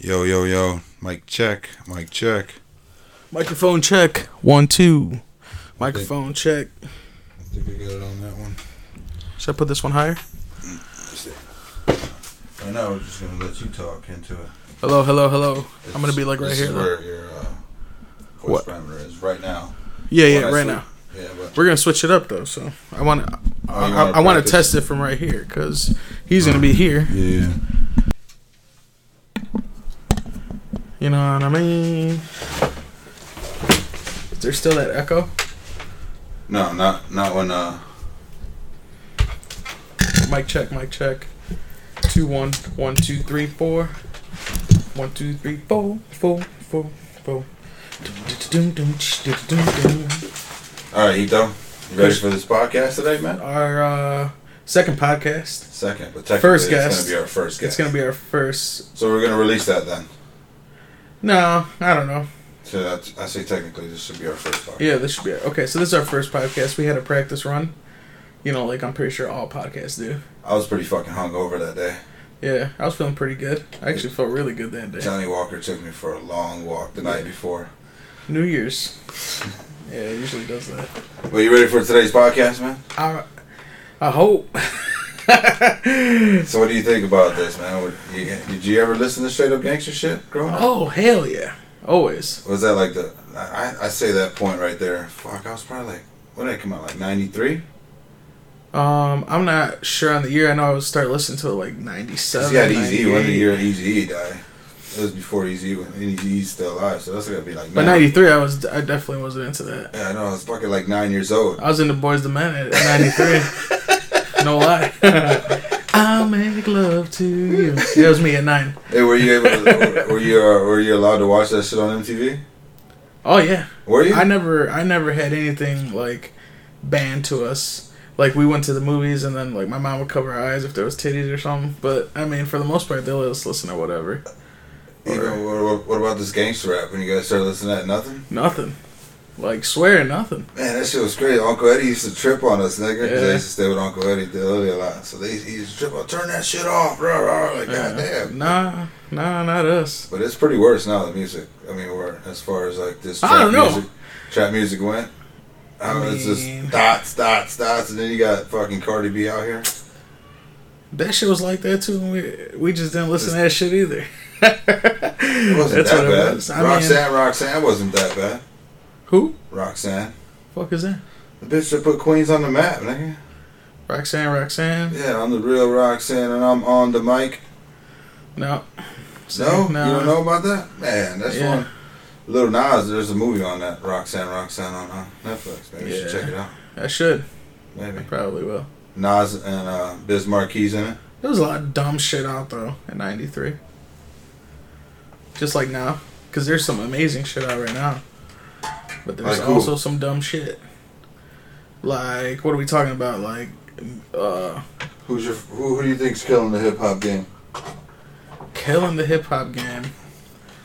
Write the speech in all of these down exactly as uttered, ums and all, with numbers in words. Yo, yo, yo. Mic check. Mic check. Microphone check. One, two. Microphone I think, check. I think we got it on that one. Should I put this one higher? I know. We're just going to let you talk into it. Hello, hello, hello. It's, I'm going to be like right this here. This is where your uh, voice what? parameter is right now. Yeah, yeah, right sleep. now. Yeah, but we're going to switch it up, though. So I want to oh, I, I want to test it from right here because he's going to be here. Yeah. You know what I mean? Is there still that echo? No, not not when uh mic check, mic check. Two one one two three four. One two three four four four four. Alright, Ito. You ready for this podcast today, man? Our uh second podcast. Second, but technically first guest. It's gonna be our first guest. It's gonna be our first. So we're gonna release that then. No, I don't know. So that's, I say technically this should be our first podcast. Yeah, this should be our, okay, so this is our first podcast. We had a practice run. You know, like I'm pretty sure all podcasts do. I was pretty fucking hungover that day. Yeah, I was feeling pretty good. I actually felt really good that day. Johnny Walker took me for a long walk the yeah. night before. New Year's. Yeah, it usually does that. Well, you ready for today's podcast, man? I, I hope. So what do you think about this, man? Did you ever listen to straight up gangster shit growing up? Oh, hell yeah. Always. Was that like the... I, I say that point right there. Fuck, I was probably like... When did it come out? Like ninety-three? Um, I'm not sure on the year. I know I would start listening to it like ninety-seven, ninety-eight. Because he had E Z when the year E Z died. It was before E Z when E Z's still alive. So that's going to be like... But ninety-three, I was I definitely wasn't into that. Yeah, I know. I was fucking like nine years old. I was into Boyz two Men at ninety-three. No lie. I'll make love to you. That was me at nine. Hey, were you able to, were you uh, were you allowed to watch that shit on M T V? Oh yeah. Were you? I never I never had anything like banned to us. Like we went to the movies and then like my mom would cover her eyes if there was titties or something. But I mean, for the most part, they'll just listen to whatever. Even, or, what, what about this gangster rap? When you guys started listening to that, nothing. Nothing. Like, swear nothing. Man, that shit was crazy. Uncle Eddie used to trip on us, nigga. Yeah. I used to stay with Uncle Eddie a lot. So they, he used to trip on, turn that shit off, rah, rah. Like, yeah. Goddamn. Nah, nah, not us. But it's pretty worse now, the music. I mean, we're, as far as, like, this trap I don't know. music trap music went. I don't I mean, know, it's just dots, dots, dots, and then you got fucking Cardi B out here. That shit was like that, too. We, we just didn't listen it's, to that shit either. It wasn't That's that what bad. It was. Roxanne, mean, Roxanne wasn't that bad. Who? Roxanne. Fuck is that? The bitch that put Queens on the map, nigga. Roxanne, Roxanne. Yeah, I'm the real Roxanne, and I'm on the mic. No. No? no. You don't know about that? Man, that's yeah. one. Little Nas, there's a movie on that. Roxanne, Roxanne on uh, Netflix. Maybe yeah. you should check it out. I should. Maybe. I probably will. Nas and uh, Biz Marquis in it. There was a lot of dumb shit out, though, in ninety-three. Just like now. Because there's some amazing shit out right now. But there's like also some dumb shit. Like, what are we talking about? Like, uh... Who's your... Who, who do you think's killing the hip-hop game? Killing the hip-hop game?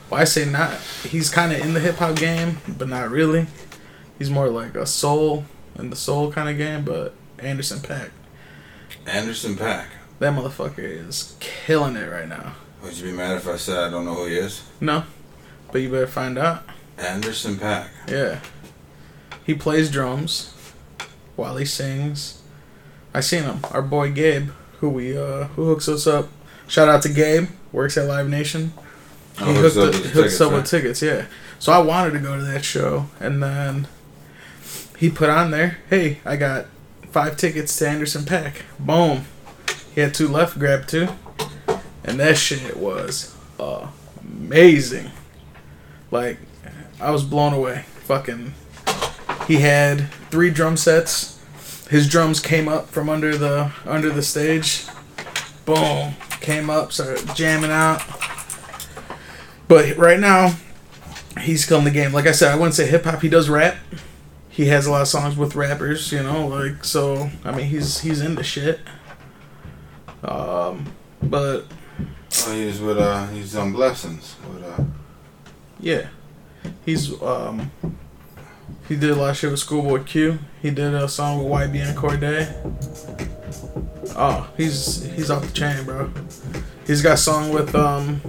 Well, I say not... He's kind of in the hip-hop game, but not really. He's more like a soul, in the soul kind of game, but Anderson .Paak. Anderson .Paak. That motherfucker is killing it right now. Would you be mad if I said I don't know who he is? No. But you better find out. Anderson .Paak. Yeah. He plays drums while he sings. I seen him. Our boy Gabe, who we uh, who hooks us up. Shout out to Gabe. Works at Live Nation. He oh, hooked up, hooks tickets, up right? with tickets, yeah. So I wanted to go to that show. And then he put on there, hey, I got five tickets to Anderson .Paak. Boom. He had two left, grabbed two. And that shit was amazing. Like... I was blown away. Fucking. He had three drum sets. His drums came up from under the under the stage. Boom. Came up, started jamming out. But right now, he's killing the game. Like I said, I wouldn't say hip hop. He does rap. He has a lot of songs with rappers, you know, like so. I mean, he's he's into shit. Um, but. Oh, he's with uh, he's on Blessings with uh. Yeah. He's, um, he did a lot of shit with Schoolboy Q. He did a song with Y B and Cordae. Oh, he's, he's off the chain, bro. He's got a song with, um,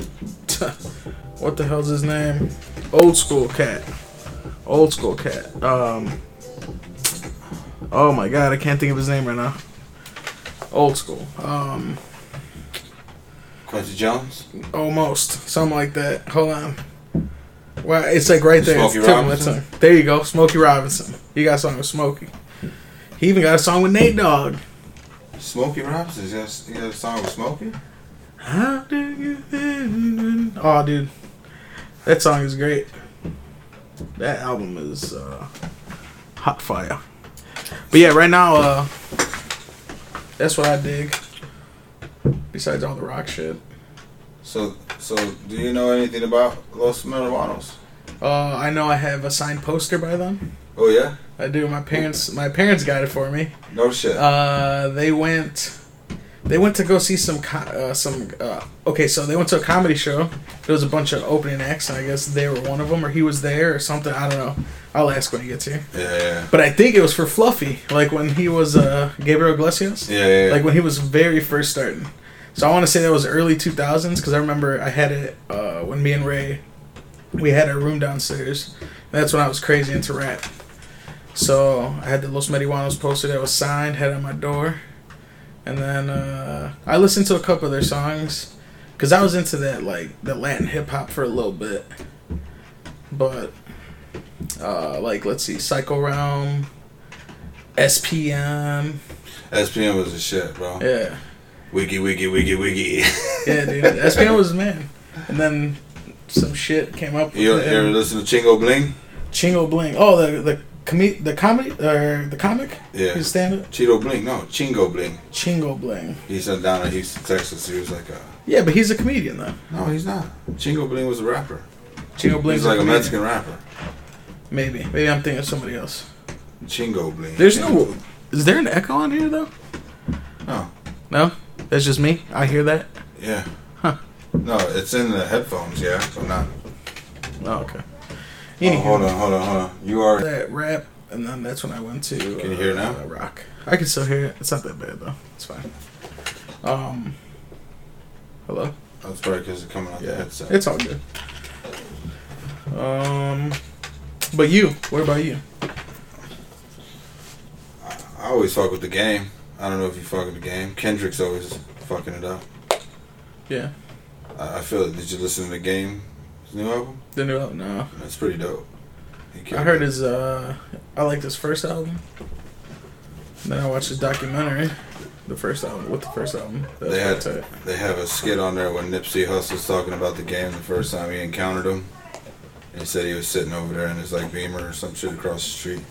what the hell's his name? Old School Cat. Old School Cat. Um, oh my god, I can't think of his name right now. Old School. Um, Quincy Jones? Almost. Something like that. Hold on. Well, it's like right there. Smokey Robinson. There you go. Smokey Robinson. He got a song with Smokey. He even got a song with Nate Dogg. Smokey Robinson? He got a song with Smokey? How do you think? Oh, dude. That song is great. That album is uh, hot fire. But yeah, right now, uh, that's what I dig. Besides all the rock shit. So, so do you know anything about Los Marihuanos? Uh, I know I have a signed poster by them. Oh yeah? I do. My parents, my parents got it for me. No shit. Uh, they went, they went to go see some, uh, some. Uh, okay, so they went to a comedy show. There was a bunch of opening acts, and I guess they were one of them, or he was there, or something. I don't know. I'll ask when he gets here. Yeah, yeah. But I think it was for Fluffy, like when he was uh, Gabriel Iglesias. Yeah, yeah, yeah. Like when he was very first starting. So I want to say that was early two thousands, because I remember I had it uh, when me and Ray, we had our room downstairs. That's when I was crazy into rap. So I had the Los Marihuanos poster that was signed, had it on my door. And then uh, I listened to a couple of their songs, because I was into that, like, the Latin hip-hop for a little bit. But, uh, like, let's see, Psycho Realm, S P M. S P M was the shit, bro. Yeah. Wiggy, wiggy, wiggy, wiggy. Yeah, dude. S P M was man. And then some shit came up. You ever listen to Chingo Bling? Chingo Bling. Oh, the the comi- the comedy or the comic? Yeah. His stand-up? Cheeto Bling. No, Chingo Bling. Chingo Bling. He's down in Houston, Texas. He was like a. Yeah, but he's a comedian though. No, he's not. Chingo Bling was a rapper. Chingo Bling. He's like a Mexican rapper. Maybe, maybe I'm thinking of somebody else. Chingo Bling. There's no. Is there an echo on here though? No. No. That's just me? I hear that? Yeah. Huh. No, it's in the headphones, yeah. I'm not. Oh, okay. Oh, hold on, hold on, hold on. You are... That rap, and then that's when I went to... Can you uh, hear now? Uh, rock. I can still hear it. It's not that bad, though. It's fine. Um. Hello? That's probably because it's coming out yeah, the headset. It's all good. Um. But you, what about you? I, I always fuck with the game. I don't know if you fuck with the game. Kendrick's always fucking it up. Yeah. I, I feel it. Did you listen to the game? His new album? The new album, no. That's pretty dope. I heard his, uh, I liked his first album. Then I watched his documentary. The first album, with the first album. They, had, they have a skit on there when Nipsey Hussle's talking about the game the first time he encountered him. And he said he was sitting over there in his, like, Beamer or some shit across the street.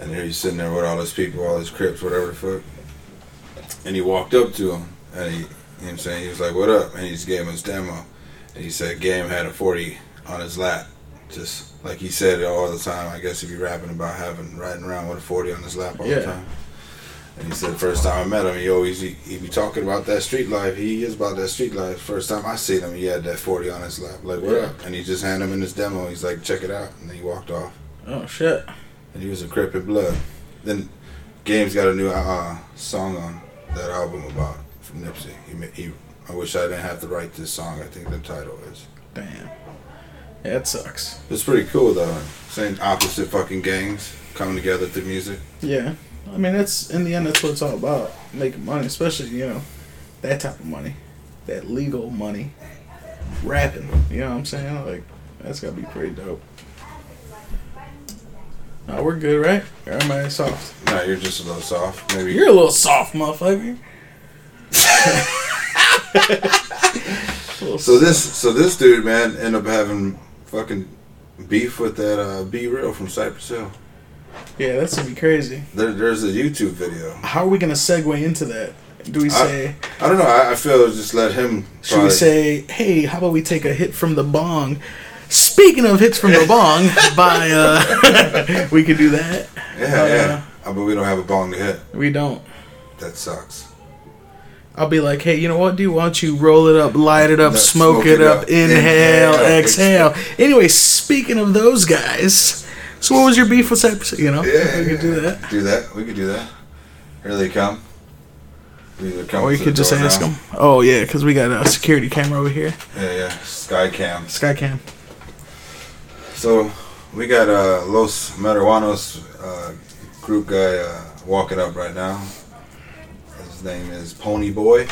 And there he's sitting there with all his people, all his Crips, whatever the fuck. And he walked up to him, and he, you know what I'm saying, he was like, what up? And he just gave him his demo. And he said, Game had a forty on his lap. Just like he said it all the time. I guess if you're rapping about having, riding around with a forty on his lap all yeah. the time. And he said, first time I met him, he always, he, he be talking about that street life. He is about that street life. First time I seen him, he had that forty on his lap. Like, what yeah. up? And he just handed him in his demo. He's like, check it out. And then he walked off. Oh, shit. And he was a Crip in blood. Then Game's got a new uh, song on that album about from Nipsey. He, he, I wish I didn't have to write this song. I think the title is. Damn. Yeah, it sucks. It's pretty cool though. Same opposite fucking gangs coming together through music. Yeah, I mean that's in the end that's what it's all about. Making money, especially you know that type of money, that legal money, rapping. You know what I'm saying? Like that's gotta be pretty dope. No, we're good, right? Or am I soft? No, you're just a little soft. Maybe you're a little soft, motherfucker. little so soft. this, so this dude, man, ended up having fucking beef with that uh, B Real from Cypress Hill. Yeah, that's gonna be crazy. There, there's a YouTube video. How are we gonna segue into that? Do we say? I, I don't know. I, I feel just let him. Should probably. We say, hey, how about we take a hit from the bong? Speaking of hits from the bong, by uh, we could do that. Yeah, uh, yeah. Oh, but we don't have a bong to hit. We don't. That sucks. I'll be like, hey, you know what, dude? Why don't you roll it up, light it up, no, smoke, smoke it, it up, up. Inhale, inhale, exhale. Anyway, speaking of those guys, so what was your beef with Cypress? You know, yeah, we yeah, could do that. Do that. We could do that. Here they come. Or you could just ask them. Oh, yeah, because we got a security camera over here. Yeah, yeah. Skycam. Skycam. So, we got uh, Los Marihuanos uh, group guy uh, walking up right now. His name is Pony Boy.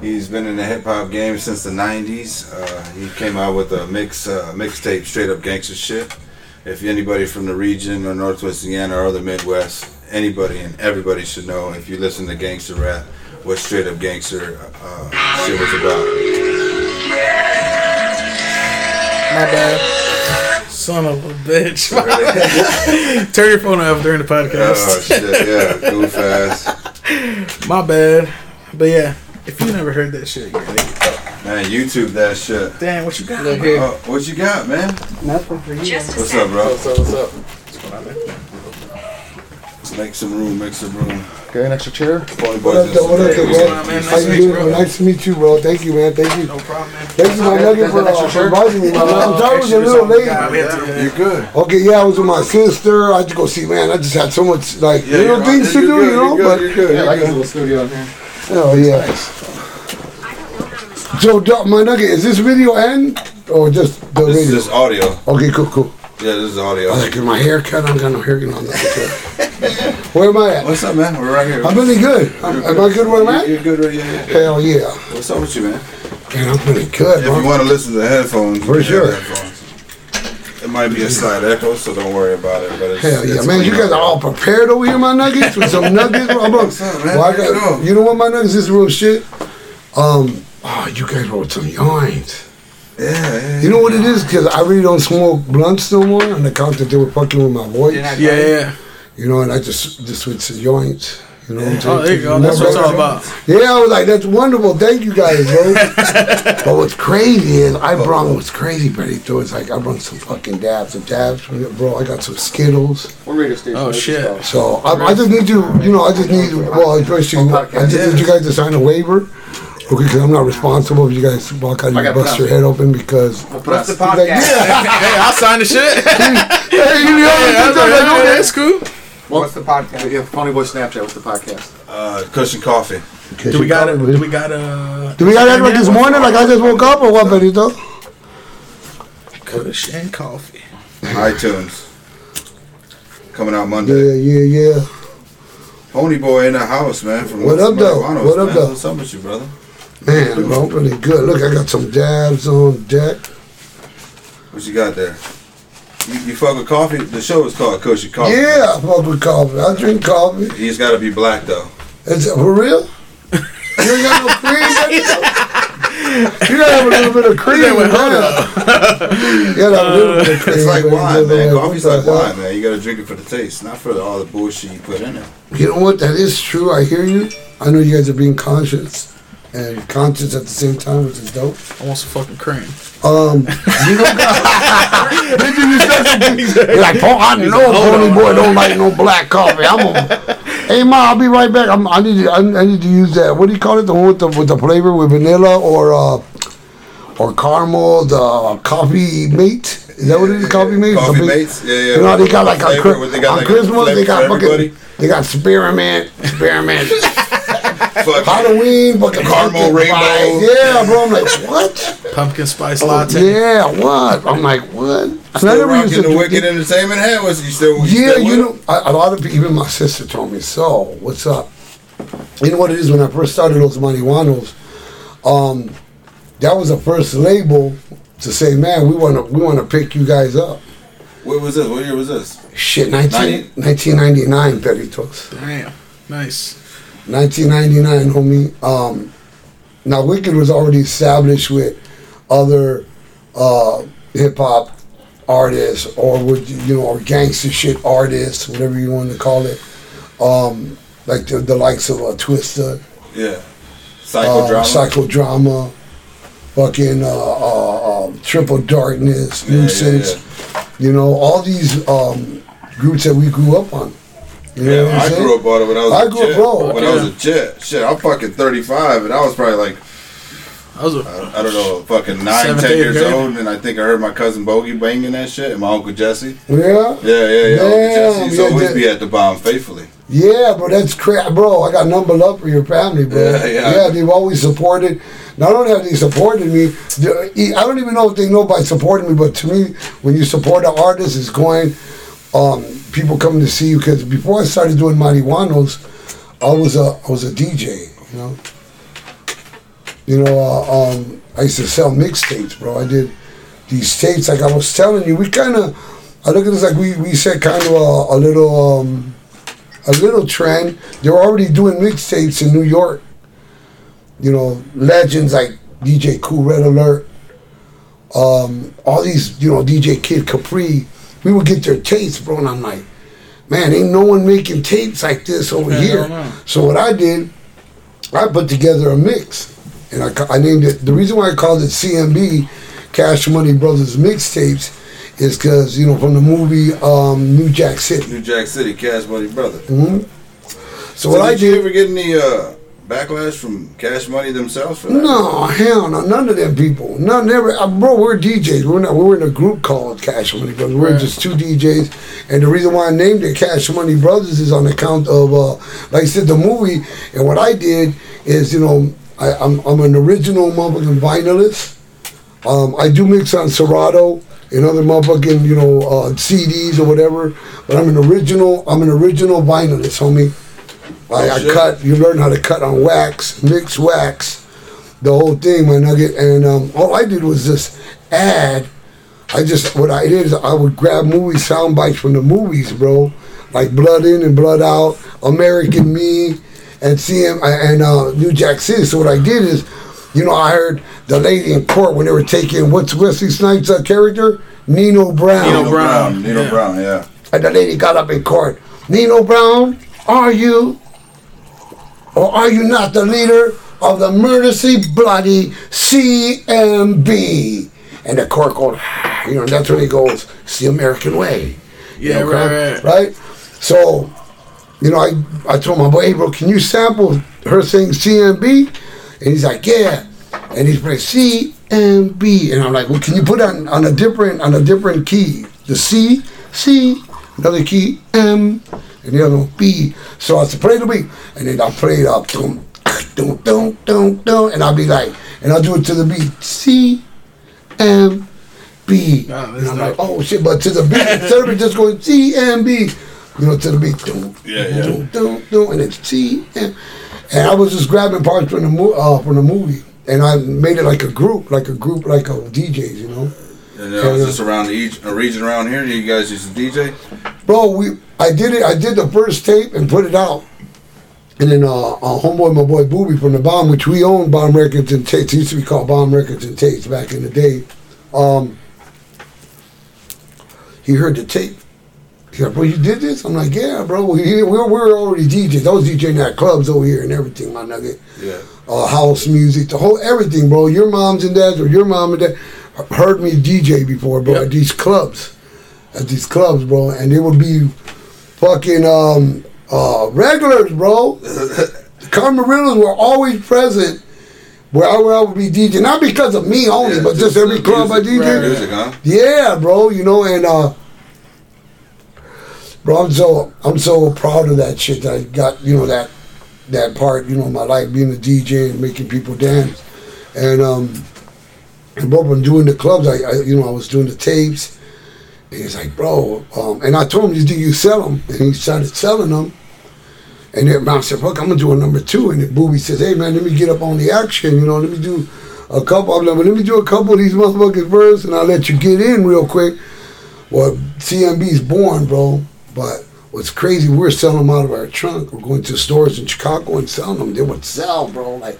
He's been in the hip-hop game since the nineties. Uh, he came out with a mix uh, mixtape, Straight Up Gangsta Shit. If anybody from the region or Northwest Indiana or the Midwest, anybody and everybody should know, if you listen to Gangsta Rap, what Straight Up Gangsta uh, shit was about. My bad. Son of a bitch. Really? Turn your phone off during the podcast. Oh, shit, yeah. Goof ass. My bad. But, yeah, if you never heard that shit, you're an idiot. Man, YouTube that shit. Damn, what you got? Look here. Uh, what you got, man? Nothing for you. Just what's up, bro? What's up, what's up? What's going on, man? Make some room, make some room. Okay, an extra chair. Boy, what up, what up, bro? How you doing, bro? Nice to meet you, bro. Thank you, man. Thank you. No problem, man. Thank you, my nugget, for uh, inviting me. I'm done with a little late. You're good. Okay, yeah, I was with my sister. I had to go see, man. I just had so much, like, yeah, little things to do, you know? But you're good. Yeah, I like this little studio out here. Oh, yeah. So, my nugget, is this video end or just the video? This is just audio. Okay, cool, cool. Yeah, this is audio. I was like, my hair cut. I don't got no hair on this. Where am I at? What's up, man? We're right here. I'm really good. I'm, am I good where I'm at? You're good right here. Hell yeah. What's up with you, man? Man, I'm really good. If bro. you want to listen to the headphones, for sure. Headphones. It might be a slight echo, so don't worry about it. But it's, hell yeah, it's man! You guys are all prepared over here, my nuggets, with some nuggets. Bro. What's up, man? Well, I got, you know what, my nuggets? This is real shit. Um, oh, you guys wrote some yarns. Yeah, yeah, you know what it is? Because I really don't smoke blunts no more on the account that they were fucking with my voice. Yeah, yeah. You know, and I just just switched to joints. You know what I'm saying? Oh, there you go. That's what it's all about. Yeah, I was like, that's wonderful. Thank you guys, bro. But what's crazy is I brought what's crazy, buddy. So it's like I brought some fucking dabs, some dabs, bro. I got some Skittles. What radio station? Oh shit. So I, I just need you. You know, I just need. Well, especially I just need you guys to sign a waiver. Okay, because I'm not responsible if you guys walk out and you bust your head open because... We'll put up the podcast. Like, yeah. Hey, I'll sign the shit. Hey, you know, yeah, like, okay, that's cool. What's the podcast? Yeah, Pony Boy Snapchat. What's the podcast? Uh, Cushion Coffee. Cushion do we got it? Do we got a? Do we got it like this morning? Like I just woke up or what, Benito? Cushion Coffee. iTunes. Coming out Monday. Yeah, yeah, yeah. Pony Boy in the house, man. From what up, though? What up, though? What's up with you, brother? Man, I'm really good. Look, I got some dabs on deck. What you got there? You, you fuck with coffee? The show is called Cushy Coffee. Yeah, I fuck with coffee. I drink coffee. He's got to be black, though. Is it for real? You ain't got no cream? You got to have a little bit of cream. You got to have a little bit of cream. It's like wine, man. Coffee's like wine, man. You got to drink it for the taste, not for the, all the bullshit you put in it. You know what? That is true. I hear you. I know you guys are being conscious. And conscious at the same time, which is dope. I want some fucking cream. Um, you don't got. Did you exactly. You're like, oh, I know Pony Boy don't like no black coffee. I'm a. Hey, ma, I'll be right back. I'm, I need to. I need to use that. What do you call it? The one with the with the flavor with vanilla or uh, or caramel. The coffee mate. Is that what it is? Coffee mates? Coffee big, mates? Yeah, yeah. You know, they got like a, flavor, they got on like Christmas, they got fucking, they got spearmint, spearmint, Halloween, fucking caramel rainbow. Spice. Yeah, bro, I'm like, what? Pumpkin spice oh, latte. Yeah, what? I'm like, what? Still I never rocking used to the Wicked Entertainment hat? Was you still? You yeah, still you know, I, a lot of people, even my sister told me, so, what's up? You know what it is, when I first started Los Marihuanos, um, that was the first label to say, man, we want to we want to pick you guys up. What was this? What year was this? Shit, nineteen ninety-nine, Peritos. Damn, nice. nineteen ninety-nine, homie. Um, now, Wicked was already established with other uh, hip-hop artists or, would you know, or gangster shit artists, whatever you want to call it. Um, like the, the likes of uh, Twista. Yeah. Psychodrama. Uh, Psychodrama. Fucking uh, uh, uh, Triple Darkness, Nuisance, yeah, yeah, yeah. You know, all these um, groups that we grew up on. You know yeah, I saying? grew up on it when I was I a grew jet. Up, bro. When yeah. I was a jet, shit, I'm fucking thirty-five, and I was probably like, I, was a, I, I don't know, fucking nine, ten years grade. old, and I think I heard my cousin Bogey banging that shit, and my uncle Jesse. Yeah, yeah, yeah, yeah. Damn, Uncle Jesse used to always be at the bomb faithfully. Yeah, bro, that's crap, bro. I got nothing but love for your family, bro. Yeah, yeah. Yeah, they've always supported. Not only have they supported me, I don't even know if they know by supporting me, but to me, when you support an artist, it's going, um, people come to see you. Because before I started doing marihuanos, I was a I was a D J, you know. You know, uh, um, I used to sell mixtapes, bro. I did these tapes, like I was telling you. We kind of, I look at this like we we set kind of a, a little. Um, A little trend. They were already doing mixtapes in New York. You know, legends like D J Kool, Red Alert, um, all these, you know, D J Kid Capri. We would get their tapes, bro, and I'm like, man, ain't no one making tapes like this over yeah, here. So what I did, I put together a mix, and I, I named it. The reason why I called it C M B, Cash Money Brothers Mixtapes, is because, you know, from the movie um, New Jack City. New Jack City, Cash Money Brother. Mm-hmm. So, so what did I did. Did you ever get any uh, backlash from Cash Money themselves for that? No, hell no. None of them people. None, never. Uh, bro, we're D Js. We're not. We're in a group called Cash Money Brothers. We're right. just two D Js. And the reason why I named it Cash Money Brothers is on account of, uh, like I said, the movie. And what I did is, you know, I, I'm, I'm an original motherfucking vinylist. Um, I do mix on Serato. And other motherfucking, you know, uh, C Ds or whatever. But I'm an original, I'm an original vinylist, homie. I, oh, I cut, you learn how to cut on wax, mix wax, the whole thing, my nugget. And um, all I did was just add, I just, what I did is I would grab movie sound bites from the movies, bro. Like Blood In and Blood Out, American Me, and C M, and uh, New Jack City. So what I did is, you know, I heard the lady in court when they were taking, what's Wesley Snipes' uh, character? Nino Brown. Nino Brown. Nino yeah. Brown, yeah. And the lady got up in court. Nino Brown, are you or are you not the leader of the murderously bloody C M B? And the court goes, you know, that's when he goes, it's the American way. Yeah, you know, right, right. Right? So, you know, I, I told my boy, hey, bro, can you sample her saying C M B? And he's like, yeah. And he's playing C and B. And I'm like, well, can you put on on a different on a different key? The C, C, another key, M, and the other one B. So I said, play the beat. And then I play it up, dum, dum, dum, dum, dum, and I'll be like, and I'll do it to the beat. C M B. Nah, and I'm like, oh shit, but to the beat, instead of it just going C and B, you know, to the beat. Dum, yeah, yeah. Dum, dum, dum, and it's C and And I was just grabbing parts from the, mo- uh, from the movie. And I made it like a group, like a group, like a D Js, you know? And uh, was this around the, a region around here? You guys used to D J? Bro, we, I did it. I did the first tape and put it out. And then uh, uh, homeboy, my boy Boobie from the Bomb, which we owned Bomb Records and Tapes. It used to be called Bomb Records and Tapes back in the day. Um, he heard the tape. He's like, bro, you did this? I'm like, yeah, bro. We we're, we're already D Js. I was DJing at clubs over here and everything, my nugget. Yeah. Uh, house music, the whole everything, bro. Your moms and dads or your mom and dad heard me D J before, bro, yep. at these clubs. At these clubs, bro. And they would be fucking um, uh, regulars, bro. Camarillos were always present where I, where I would be DJing. Not because of me only, yeah, but just, just every club I D J. Music, huh? Yeah, bro. You know, and... uh Bro, I'm so I'm so proud of that shit that I got, you know, that that part, you know, in my life, being a D J and making people dance. And um and bro, when doing the clubs, I, I you know, I was doing the tapes. And he's like, bro, um, and I told him, do you sell them? And he started selling them. And then I said, fuck, I'm gonna do a number two. And then Boobie says, hey man, let me get up on the action, you know, let me do a couple I'm like, well, let me do a couple of these motherfuckers first and I'll let you get in real quick. Well, C M B's born, bro. But what's crazy, we were selling them out of our trunk. We're going to stores in Chicago and selling them. They would sell, bro. Like,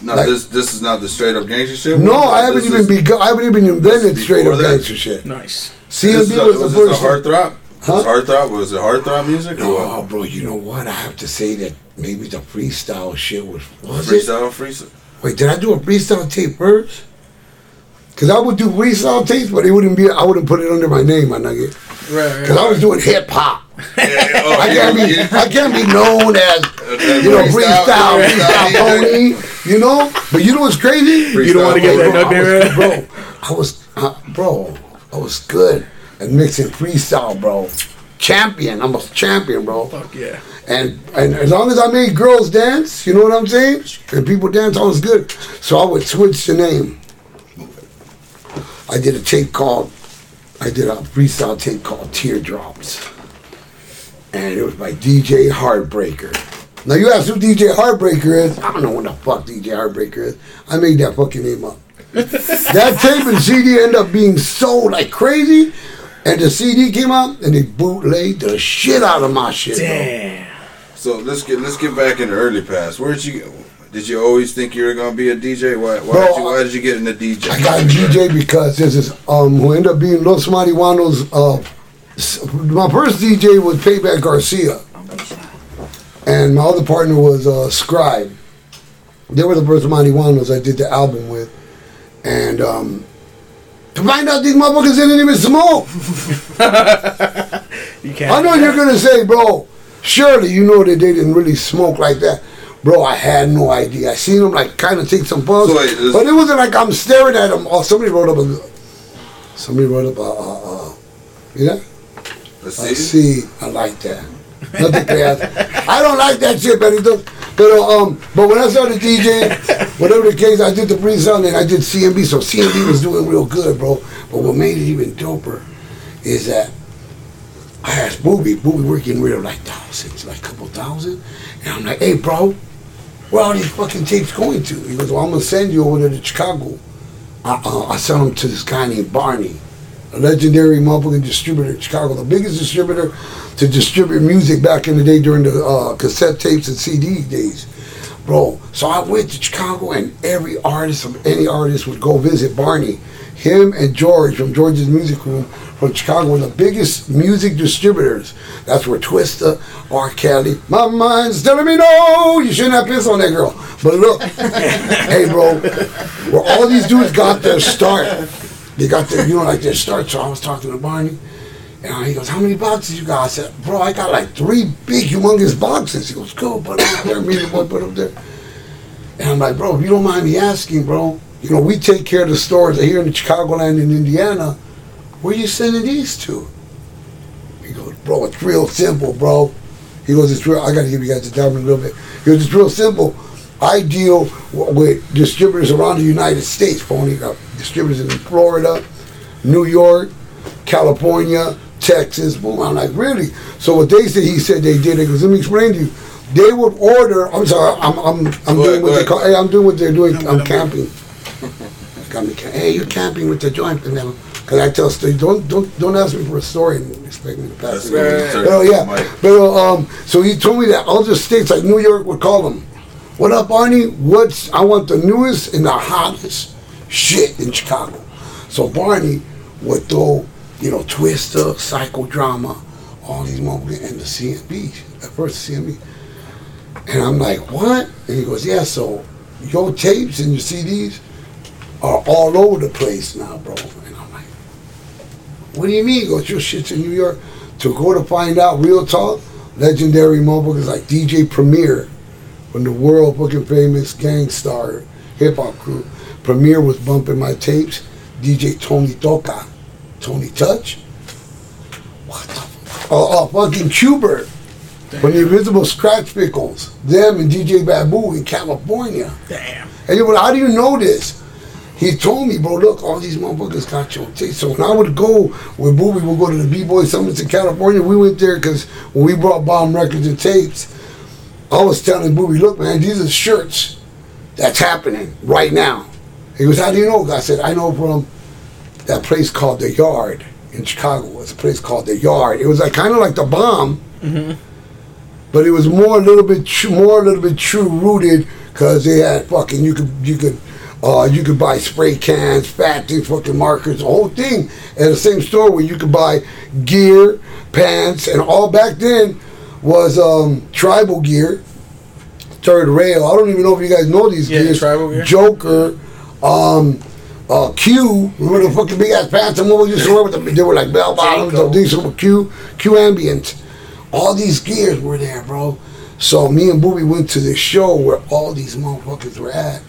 no, like, this this is not the straight up gangster shit. No, I haven't even begun. I haven't even invented straight up gangster shit. Nice. C M B was the first. Was this a heartthrob? Huh? Was heartthrob? Was it heartthrob music? No, or what? Bro. You know what? I have to say that maybe the freestyle shit was. was freestyle, it? freestyle. Wait, did I do a freestyle tape first? Because I would do freestyle tapes, but it wouldn't be. I wouldn't put it under my name, my nugget. Right, because right, I was doing hip hop. Yeah, oh, I, yeah, yeah. I can't be known as, you know, freestyle, freestyle pony, you know? But you know what's crazy? Freestyle, you don't want to get that up there, bro. I was, I, bro, I was good at mixing freestyle, bro. champion. I'm a champion, bro. Fuck yeah. And, and as long as I made girls dance, you know what I'm saying? And people dance, I was good. So I would switch the name. I did a tape called, I did a freestyle tape called Teardrops. And it was by D J Heartbreaker. Now you ask who D J Heartbreaker is. I don't know what the fuck D J Heartbreaker is. I made that fucking name up. That tape and C D ended up being sold like crazy. And the C D came out and they bootlegged the shit out of my shit. Damn. Bro. So let's get let's get back in the early past. Where'd you did you always think you were gonna be a D J? Why why, bro, did, you, why did you get in the D J? I got a D J because this is um who ended up being Los Marihuanos. Uh, my first D J was Payback Garcia, and my other partner was uh, Scribe. They were the first Marihuanos I did the album with, and. um To find out these motherfuckers didn't even smoke. You can't. I know you're gonna say, bro, surely you know that they didn't really smoke like that. Bro, I had no idea. I seen them like kind of take some puffs, so but it wasn't like I'm staring at them. Oh, somebody wrote up a, somebody wrote up a, uh, uh, yeah. I see. I like that. Nothing bad. I don't like that shit, but it does. But, um, but when I started DJing, whatever the case, I did the freestyle and I did C M B. So C M B was doing real good, bro. But what made it even doper is that I asked Booby. Booby we're getting rid of like thousands, like a couple thousand. And I'm like, hey, bro, where are all these fucking tapes going to? He goes, well, I'm going to send you over to Chicago. I, uh, I sent them to this guy named Barney, a legendary motherfucking distributor in Chicago, the biggest distributor to distribute music back in the day during the uh, cassette tapes and C D days, bro. So I went to Chicago and every artist, any artist would go visit Barney. Him and George from George's Music Room from Chicago were the biggest music distributors. That's where Twista, R. Kelly, my mind's telling me no, you shouldn't have pissed on that girl. But look, hey bro, where all these dudes got their start. They got their, you know, like their start. So I was talking to Barney, and he goes, "How many boxes you got?" I said, "Bro, I got like three big, humongous boxes." He goes, "Go, put up there, me and the boy, put up there." And I'm like, "Bro, if you don't mind me asking, bro, you know, we take care of the stores here in Chicagoland and Indiana. Where you sending these to?" He goes, "Bro, it's real simple, bro." He goes, "It's real. I got to give you guys a dime in a little bit." He goes, "It's real simple. I deal with distributors around the United States, phony up. Distributors in Florida, New York, California, Texas." Boom. I'm like, really? So what they said, he said they did it. Because let me explain to you. They would order. I'm sorry. I'm I'm I'm go doing ahead, what they call. Hey, I'm doing what they're doing. No, I'm no, camping. No. Hey, you're camping with the joint for them. Because I tell stories. Don't don't don't ask me for a story and expect me to pass it. Right. But oh yeah. But um. So he told me that other states like New York would call them. What up, Arnie? What's I want the newest and the hottest shit in Chicago. So Barney would throw, you know, Twista, Psychodrama, all these moments, and the C M B, at first C M B. And I'm like, what? And he goes, yeah, so your tapes and your C Ds are all over the place now, bro. And I'm like, what do you mean? He goes, your shit's in New York. To go to find out, real talk, legendary motherfuckers like D J Premier from the world fucking famous Gangstar hip hop crew. Premier was bumping my tapes. D J Tony Toca, Tony Touch. What the fuck? Oh, oh, fucking Cuber. From the Invisible Scratch Pickles. Them and D J Babu in California. Damn. And you well, how do you know this? He told me, bro, look, all these motherfuckers got your tapes. So when I would go with Booby, we'd go to the B-Boy Summits in California. We went there because when we brought Bomb Records and tapes, I was telling Booby, look, man, these are shirts that's happening right now. He goes, how do you know? I said, I know from that place called The Yard in Chicago. It's a place called The Yard. It was like kind of like The Bomb, mm-hmm. but it was more a little bit tr- more a little bit true rooted because they had fucking you could you could uh, you could buy spray cans, fat things, fucking markers, the whole thing at the same store where you could buy gear, pants, and all back then was um, tribal gear, Third Rail. I don't even know if you guys know these yeah, gears. Tribal gear. Joker. Um, uh, Q, remember the fucking big ass pants and what we used to wear with them? They were like bell bottoms, or these were Q, Q Ambient. All these gears were there, bro. So me and Booby went to this show where all these motherfuckers were at.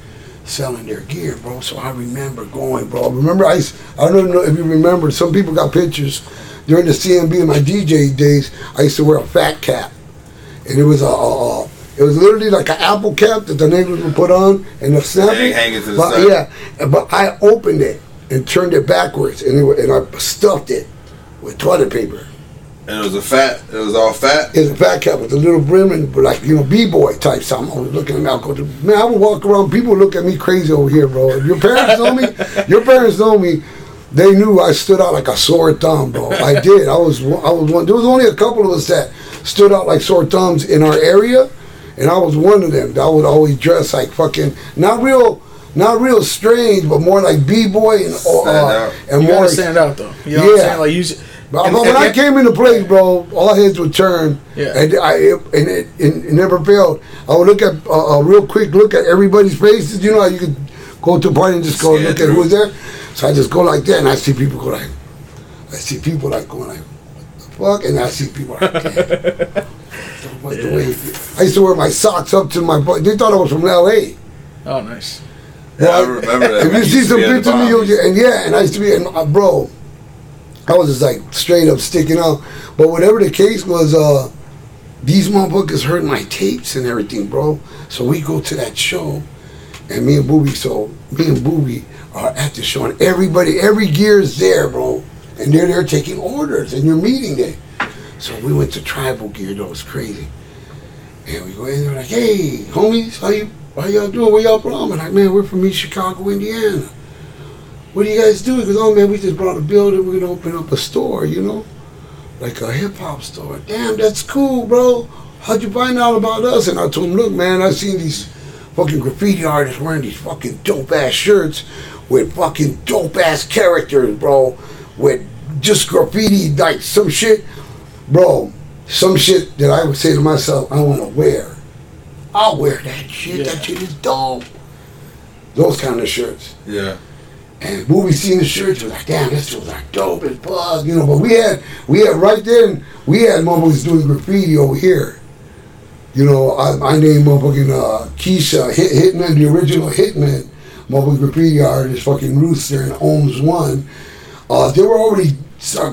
selling their gear, bro. So I remember going, bro. Remember, I I don't know if you remember, some people got pictures. During the C M B and my D J days, I used to wear a fat cap. And it was a, a, a it was literally like an apple cap that the niggas would put on and the snap. Hanging to the but, yeah, but I opened it and turned it backwards and it, and I stuffed it with toilet paper. And it was a fat, it was all fat? It was a fat cap with a little brim and like, you know, B-boy type something. I was looking at me, I go, man, I would walk around, people would look at me crazy over here, bro. If your parents know me, your parents know me, they knew I stood out like a sore thumb, bro. I did. I was, I was one, there was only a couple of us that stood out like sore thumbs in our area, and I was one of them. I would always dress like fucking, not real, not real strange, but more like B-boy and, uh, and more. You gotta stand out, though. You know yeah. what I'm saying? Like, you should, But and, when and, I came into play, bro, all heads would turn, yeah. and I and it, and it never failed. I would look at uh, a real quick look at everybody's faces. You know how you could go to a party and just go yeah, look dude. at who's there. So I just go like that, and I see people go like, I see people like going like, what the fuck, and I see people like that. What's yeah. the way? I used to wear my socks up to my butt. They thought I was from L A. Oh, nice. Well, yeah, I remember that. If you see some pictures of me, you'll, and yeah, and I used to be, and uh, bro. I was just like straight up sticking out. But whatever the case was, uh, these motherfuckers heard my tapes and everything, bro. So we go to that show, and me and Booby, so me and Booby are at the show, and everybody, every gear is there, bro. And they're there taking orders, and you're meeting them. So we went to Tribal Gear, though, it was crazy. And we go in there like, hey, homies, how you, how y'all doing? Where y'all from? I'm like, man, we're from East Chicago, Indiana. What do you guys do? Because oh man, we just bought a building. We're gonna open up a store, you know, like a hip hop store. Damn, that's cool, bro. How'd you find out about us? And I told him, look, man, I seen these fucking graffiti artists wearing these fucking dope ass shirts with fucking dope ass characters, bro, with just graffiti like some shit, bro, some shit that I would say to myself, I want to wear. I'll wear that shit. Yeah. That shit is dope. Those kind of shirts. Yeah. And when we seen the shirts, we're like, damn, this was like dope as fuck, you know. But we had, we had right then, we had motherfuckers doing graffiti over here. You know, I, I named motherfucking uh, Keisha Hit, Hitman, the original Hitman, motherfucking graffiti artist, fucking Rooster and Ohms One. Uh, they were already,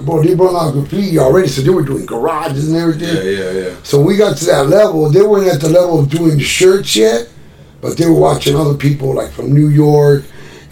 bro, they brought out graffiti already, so they were doing garages and everything. Yeah, yeah, yeah. So we got to that level. They weren't at the level of doing the shirts yet, but they were watching other people like from New York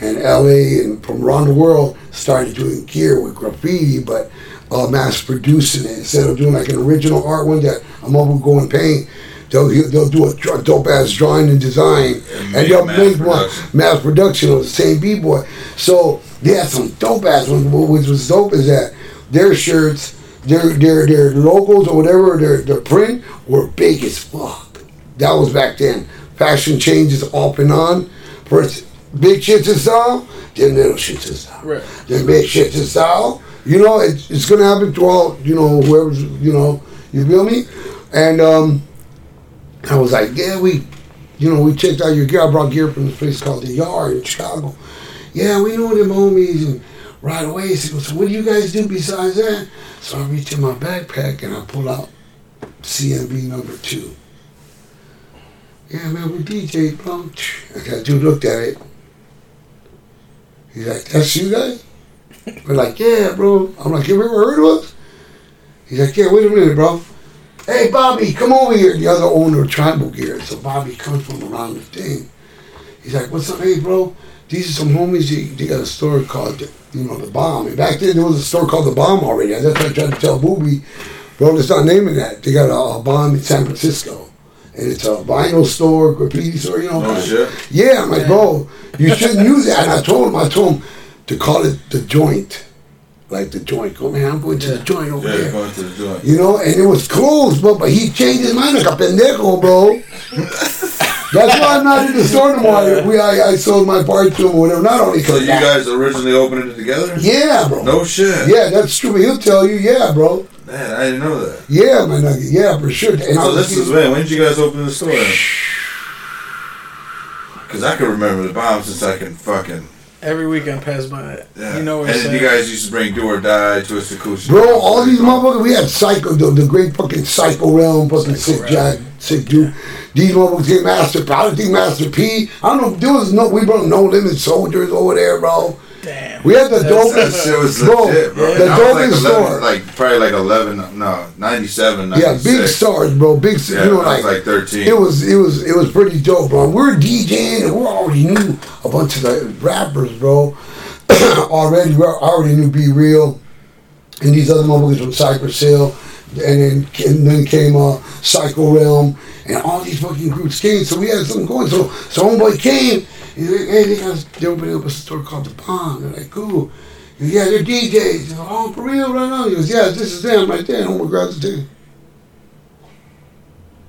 and L A and from around the world started doing gear with graffiti, but uh, mass producing it instead of doing like an original art one that I'm over going paint. They'll they'll do a dope ass drawing and design, and, and they'll make production. one mass production of the same b-boy. So they had some dope ass ones. Which was dope is that their shirts, their their their logos or whatever, their their print were big as fuck. That was back then. Fashion changes off and on. First. Big shit's a style, then little shit's a style. Right. Then big shit's a style. You know, it, it's gonna happen to all, you know, whoever's, you know, you feel me? And um, I was like, yeah, we, you know, we checked out your gear. I brought gear from this place called The Yard in Chicago. Yeah, we know them homies. And right away, he goes, so what do you guys do besides that? So I reach in my backpack and I pull out C M B number two. Yeah, man, we D J, bro. And that dude looked at it. He's like, that's you guys? We're like, yeah, bro. I'm like, you ever heard of us? He's like, yeah, wait a minute, bro. Hey, Bobby, come over here. The other owner of Tribal Gear. So Bobby comes from around the thing. He's like, what's up? Hey, bro, these are some homies. They, they got a store called, you know, The Bomb. And back then, there was a store called The Bomb already. That's what I tried to tell Booby. Bro, let's not naming that. They got a, a bomb in San Francisco. And it's a vinyl store, graffiti store, you know. Oh, sure. Yeah, I'm like, bro, you shouldn't use that. And I told him, I told him to call it The Joint. Like The Joint. Go, man, I'm going to The Joint over yeah, there. Yeah, going to The Joint. You know, and it was closed, but, but he changed his mind like a pendejo, bro. That's why I'm not in the store tomorrow. We, I, I sold my part to him or whatever. Not only because. So you guys originally opened it together? Yeah, bro. No shit. Yeah, that's true. He'll tell you, yeah, bro. Man, I didn't know that. Yeah, my nugget. Yeah, for sure. And so this is when? When did you guys open the store? Because I can remember The Bomb since I can fucking Every weekend pass by it. Yeah. You know what I'm saying. And you guys used to bring Do or Die, Twisted Coochie. Bro, all these motherfuckers, we had Psycho, the, the great fucking Psycho Realm, fucking Sick Realm. Jack, Sick Dude. Yeah. These motherfuckers get Master P. I don't think Master P. I don't know if there was no, we brought No Limit Soldiers over there, bro. Damn. We had the dopest. Shit was legit, bro. Yeah. The dopest store. Like, probably like eleven, no, ninety-seven, ninety-six. Yeah, big stars, bro. Big, yeah, you know, like, like thirteen. It was, it was, it was pretty dope, bro. We were DJing, and we already knew a bunch of the rappers, bro. already, we already knew Be Real, and these other motherfuckers from Cypress Hill, and then and then came uh, Psycho Realm, and all these fucking groups came. So we had something going. So, so homeboy came. He's like, hey, they got they opening up a store called The Bomb. They're like, cool. He goes, yeah, they're D Js. He's like, oh, for real, right now? He goes, yeah, this is them right there. I'm gonna grab the thing.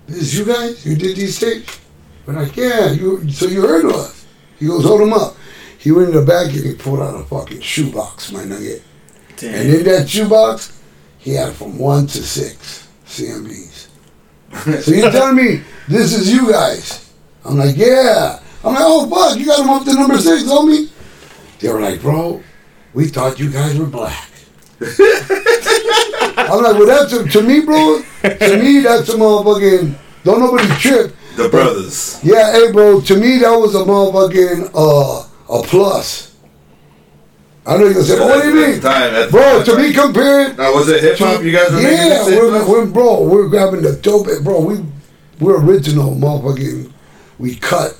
This is you guys? You did these tapes? We're like, yeah. You, so you heard of us? He goes, hold them up. He went in the back and he pulled out a fucking shoebox, my nugget. Damn. And in that shoebox, he had from one to six C M Bs. So you're telling me this is you guys? I'm like, yeah. I'm like, oh, fuck, you got them up to number six, homie. They were like, bro, we thought you guys were black. I'm like, well, that's, a, to me, bro, to me, that's a motherfucking, don't nobody trip. The brothers. But, yeah, hey, bro, to me, that was a motherfucking, uh, a plus. I know you're going to say, oh, what do you mean? Time, bro, to me, compared. Now, was it hip-hop you guys were yeah, making? Yeah, we're, we're, bro, we're grabbing the dope, bro, we, we're original, motherfucking, we cut.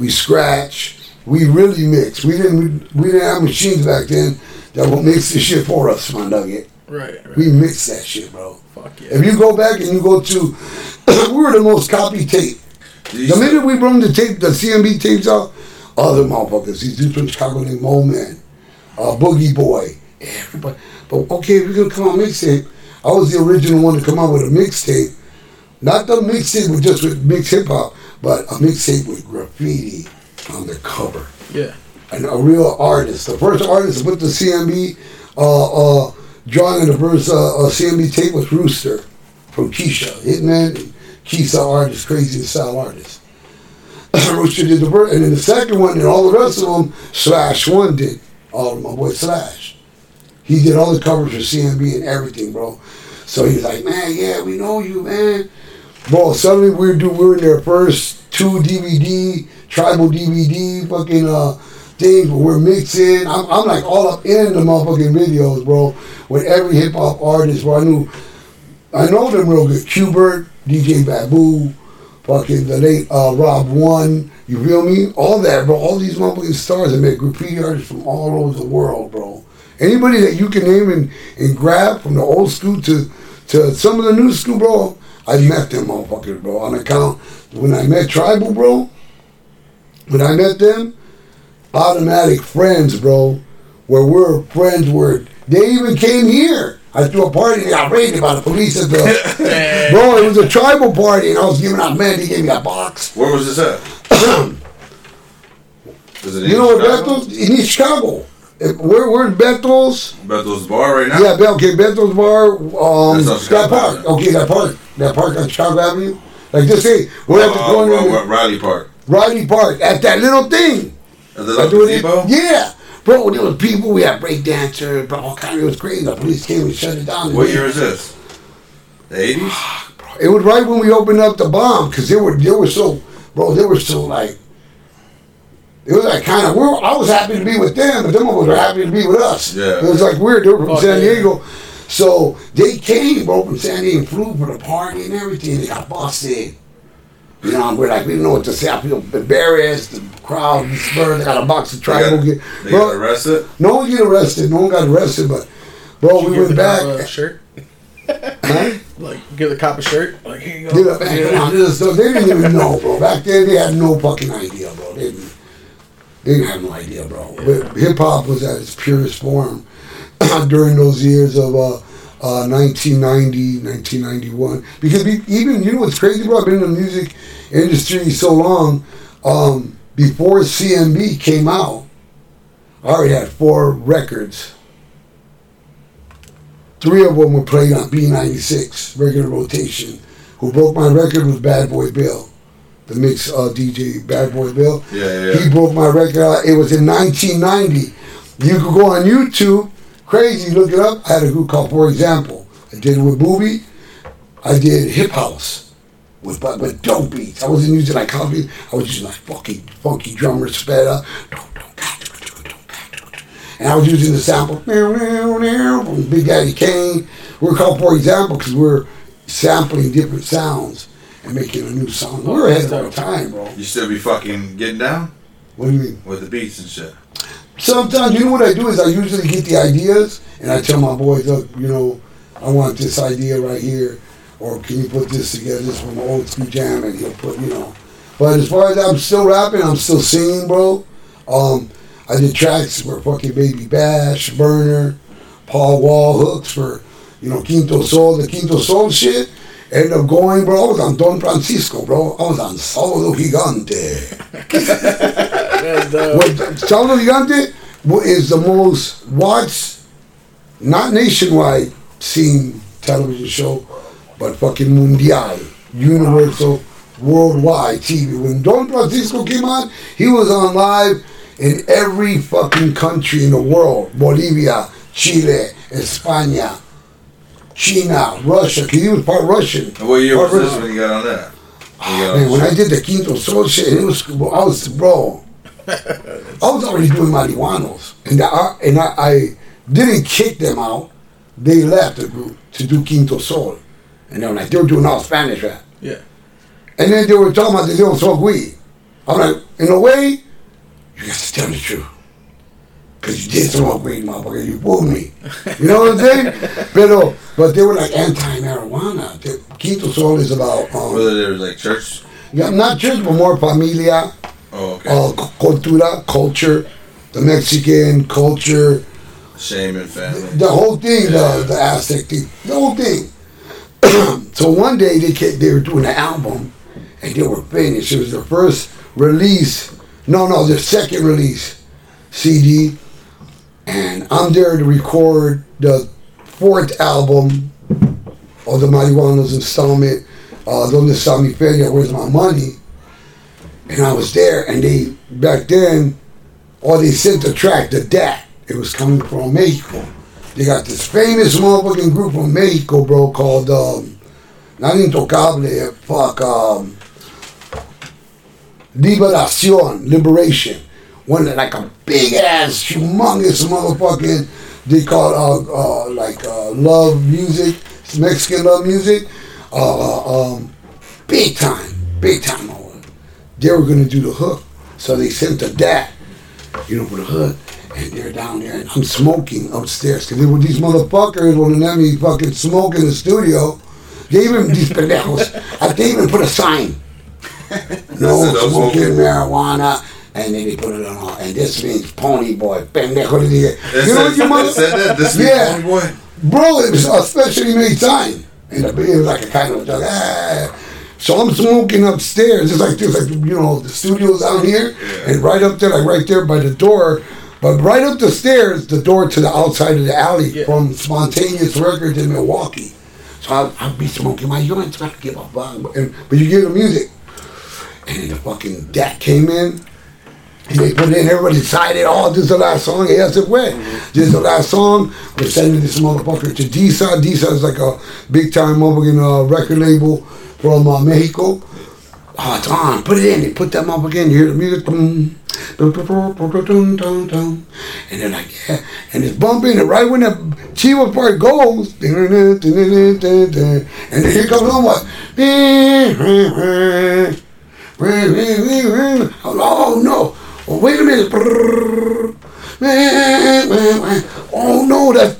We scratch. We really mix. We didn't. We, we didn't have machines back then that would mix the shit for us, my nugget. Right, right. We mix that shit, bro. Fuck yeah. If you go back and you go to, we were the most copied tape. Jeez. The minute we brought the tape, the C M B tapes out, other motherfuckers. These dudes from Chicago named Mo Man, uh, Boogie Boy, everybody. But okay, we're gonna come on mixtape. I was the original one to come out with a mixtape, not the mixtape with just with mixed hip hop. But a mixtape with graffiti on the cover. Yeah. And a real artist. The first artist to put the C M B uh, uh, drawing in the first uh, uh, C M B tape was Rooster from Keisha. Hitman, Keisha artist, crazy style artist. Rooster did the first, and then the second one, and all the rest of them, Slash One did. All of my boy Slash. He did all the covers for C M B and everything, bro. So he's like, man, yeah, we know you, man. Bro, suddenly we were, we were in their first two D V D, tribal D V D fucking uh, things where we're mixing. I'm, I'm like all up in the motherfucking videos, bro, with every hip hop artist, bro. I knew, I know them real good. Q-Bert, D J Babu, fucking the late uh, Rob One, you feel me? All that, bro. All these motherfucking stars that make graffiti artists from all over the world, bro. Anybody that you can name and, and grab from the old school to, to some of the new school, bro. I met them motherfuckers, bro, on account. When I met Tribal, bro, when I met them, automatic friends, bro, where we're friends, where they even came here. I threw a party and got raided by the police at the, bro, it was a Tribal party, and I was giving out, man, they gave me a box. Where was this at? Was it in you know what Bethel's? In East Chicago. We're, we're in Bethel's. Bethel's Bar right now? Yeah, okay, Bethel's Bar, um, that park. Okay, that park. That park on Chicago Avenue. Like this thing. We're at the corner. Uh, Riley Park. Riley Park. At that little thing. At the little depot? Yeah. Bro, there was people. We had breakdancers. All kinds. It was crazy. The police came and shut it down. What year is this? The eighties? Bro, it was right when we opened up The Bomb. Because they were, they were so, bro, they were so like, it was like kind of, we were, I was happy to be with them, but them were happy to be with us. Yeah. It was like weird. They were from oh, San Diego. Yeah. So they came, bro, from San Diego, flew for the party and everything. They got busted. You know, we're like, we don't know what to say. I feel embarrassed. The crowd dispersed. They got a box of tribal gear. They got arrested? No one get arrested. No one got arrested, but, bro, Did we went back. Did you give the cop a shirt? Huh? Like, give the cop a shirt? Like, here you go. Did back, yeah. on, this, so they didn't even know, bro. Back then, they had no fucking idea, bro. They didn't, they didn't have no idea, bro. Yeah. Hip-hop was at its purest form. During those years of uh, uh, nineteen ninety, nineteen ninety-one. Because we, even, you know what's crazy, bro? I've been in the music industry so long. Um, before C M B came out, I already had four records. Three of them were played on B ninety-six, regular rotation. Who broke my record was Bad Boy Bill. the mix uh, D J Bad Boy Bill. Yeah, yeah, yeah. He broke my record out. It was in nineteen ninety. You could go on YouTube, crazy, look it up. I had a group called For Example. I did it with Boobie. I did Hip House with with dope beats. I wasn't using like house beats. I was using like funky, funky drummer sped up. And I was using the sample from Big Daddy Kane. We're called For Example because we're sampling different sounds and making a new song. We were ahead of our time, bro. You still be fucking getting down? What do you mean? With the beats and shit. Sometimes, you know what I do is I usually get the ideas and I tell my boys, look, you know, I want this idea right here, or can you put this together? This from an old school jam, and he'll put, you know. But as far as I'm still rapping, I'm still singing, bro. Um, I did tracks for fucking Baby Bash, Burner, Paul Wall, hooks for, you know, Quinto Sol, the Quinto Sol shit. Ended up going, bro, I was on Don Francisco, bro. I was on Saulo Gigante. Saulo Gigante is the most watched, not nationwide, seen television show, but fucking mundial, universal, worldwide T V. When Don Francisco came on, he was on live in every fucking country in the world. Bolivia, Chile, España, China, Russia, because he was part Russian. What year was this when you got on that? Oh, man, when I did the Quinto Sol shit, it was, I was, bro, I was already doing marihuanos. And, the, and I, I didn't kick them out. They left the group to do Quinto Sol. And they were like, they were doing all Spanish rap. Yeah. And then they were talking about they don't smoke weed. I'm like, in a way, you got to tell the truth. Because you did smoke weed, motherfucker. You fooled me. You know what I'm saying? Pero, but they were like anti-marijuana. The Quinto Sol is about... Um, whether there was like church? Yeah, not church, but more familia. Oh, okay. Uh, cultura, culture. The Mexican culture. Shame and family. The whole thing, yeah. the, the Aztec thing. The whole thing. So one day they came, they were doing an album and they were finished. It was their first release. No, no, their second release C D. And I'm there to record the fourth album of the Marihuanos installment, uh, Donde Está Mi Feria, Where's My Money? And I was there and they, back then, or they sent the track, the D A T. It was coming from Mexico. They got this famous motherfucking group from Mexico, bro, called, um, not Intocable, fuck, um, Liberacion, Liberation. One that, like a big ass, humongous motherfucking, they call it, uh, uh, like, uh, love music, Mexican love music, uh, um, big time, big time. They were gonna do the hook. So they sent the D A T, you know, for the hook. And they're down there, and I'm smoking upstairs. Because there were these motherfuckers wouldn't let me fucking smoke in the studio. They even, these pendejos, they even put a sign. No smoking marijuana. And then they put it on all. And this means pony boy. Pendejo. You know what you mother said that? This means yeah. Pony boy? Bro, it was a specially made sign. And it was like a kind of, ah. So I'm smoking upstairs. It's like this, like, you know, the studio's down here. Yeah. And right up there, like right there by the door, but right up the stairs, the door to the outside of the alley yeah. from Spontaneous Records in Milwaukee. So I'll, I'll be smoking my joints, trying to give a fuck. And, but you hear the music. And then the fucking D A T came in. And they put it in, everybody decided, oh, this is the last song. Yes, it went. Mm-hmm. This is the last song. We're sending this motherfucker to D S A. D S A is like a big-time motherfucking uh, record label from uh, Mexico. Oh, it's on. Put it in. They put that motherfucker in. You hear the music. Boom. And they're like, yeah, and it's bumping, and right when the Chiva part goes, and here comes on what? Oh no! Oh, wait a minute! Oh no! That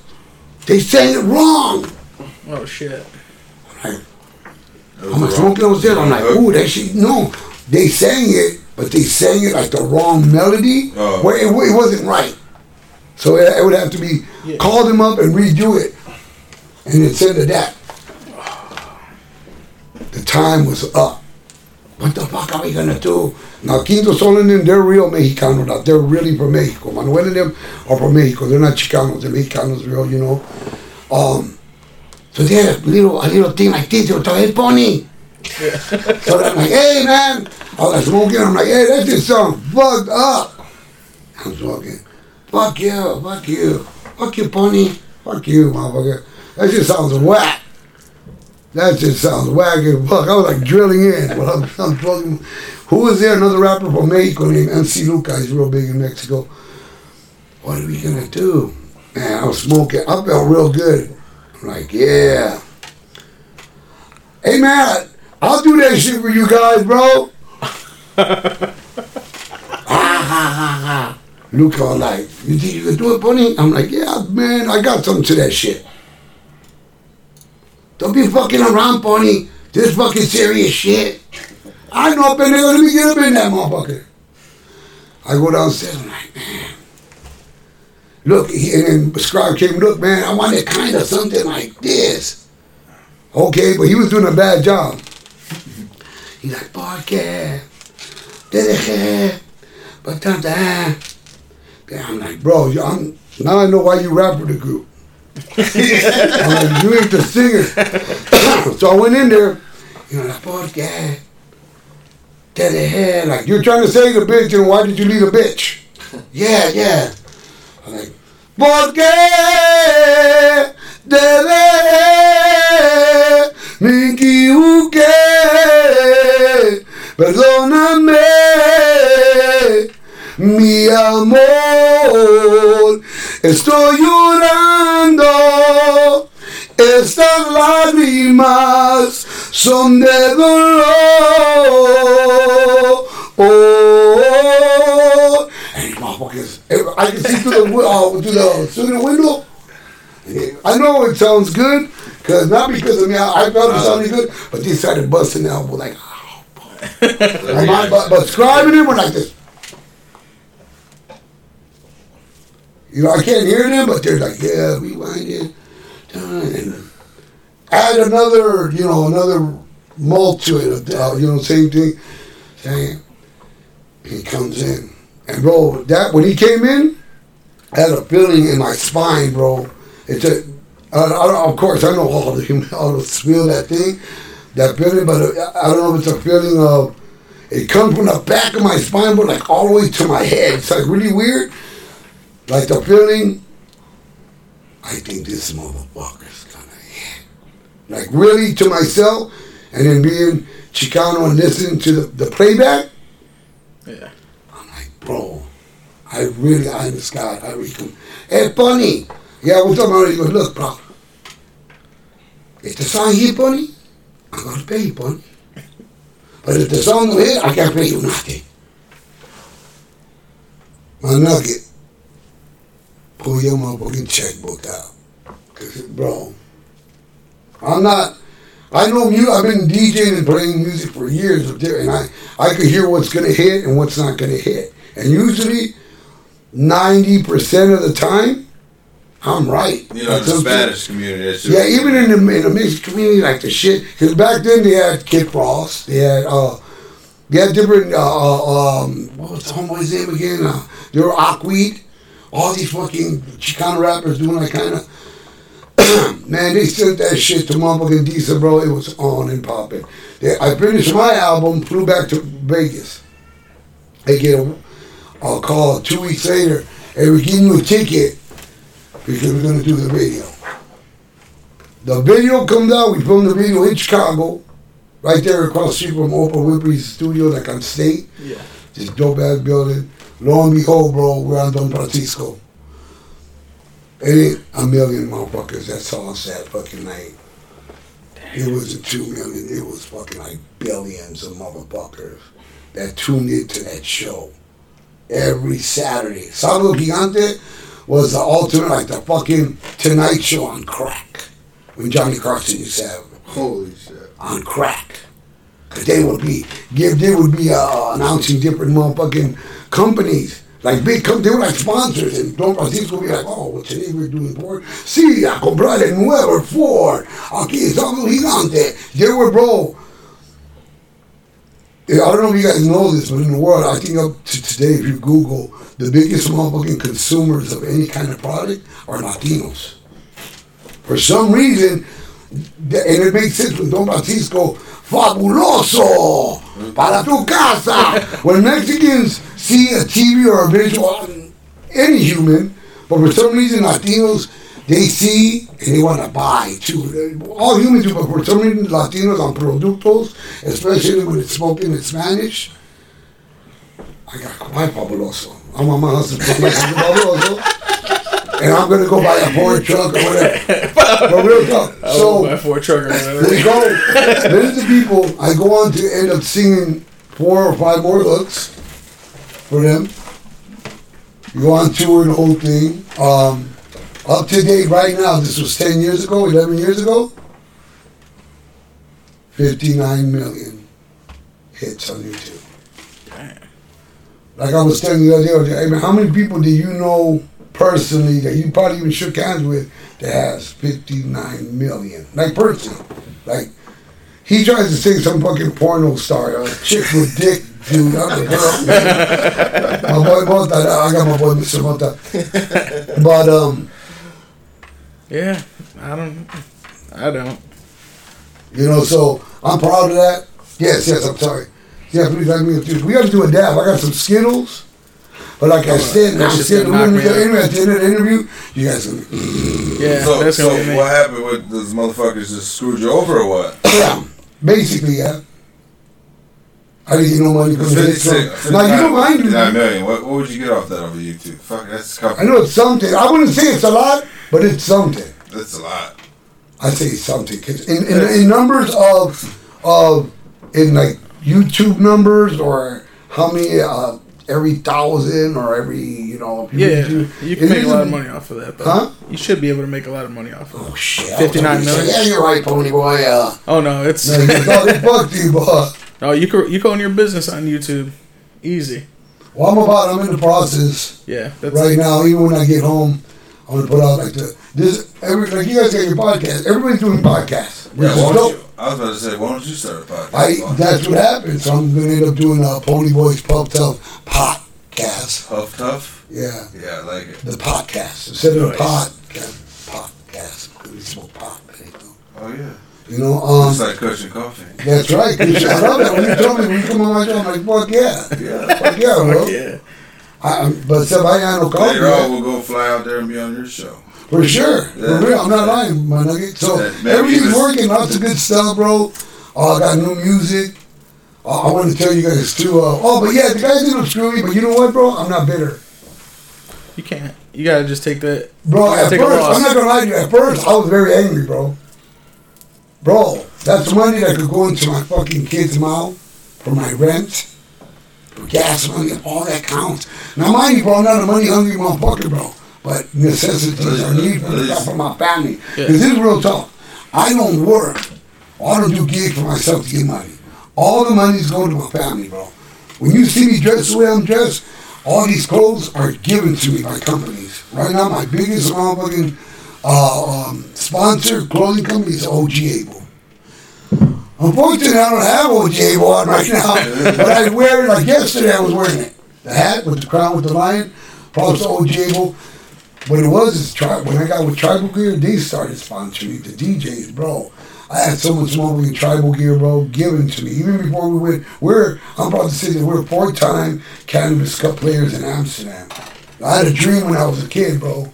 they sang it wrong. Oh shit! I'm like smoking those dead. I'm like, ooh, that shit. No, they sang it. But they sang it like the wrong melody, oh. where it, it wasn't right. So it, it would have to be, yeah. call them up and redo it. And instead of that, the time was up. What the fuck are we gonna do? Now Quinto Sol and them, they're real Mexicanos now. They're really from Mexico. Manuel and them are from Mexico. They're not Chicanos, they're Mexicanos real, you know. Um, so they had a little, a little thing like this, they were talking, hey, pony. Yeah. So I'm like, hey man, I was walking, I'm like, hey, that just sounds fucked up. I was walking, fuck you, fuck you, fuck you pony, fuck you motherfucker. That just sounds whack. That just sounds whack as fuck. I was like drilling in. But I'm, I'm talking, who was there? Another rapper from Mexico named M C Luca. He's real big in Mexico. What are we going to do? Man, I was smoking. I felt real good. I'm like, yeah. Hey, man, I'll do that shit for you guys, bro. Ha, ha, ha, ha. Luca was like, you think you can do it, bunny? I'm like, yeah, man, I got something to that shit. Don't be fucking around, pony. This fucking serious shit. I know up in there. Let me get up in that motherfucker. I go downstairs. I'm like, man. Look, he, and then Scribe came, look, man, I wanted kind of something like this. Okay, but he was doing a bad job. He's like, porque, deje, but I'm like, bro, I'm, now I know why you rap with the group. I'm like, you ain't the singer. So I went in there, you know, like, porque, deje, like, you're trying to say the bitch, and why did you leave the bitch? Yeah, yeah. I'm like, porque, deje, me equivoqué, perdóname, mi amor. Estoy llorando, estas lágrimas son de dolor. Oh, and motherfuckers, I can see through the, uh, through the, through the window. I know it sounds good, cause not because of me. I, I felt it sounded good, but they started busting the elbow like, oh, my, but, but scribing it, we're like this. You know, I can't hear them, but they're like, yeah, rewind it. And add another, you know, another mold to it, uh, you know, same thing. Same. He comes in. And, bro, that when he came in, I had a feeling in my spine, bro. It's a, I, I, of course, I know all the, all the feel that thing, that feeling, but I don't know if it's a feeling of, it comes from the back of my spine, but like all the way to my head. It's like really weird. Like the feeling, I think this motherfucker's gonna hit. Like really to myself, and then being Chicano and listening to the, the playback. Yeah. I'm like, bro, I really, I just got, I really come. Hey, Pony. Yeah, what's up, man? He goes, look, bro. If the song hit, Pony, I'm gonna pay you, Pony. But if the song don't hit, I can't pay you nothing. My nugget. Pull your motherfucking checkbook out. Cause, bro, I'm not, I know music, I've been DJing and playing music for years up there, and I, I could hear what's going to hit and what's not going to hit. And usually, ninety percent of the time, I'm right. You know, like the Spanish community. It's just, yeah, even in the, in the mixed community, like the shit, because back then they had Kid Frost, they had, uh, they had different, uh, um, what was the homeboy's name again? Uh, they were Aqueed. All these fucking Chicano rappers doing that kind of... Man, they sent that shit to motherfucking Disa, bro. It was on and popping. Yeah, I finished my album, flew back to Vegas. They get a, a call two weeks later, and we're getting you a ticket because we're going to do the video. The video comes out. We filmed the video in Chicago, right there across the street from Oprah Winfrey's studio, like on State. Yeah. This dope-ass building. Lo and behold, bro, we're on Don Francisco. It ain't a million motherfuckers that saw us that fucking night. Damn. It wasn't two million. It was fucking like billions of motherfuckers that tuned into that show every Saturday. Sábado Gigante was the ultimate, like the fucking Tonight Show on crack. When Johnny Carson used to have it. Holy shit. On crack. Because they would be, they would be uh, announcing different motherfucking companies, like big companies, they were like sponsors, and Don Francisco would be like, oh, well, today we're doing Ford. Si, a comprar el nuevo Ford. Aquí estamos gigante. They were, bro. I don't know if you guys know this, but in the world, I think up to today, if you Google, the biggest motherfucking consumers of any kind of product are Latinos. For some reason, and it makes sense with Don Francisco, fabuloso para tu casa. When Mexicans see a T V or a visual, any human, but for some reason Latinos, they see and they want to buy too. All humans do, but for some reason Latinos on productos, especially when it's spoken in Spanish, I got to buy fabuloso. I'm on my husband's fabuloso, and I'm going to go buy a Ford truck or whatever. But real talk. So buy a Ford truck or whatever. We go, there's the people, I go on to end up singing four or five more looks for them. You go on tour and the whole thing. Um, up to date right now, this was ten years ago, eleven years ago, fifty-nine million hits on YouTube. Damn. Like I was telling you the other day, I mean, how many people do you know personally that you probably even shook hands with that has fifty-nine million? Like, personally. Like, he tries to sing some fucking porno star, a chick with dick. Dude, I'm the girl, man. My boy Mota, I got my boy Mister Mota. But um, yeah, I don't, I don't. You know, so I'm proud of that. Yes, yes, I'm sorry. Yeah, please let me. We got to do a dab. I got some Skittles, but like I said, I'm scared to win. Anyway, at the end of the interview, you guys gonna be. Yeah, so, that's so what, what happened with those motherfuckers? Just screwed you over or what? Yeah, basically, yeah. I didn't get no money from fifty-six. Now, you know what I do? fifty-nine million. What, what would you get off that over YouTube? Fuck, that's a I know it's something. I wouldn't say it's a lot, but it's something. That's a lot. I say something. Cause in, in, in numbers of, of, in like YouTube numbers or how many, uh, every thousand or every, you know. Yeah, do, you can make a lot of money off of that. Though. Huh? You should be able to make a lot of money off of that. Oh, shit. fifty-nine million. Yeah, you're right, Pony Boy. Uh, oh, no, it's. No, you thought it fucked you, boy. No, you can you can own your business on YouTube, easy. Well, I'm about I'm in the process. Yeah, that's right it. Now, even when I get home, I'm gonna put out like the this every like you guys got your podcast. Everybody's doing podcasts. Yeah, why don't you, I was about to say, why don't you start a podcast? I, that's what happens. So I'm gonna end up doing a Pony Boy's Puff Tough podcast. Puff Tough. Yeah. Yeah, I like it. The podcast instead of the podcast. Podcast. We smoke pot. Oh yeah. You know, um, it's like Cushion Coffee. That's right. I love that. When you told me, when you come on my show, I'm like, fuck yeah. Yeah. Fuck yeah, bro. Fuck yeah. I, but so I ain't no coffee. Later on, we'll go fly out there and be on your show. For sure. Yeah. For real. I'm not lying, my nugget. So yeah, everything's working. Lots of good stuff, bro. Uh, I got new music. Uh, I want to tell you guys, too. Uh, oh, but yeah, the guys didn't screw me, but you know what, bro? I'm not bitter. You can't. You got to just take that. Bro, at first, I'm not going to lie to you. At first, I was very angry, bro. Bro, that's money that could go into my fucking kid's mouth for my rent, for gas money, all that counts. Now, mind you, bro, I'm not a money-hungry motherfucker, bro, but necessities are needed for my family. Because yeah. This is real talk. I don't work. I don't do gigs for myself to get money. All the money's going to my family, bro. When you see me dressed the way I'm dressed, all these clothes are given to me by companies. Right now, my biggest motherfucking... Uh, um, sponsor clothing company is O G Able. Unfortunately, I don't have O G Able on right now, but I wear it like yesterday. I was wearing it, the hat with the crown with the lion. Props to O G Able. What it was is tri- when I got with Tribal Gear, they started sponsoring the D Js, bro. I had so much smoking Tribal Gear, bro, given to me even before we went. We're I'm about to say that we're four-time Cannabis Cup players in Amsterdam. I had a dream when I was a kid, bro.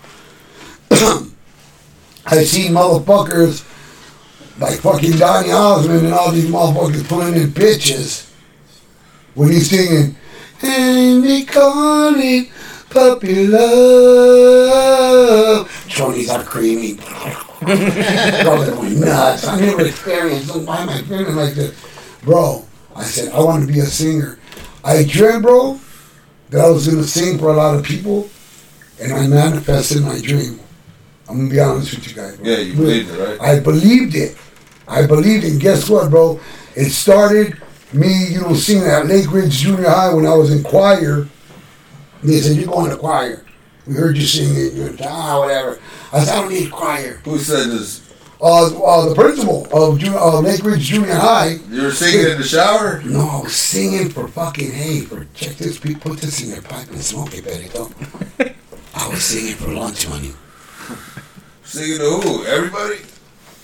I seen motherfuckers like fucking Donny Osmond and all these motherfuckers pulling in bitches when he's singing, and they call it puppy love. Tony's are creamy. Bro, they're going nuts. I never experienced why my feeling like this. Bro, I said, I want to be a singer. I dreamt, bro, that I was going to sing for a lot of people, and I manifested my dream. I'm going to be honest with you guys, bro. Yeah, you believed it, right? I believed it. I believed it. And guess what, bro? It started me, you know, singing at Lake Ridge Junior High when I was in choir. They said, you're going to choir. We heard you singing. You're ah, whatever. I said, I don't need choir. Who said this? Uh, uh, the principal of uh, Lake Ridge Junior High. You were singing said, in the shower? No, I was singing for fucking, hey, for check this, put this in your pipe and smoke it, Benito. I was singing for lunch money. Singing to who? Everybody?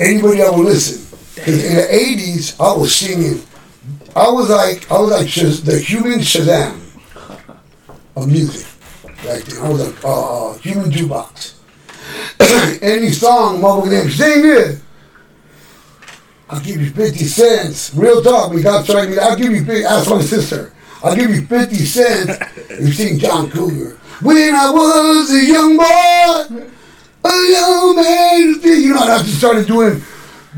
Anybody that will listen. Because in the eighties, I was singing. I was like, I was like Shaz- the human Shazam of music. Like I was like uh, human jukebox. Any song, motherfucker, name, sing this. I'll give you fifty cents. Real talk, we got trying. I'll give you fifty. Ask my sister. I'll give you fifty cents. You sing John Cougar. When I was a young boy, a young man, you know, I just started doing,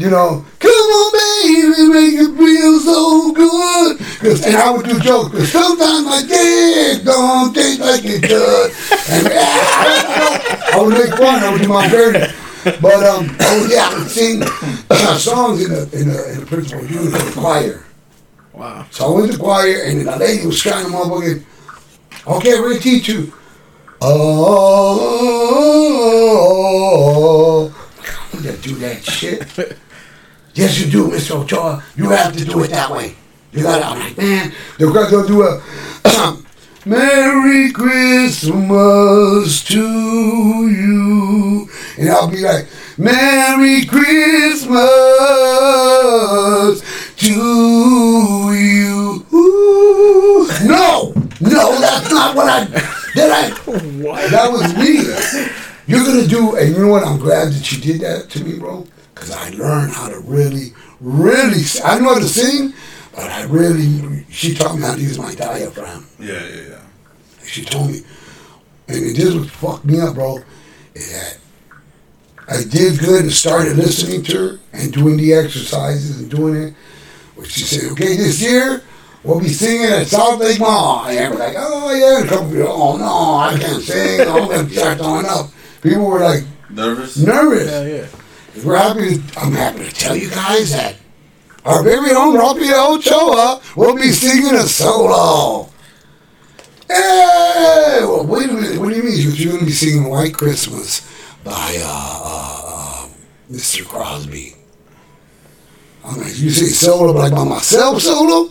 you know, come on, baby, make it feel so good. And I would do jokes, because sometimes my dick don't taste like it does. And I would make fun, I would do my dirty. But, um, oh yeah, I would sing uh, songs in a, in a, in a principal unit of the choir. Wow. So I went to the choir, and the lady was crying, motherfucking, okay, we're going to teach you. Oh, I'm going to do that shit. Yes, you do, Mister Ochoa. You have to do it that way. You got to, I'm like, man. They're going to do a Merry Christmas to you. And I'll be like, Merry Christmas to you. Ooh. No, no, that's not what I... Then I, what? That was me. You're going to do, and you know what, I'm glad that you did that to me, bro, because I learned how to really, really, I know how to sing, but I really, she taught me how to use my diaphragm. Yeah, yeah, yeah. She told me, and this was fucked me up, bro, is that I did good and started listening to her and doing the exercises and doing it, but she said, okay, this year, we'll be singing at South Lake Mall. And I was like, oh, yeah. A couple people, oh, no, I can't sing. I'm going to start throwing up. People were like, nervous? Nervous. Yeah, yeah. We're happy to, I'm happy to tell you guys that our very own Robbie Ochoa will be singing a solo. Hey! Well, wait a minute. What do you mean? You're going to be singing White Christmas by uh, uh, Mister Crosby. I'm like, you sing solo, but like by myself solo?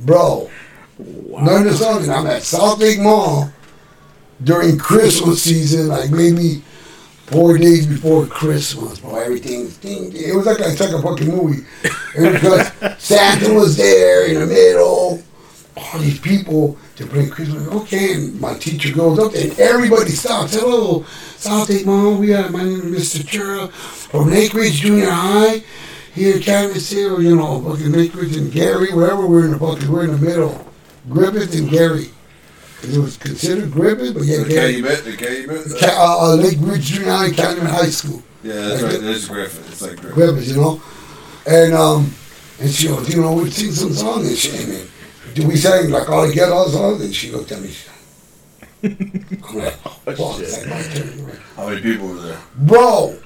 Bro, wow. Learn the song, and I'm at South Lake Mall during Christmas season, like maybe four days before Christmas, bro. Everything's ding, ding. It was like I took a fucking movie. And because Santa was there in the middle, all these people to play Christmas. Okay, and my teacher goes up there, and everybody stops. Hello, South Lake Mall. We are, my name is Mister Chura from Lake Ridge Junior High. Here, Canvas here, you know, fucking Griffith and Gary, wherever we're in the fucking, we're in the middle. Griffith and Gary. It was considered Griffith, but yeah, Gary. The Calumet, the Calumet. The Ca- uh, Lake Ridge Junior High, Calumet High School. Yeah, that's like, right, there's Griffith, it's like Griffith. Griffith, you know. And, um, and she goes, you know, we sing some songs and shit, and we sang like all together, all songs, and she looked at me, I'm like, fuck, that's my turn. How many people were there? Bro!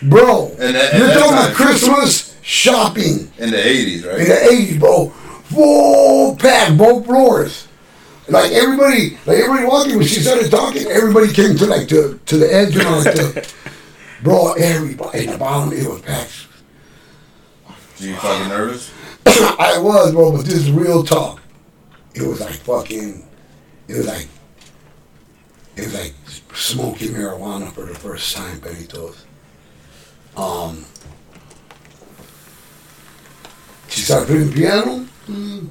Bro, and that, and you're talking about Christmas shopping. In the eighties, right? In the eighties, bro. Full pack, both floors. Like everybody, like everybody walking, when she started talking, everybody came to like to, to the edge, you know, like to, bro, everybody. In the bottom, it was packed. Were you fucking nervous? I was, bro, but this is real talk. It was like fucking, it was like, it was like smoking marijuana for the first time, Benitos. Um, she started playing the piano. Mm.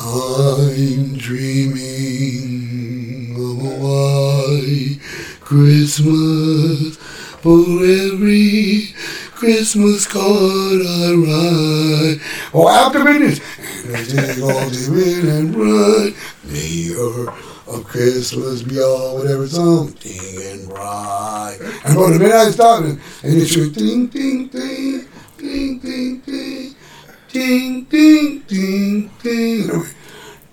I'm dreaming of a white Christmas for every Christmas card I write. Oh, after minutes! And I take all the wind and run. Mayor of Christmas be all whatever something and right. And for the minute I started, and it should ding, ding, ding, ding, ding, ding, ding, ding, ding, ding,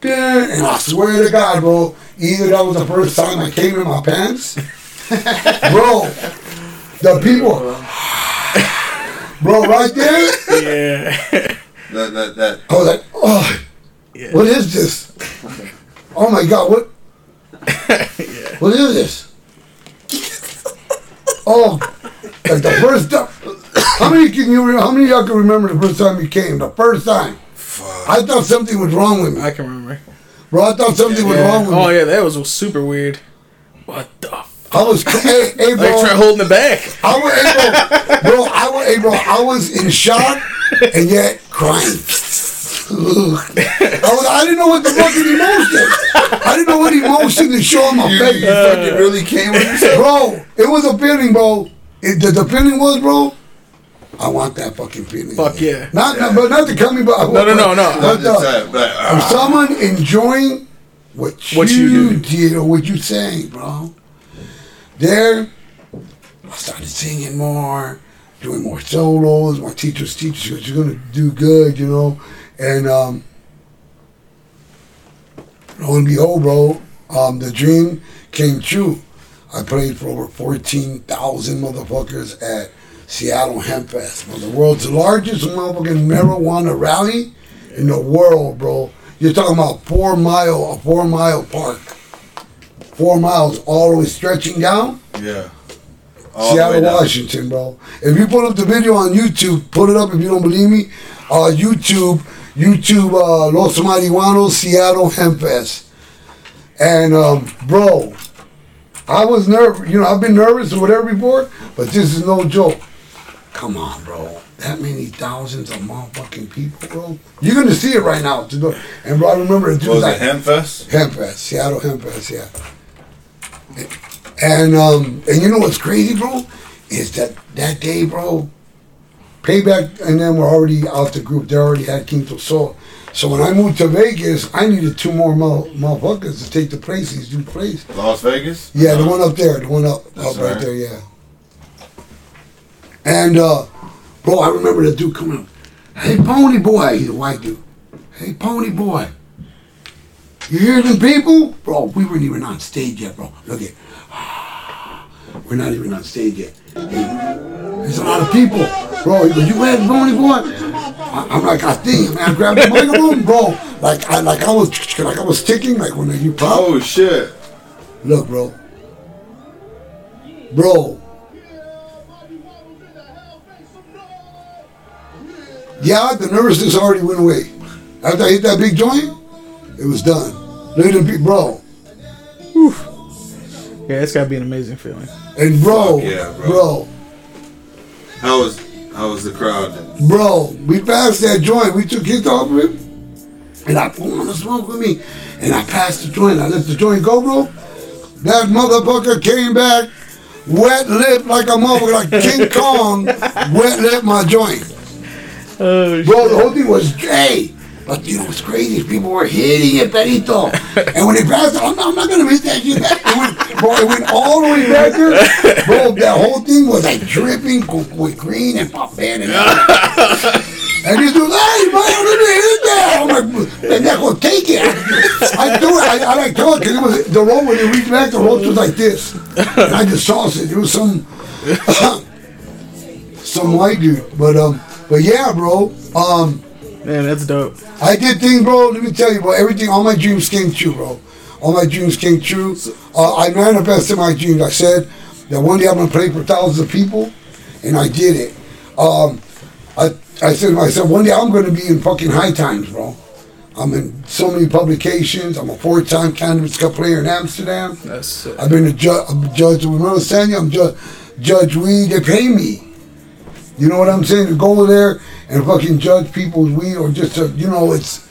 and I swear to God, bro, either that was the first time I came in my pants, bro, the people, bro, right there, yeah, that, that, that. I was like, oh, yeah. What is this? Oh my God, what? Yeah. What is this? Oh, like the first time. How many can you? How many of y'all can remember the first time you came? The first time. Fuck. I thought something was wrong with me. I can remember. Bro, I thought something yeah, was yeah. wrong with oh, me. Oh yeah, that was super weird. What the? Fuck? I was. Hey, hey bro. Like trying holding it back. I was, hey, bro, bro. I was. Hey, bro, I was in shock and yet crying. I, was, I didn't know what the fucking emotion. I didn't know what emotion to show on my you, face. You fucking really came with yourself, bro. It was a feeling, bro. It, the, the feeling was, bro. I want that fucking feeling. Fuck yeah. Not, yeah. not but not to come me, but I, no, no, no, no, no. But, uh, saying, but, uh, from someone enjoying what, what you, you did or what you sang, bro. There, I started singing more, doing more solos. My teachers, teachers, you're gonna do good, you know. And um, lo and behold, bro, um, the dream came true. I played for over fourteen thousand motherfuckers at Seattle Hemp Fest, bro. The world's largest motherfucking marijuana rally in the world, bro. You're talking about four mile, a four mile park. Four miles all the way stretching down. Yeah. All Seattle, Washington, bro. If you put up the video on YouTube, put it up if you don't believe me. Uh, YouTube. YouTube, uh, Los Marihuanos, Seattle Hemp Fest. And, um, bro, I was nervous. You know, I've been nervous or whatever before, but this is no joke. Come on, bro. That many thousands of motherfucking people, bro. You're going to see it right now. And, bro, I remember it. Was it Hemp Fest? Hemp Fest. Seattle Hemp Fest, yeah. And, um, and you know what's crazy, bro? Is that that day, bro, Payback and them were already out the group. They already had Quinto Sol. So when I moved to Vegas, I needed two more motherfuckers to take the place, these new place. Las Vegas? Yeah, the one up there, the one up, up right there, yeah. And, uh, bro, I remember the dude coming up. Hey, Pony Boy. He's a white dude. Hey, Pony Boy. You hear them people? Bro, we weren't even on stage yet, bro. Look at We're not even on stage yet. There's a lot of people. Bro, he goes, you had Pony Boy? I, I'm like, I think, man. I grabbed the microphone, bro. Like I like I was like I was ticking, like when you pop. Oh shit. Look, bro. Bro. Yeah, the nervousness already went away. After I hit that big joint, it was done. Look at the big bro. Whew. Yeah, it's gotta be an amazing feeling. And bro, fuck yeah, bro. bro. How was how was the crowd? Bro, we passed that joint. We took hits off of it. And I put on the smoke with me. And I passed the joint. I let the joint go, bro. That motherfucker came back, wet lip like a motherfucker, like King Kong, wet lip my joint. Oh, bro, the whole thing was gay. But you know what's crazy? People were hitting it, Perito. And when they passed it, I'm not, I'm not going to miss that shit. It went, bro, it went all the way back there. Bro, that whole thing was like dripping with green and poppin' and all. And he's like, hey, man, I'm going to hit that. I'm like, pendejo, take it. I do it. I, I like to it because the road, when it reached back, the road was like this. And I just sauced it. It was some, some white dude. But, um, but yeah, bro. Um... Man, that's dope. I did things, bro. Let me tell you, bro. Everything, all my dreams came true, bro. All my dreams came true. Uh, I manifested my dreams. I said that one day I'm going to play for thousands of people, and I did it. Um, I I said to myself, one day I'm going to be in fucking High Times, bro. I'm in so many publications. I'm a four-time Cannabis Cup player in Amsterdam. That's sick. I've been a, ju- I'm a judge with Mel Sanya. I'm ju- Judge Weed. They pay me. You know what I'm saying? To go there and fucking judge people's weed or just to, you know, it's,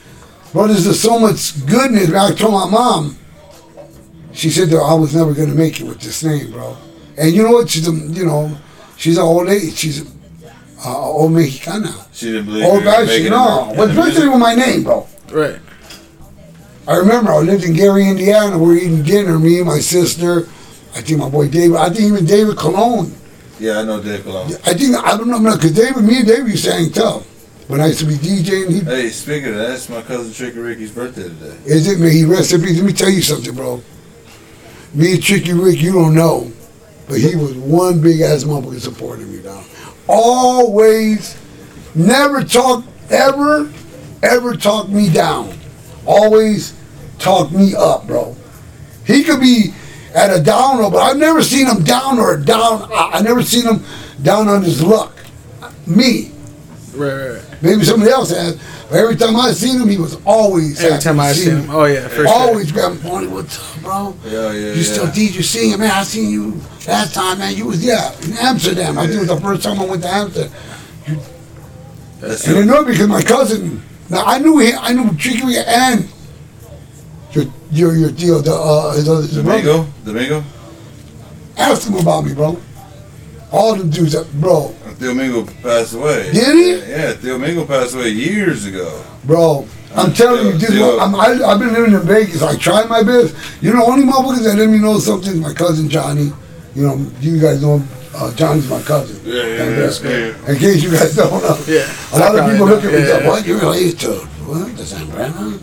bro, there's so much goodness. I told my mom, she said that I was never going to make it with this name, bro. And you know what? She's a, you know, she's an old lady. She's an uh, old Mexicana. She didn't believe old guy, she, no. Well, especially with my name, bro. Right. I remember I lived in Gary, Indiana. We were eating dinner, me and my sister. I think my boy David, I think even David Colon. Yeah, I know Dave Colon. I think, I don't know, because David, me and David used to hang tough. When I used to be DJing, he... Hey, speaking of that, it's my cousin Tricky Ricky's birthday today. Is it, man? He rest in peace. Let me tell you something, bro. Me and Tricky Rick, you don't know, but he was one big-ass motherfucker supporting me, dog. Always, never talk, ever, ever talk me down. Always talk me up, bro. He could be... at a downer, but I've never seen him down or down. I, I never seen him down on his luck. Me, Right, right, right. Maybe somebody else has. But every time I seen him, he was always every happy time I seen him. him. Oh yeah, for always sure. Grabbing Barney. What's up, bro? Yeah, yeah. You yeah. still teach? You singing, man? I seen you last time, man. You was yeah in Amsterdam. Yeah. I think it was the first time I went to Amsterdam. You, That's and I know because my cousin. Now I knew him. I knew Chiquia and your your your deal. The uh, his other Domingo. Domingo. Ask him about me, bro. All the dudes, that, bro. Theo Mingo passed away. Did he? Yeah, yeah, Theo Mingo passed away years ago. Bro, I'm, I'm telling Theo, you, dude, Theo, I'm, I, I've been living in Vegas. I tried my best. You know, only motherfuckers that let me know something is my cousin Johnny. You know, you guys know him. Uh, Johnny's my cousin. Yeah, yeah, yeah, yeah. In case you guys don't know. Yeah. A lot of people look at me and say, what? You related to what? The San Bruno?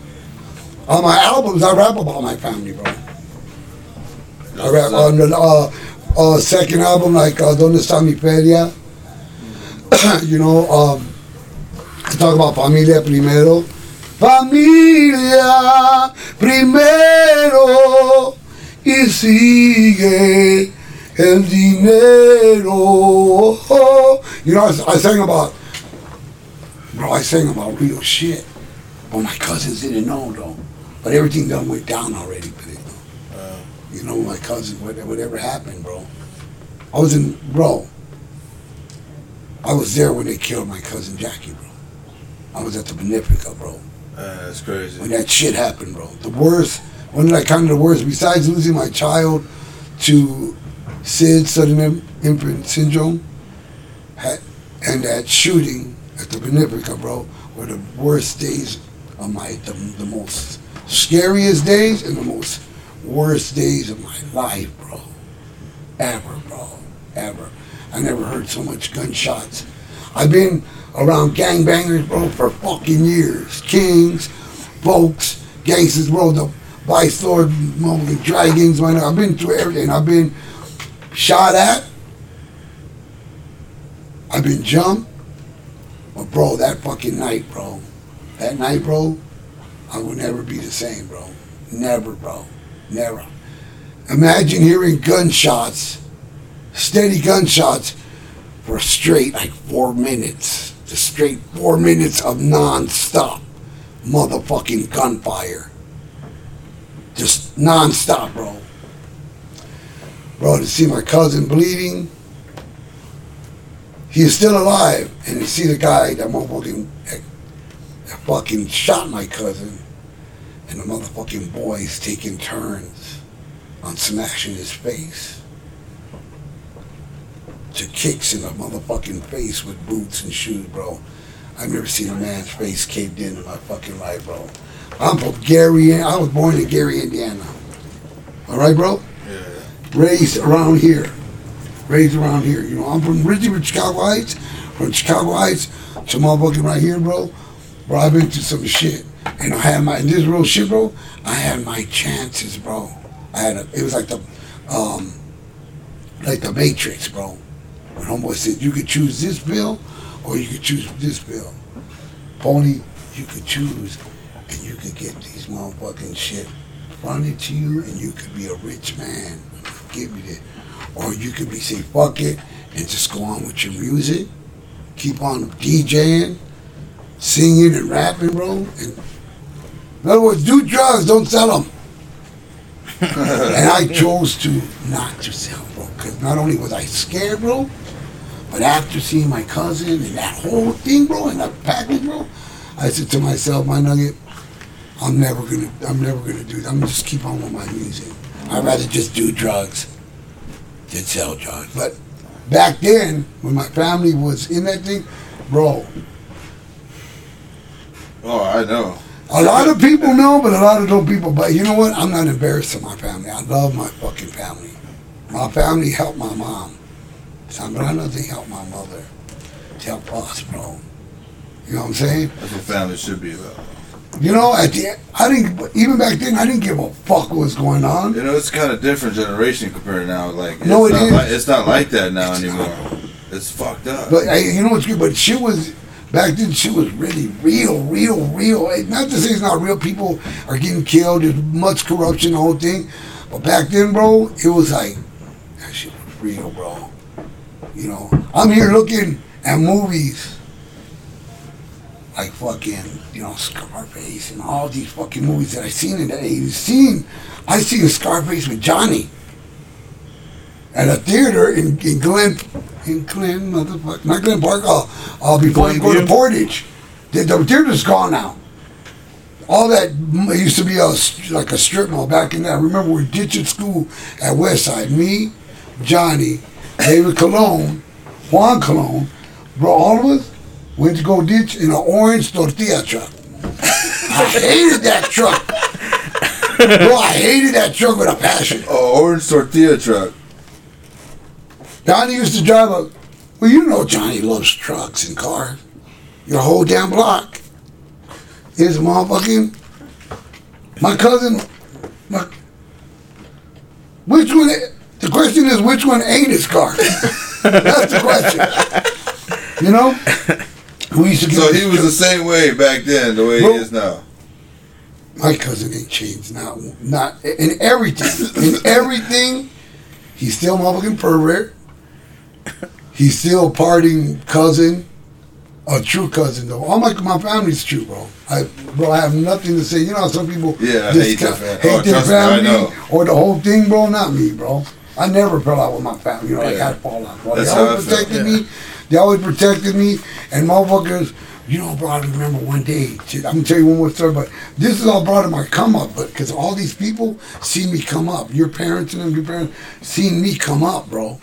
On my albums, I rap about my family, bro. I rap on the... Uh, Uh, second album, like uh, Donde Está Mi Feria, you know, um, I talk about Familia Primero. Familia Primero y sigue el dinero. You know, I, I sang about, bro, I sang about real shit. But my cousins didn't know, though. But everything done went down already. You know, my cousin, whatever happened, bro. I was in, bro, I was there when they killed my cousin Jackie, bro. I was at the Benefica, bro. Uh, that's crazy. When that shit happened, bro. The worst, one of the, kind of the worst, besides losing my child to S I D, sudden infant syndrome, had, and that shooting at the Benefica, bro, were the worst days of my, the, the most scariest days and the most worst days of my life, bro. Ever, bro. Ever. I never heard so much gunshots. I've been around gangbangers, bro, for fucking years. Kings, folks, gangsters, bro, the Vice Lord, the Dragons, man. I've been through everything. I've been shot at. I've been jumped. But, bro, that fucking night, bro. That night, bro, I will never be the same, bro. Never, bro. Never. Imagine hearing gunshots, steady gunshots, for straight like four minutes. Just straight four minutes of non-stop motherfucking gunfire. Just non-stop, bro. Bro, to see my cousin bleeding, he is still alive, and to see the guy that motherfucking that, that fucking shot my cousin. And the motherfucking boys taking turns on smashing his face to kicks in the motherfucking face with boots and shoes, bro. I've never seen a man's face caved in in my fucking life, bro. I'm from Gary, I was born in Gary, Indiana. All right, bro? Yeah. Raised around here. Raised around here. You know, I'm from originally from Chicago Heights, from Chicago Heights to motherfucking right here, bro. Bro, I've been through some shit. And I had my, and this real shit, bro, I had my chances, bro. I had a, it was like the, um, like the Matrix, bro. When homeboy said, you could choose this pill, or you could choose this pill. Pony, you could choose, and you could get these motherfucking shit funded to you, and you could be a rich man, give me that. Or you could be, say, fuck it, and just go on with your music, keep on DJing, singing and rapping, bro. And in other words, do drugs, don't sell them. And I chose to not to sell, bro, because not only was I scared, bro, but after seeing my cousin and that whole thing, bro, and that package, bro, I said to myself, my nugget, I'm never gonna, I'm never gonna do that. I'm just keep on with my music. I'd rather just do drugs than sell drugs. But back then, when my family was in that thing, bro. Oh, I know. A lot of people know, but a lot of don't people. But you know what? I'm not embarrassed of my family. I love my fucking family. My family helped my mom. San Bruno, they helped my mother. They helped us, bro. You know what I'm saying? That's what family should be about. You know, at the end, I didn't, even back then, I didn't give a fuck what was going on. You know, it's kind of different generation compared to now. Like, no, it's it not is. Like, it's not like that now it's anymore. Not. It's fucked up. But hey, you know what's good? But she was... Back then, shit was really real, real, real. Not to say it's not real. People are getting killed. There's much corruption, the whole thing. But back then, bro, it was like, that shit was real, bro. You know, I'm here looking at movies like fucking, you know, Scarface and all these fucking movies that I seen in the eighties. Seen, I seen Scarface with Johnny at a theater in, in Glen, in Glen, motherfucker, not Glen Park, uh, uh, before Glen you go View. To Portage. The, the theater's gone now. All that, it used to be a, like a strip mall back in that. I remember we ditching school at Westside. Me, Johnny, David Colon, Juan Colon, bro, all of us went to go ditch in an orange tortilla truck. I hated that truck. Bro, I hated that truck with a passion. Oh, orange tortilla truck. Johnny used to drive a, well, you know Johnny loves trucks and cars. Your whole damn block. His motherfucking, my cousin, my, which one, the question is which one ain't his car? That's the question. You know? We used to so he was truck. The same way back then, the way well, he is now. My cousin ain't changed now. Not, in everything, in everything, he's still motherfucking pervert. He's still partying cousin. A true cousin, though. All my my family's true, bro. I bro, I have nothing to say. You know how some people yeah, hate, ca- that hate oh, their family or the whole thing, bro? Not me, bro. I never fell out with my family. You know, yeah. I got to fall out, bro. That's they always protected yeah. me. They always protected me. And motherfuckers, you know, bro, I remember one day, shit, I'm going to tell you one more story, but this is all brought in my come up, but because all these people see me come up. Your parents and them, your parents seen me come up, bro.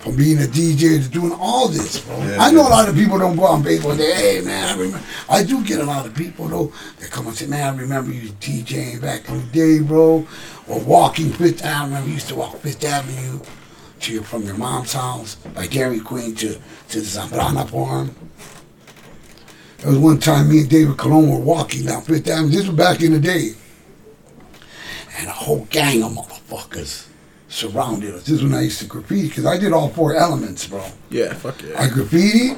From being a D J to doing all this, bro. Yeah, I know yeah. a lot of people don't go out and baseball and say, hey, man, I remember. I do get a lot of people, though, that come and say, man, I remember you DJing back in the day, bro. Or walking Fifth Avenue. I remember you used to walk Fifth Avenue to your, from your mom's house, by Dairy Queen to, to the Zambrana Farm. There was one time me and David Colon were walking down Fifth Avenue. This was back in the day. And a whole gang of motherfuckers surrounded us. This is when I used to graffiti, because I did all four elements, bro. Yeah, fuck yeah. I graffiti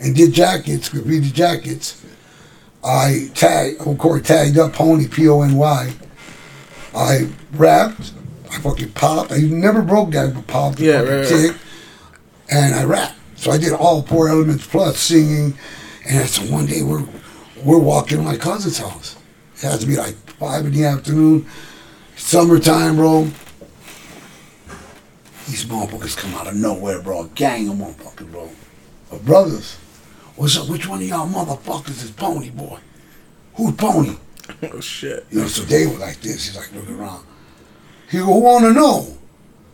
and did jackets, graffiti jackets. I tagged, of course, tagged up Pony, P O N Y. I rapped, I fucking popped. I never broke that, but popped. Yeah, right, tick, right. And I rapped. So I did all four elements plus singing. And so one day we're, we're walking to my cousin's house. It has to be like five in the afternoon, summertime, bro. These motherfuckers come out of nowhere, bro. A gang of motherfuckers, bro. Of brothers. What's up? Which one of y'all motherfuckers is Pony Boy? Who's Pony? Oh, shit. You know, so they were like this. He's like, look around. He go, who want to know?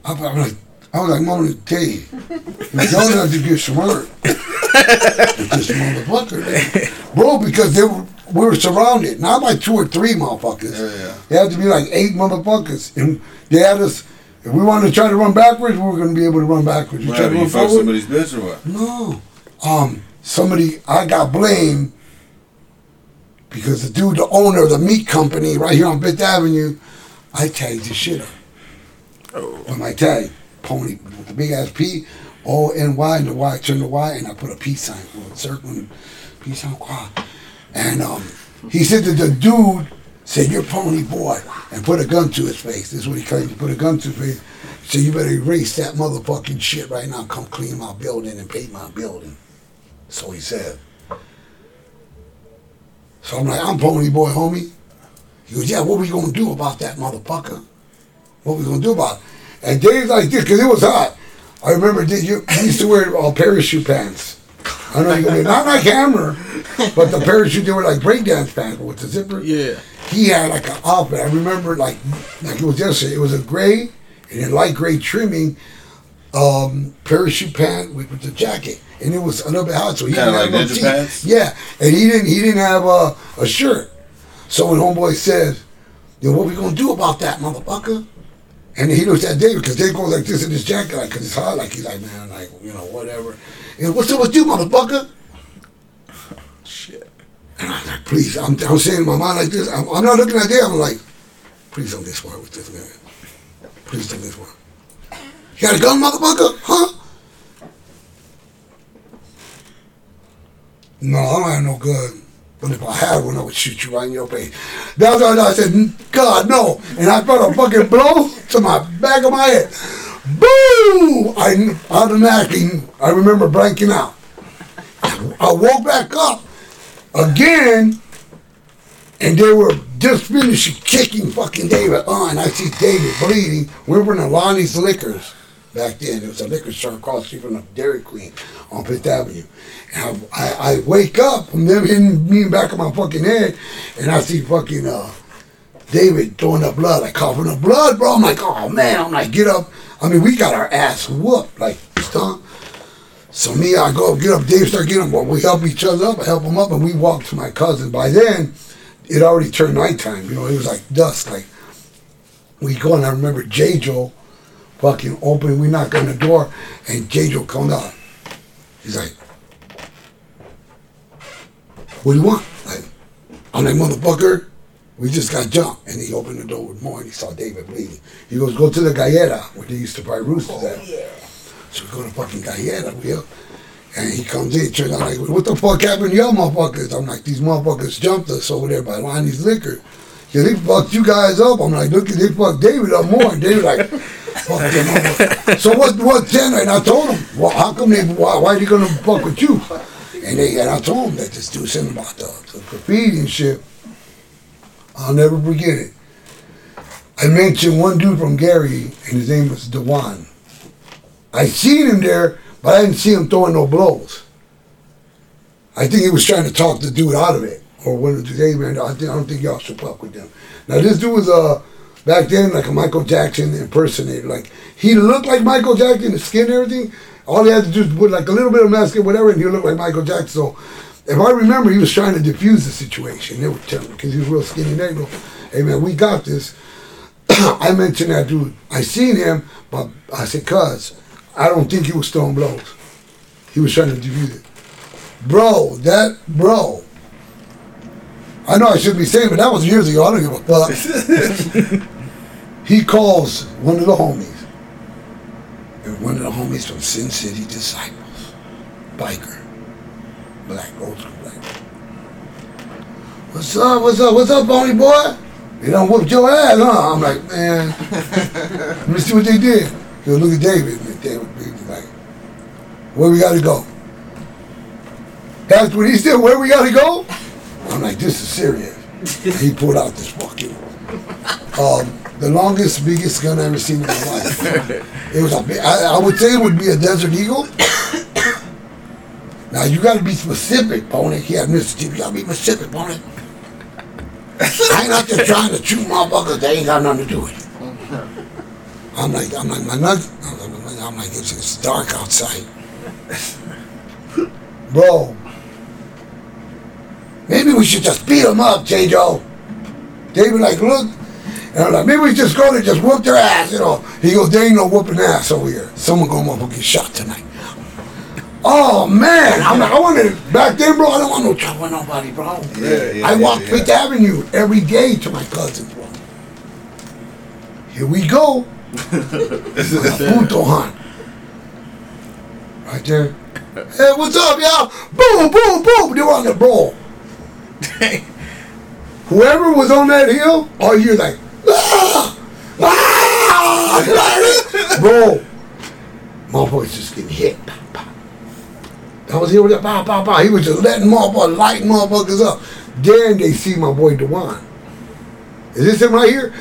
I, I was like, I was like, Mama, tell you. We don't have to get smirked with this motherfucker. Bro, because they were, we were surrounded. Not by two or three motherfuckers. Yeah, yeah. They had to be like eight motherfuckers. And they had us. If we wanted to try to run backwards, we were going to be able to run backwards. You right, try to you run fuck forward? Somebody's bitch or what? No. Um, somebody, I got blamed because the dude, the owner of the meat company right here on Fifth Avenue, I tagged his shit up. Oh. On my tag, Pony, with the big ass P, O, N, Y, and the Y, turn the Y, and I put a peace sign for it, circling, peace sign, wow. And um, he said that the dude said, you're Pony Boy, and put a gun to his face. This is what he claimed, to put a gun to his face. So you better erase that motherfucking shit right now. Come clean my building and paint my building. So he said. So I'm like, I'm Pony Boy, homie. He goes, yeah, what we going to do about that motherfucker? What we going to do about it? And days like this, because it was hot. I remember this, you, I used to wear all parachute pants. I know you not like Hammer, but the parachute, they were like breakdance pants with the zipper. Yeah. He had like an outfit. I remember like like it was yesterday. It was a gray and a light gray trimming um, parachute pant with, with the jacket, and it was a little bit hot, so he didn't like have no pants. Yeah, and he didn't he didn't have a, a shirt. So when homeboy says, "Yo, what we gonna do about that motherfucker?" and he looks at David because David goes like this in his jacket, like because it's hot, like he's like, "Man, like you know whatever." And what's up with you, motherfucker? Shit. And I was like, please, I'm, I'm saying in my mind like this, I'm, I'm not looking at them, I'm like, please don't get smart with this man. Please don't get smart. You got a gun, motherfucker? Huh? No, I don't have no gun. But if I had one, I would shoot you right in your face. That's why I said, God, no. And I felt a fucking blow to my back of my head. Boom! I automatically, I remember blanking out. I woke back up. again, and they were just finishing kicking fucking David on. I see David bleeding. We were in Alani's Liquors back then. It was a liquor store across the street from the Dairy Queen on Fifth Avenue. And I, I, I wake up from them hitting me in the back of my fucking head, and I see fucking uh, David throwing up blood. I coughing up blood, bro. I'm like, oh man. I'm like, get up. I mean, we got our ass whooped, like stomp. So me, I go up, get up, Dave start getting him. Well, we help each other up, I help him up, and we walk to my cousin. By then, it already turned nighttime, you know, it was like dusk, like, we go, and I remember J. Joe fucking open, we knock on the door, and J. Joe comes out. He's like, what do you want? Like, I'm like, motherfucker, we just got jumped. And he opened the door with more, and he saw David bleeding. He goes, go to the Gallera, where they used to buy roosters at. Oh, yeah. So we go to fucking Gallera, we up, and he comes in, turns out like, what the fuck happened to y'all motherfuckers? I'm like, these motherfuckers jumped us over there by Lonnie's Liquor. Yeah, they fucked you guys up. I'm like, look, they fucked David up more. And David like, fuck them up. So what, what's that? And I told him, well, how come they, why, why are they gonna fuck with you? And they, and I told him that this dude said about the, the graffiti and shit. I'll never forget it. I mentioned one dude from Gary, and his name was Dewan. I seen him there, but I didn't see him throwing no blows. I think he was trying to talk the dude out of it, or one of the hey man, I, think, I don't think y'all should fuck with them. Now this dude was uh back then like a Michael Jackson impersonator. Like he looked like Michael Jackson, the skin and everything. All he had to do was put like a little bit of mask and whatever, and he looked like Michael Jackson. So if I remember, he was trying to diffuse the situation. They were telling him because he was real skinny negro. Hey man, we got this. I mentioned that dude. I seen him, but I said, cuz. I don't think he was throwing blows. He was trying to defuse it. Bro, that, bro. I know I shouldn't be saying, but that was years ago. I don't give a fuck. He calls one of the homies. And one of the homies from Sin City Disciples. Biker. Black, old school black. What's up, what's up, what's up, Bonnie boy? They done whooped your ass, huh? I'm like, man. Let me see what they did. He goes, look at David. And David be like, where we gotta go? That's what he said, where we gotta go? I'm like, this is serious. And he pulled out this fucking, um, the longest, biggest gun I ever seen in my life. It was a big, I, I would say it would be a Desert Eagle. Now you gotta be specific, Pony. Yeah, Mister T V, you gotta be specific, Pony. I ain't out there trying to shoot motherfuckers that ain't got nothing to do with it. I'm like, I'm like, my nuts. I'm like, it's, it's dark outside. Bro, maybe we should just beat them up, J. Joe. David, like, look. And I'm like, maybe we just go there and just whoop their ass, you know. He goes, there ain't no whooping ass over here. Someone gonna motherfucking get shot tonight. Oh, man. I'm like, I wanted, back then, bro, I don't want no trouble with nobody, bro. Yeah, yeah, I yeah, walked yeah. Fifth Avenue every day to my cousin, bro. Here we go. Punto Han. Right there. Hey, what's up, y'all? Boom, boom, boom. They were on the ball. Whoever was on that hill, all you're like, ah, ah, bro. My boy's just getting hit. I was here with that, bah, bah, bah. He was just letting motherfuckers, lighting motherfuckers up. Then they see my boy Dewan. Is this him right here?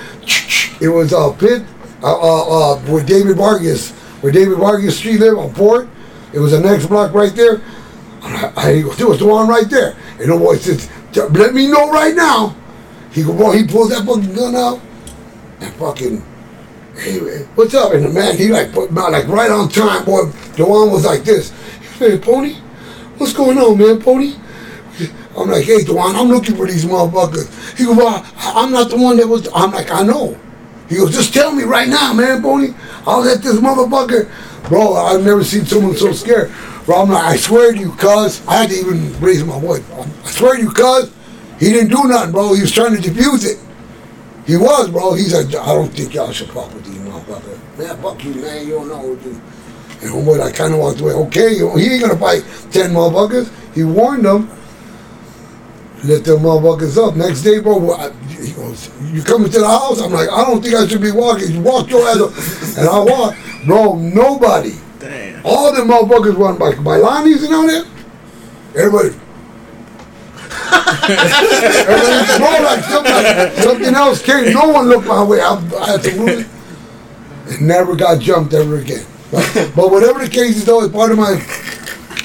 It was uh, Pitt. Uh, uh, uh, where David Vargas, where David Vargas Street lived on Fort, it was the next block right there. I, I he goes, there was the one right there. And the boy says, let me know right now. He goes, bro, he pulls that fucking gun out and fucking, hey, what's up? And the man, he like, like right on time, boy. Dewan was like this. He said, Pony, what's going on, man, Pony? I'm like, hey, Dewan, I'm looking for these motherfuckers. He goes, well, I'm not the one that was, I'm like, I know. He goes, just tell me right now, man, Pony. I'll let this motherfucker. Bro, I've never seen someone so scared. Bro, I'm like, I swear to you, cuz. I had to even raise my voice, bro. I swear to you, cuz. He didn't do nothing, bro. He was trying to defuse it. He was, bro. He's like, I don't think y'all should fuck with these motherfuckers. Man, fuck you, man. You don't know what to do. And homeboy, I kind of walked away. Okay, he ain't going to fight ten motherfuckers. He warned them. Let them motherfuckers up. Next day, bro, I, he goes, you coming to the house? I'm like, I don't think I should be walking. You walk your ass up. And I walk. Bro, nobody. Damn. All them motherfuckers run by, by Lonnie's and all that. Everybody. Everything was like something, like something else came. No one looked my way. I, I had to move it. It never got jumped ever again. But, but whatever the case is, though, it's part of my,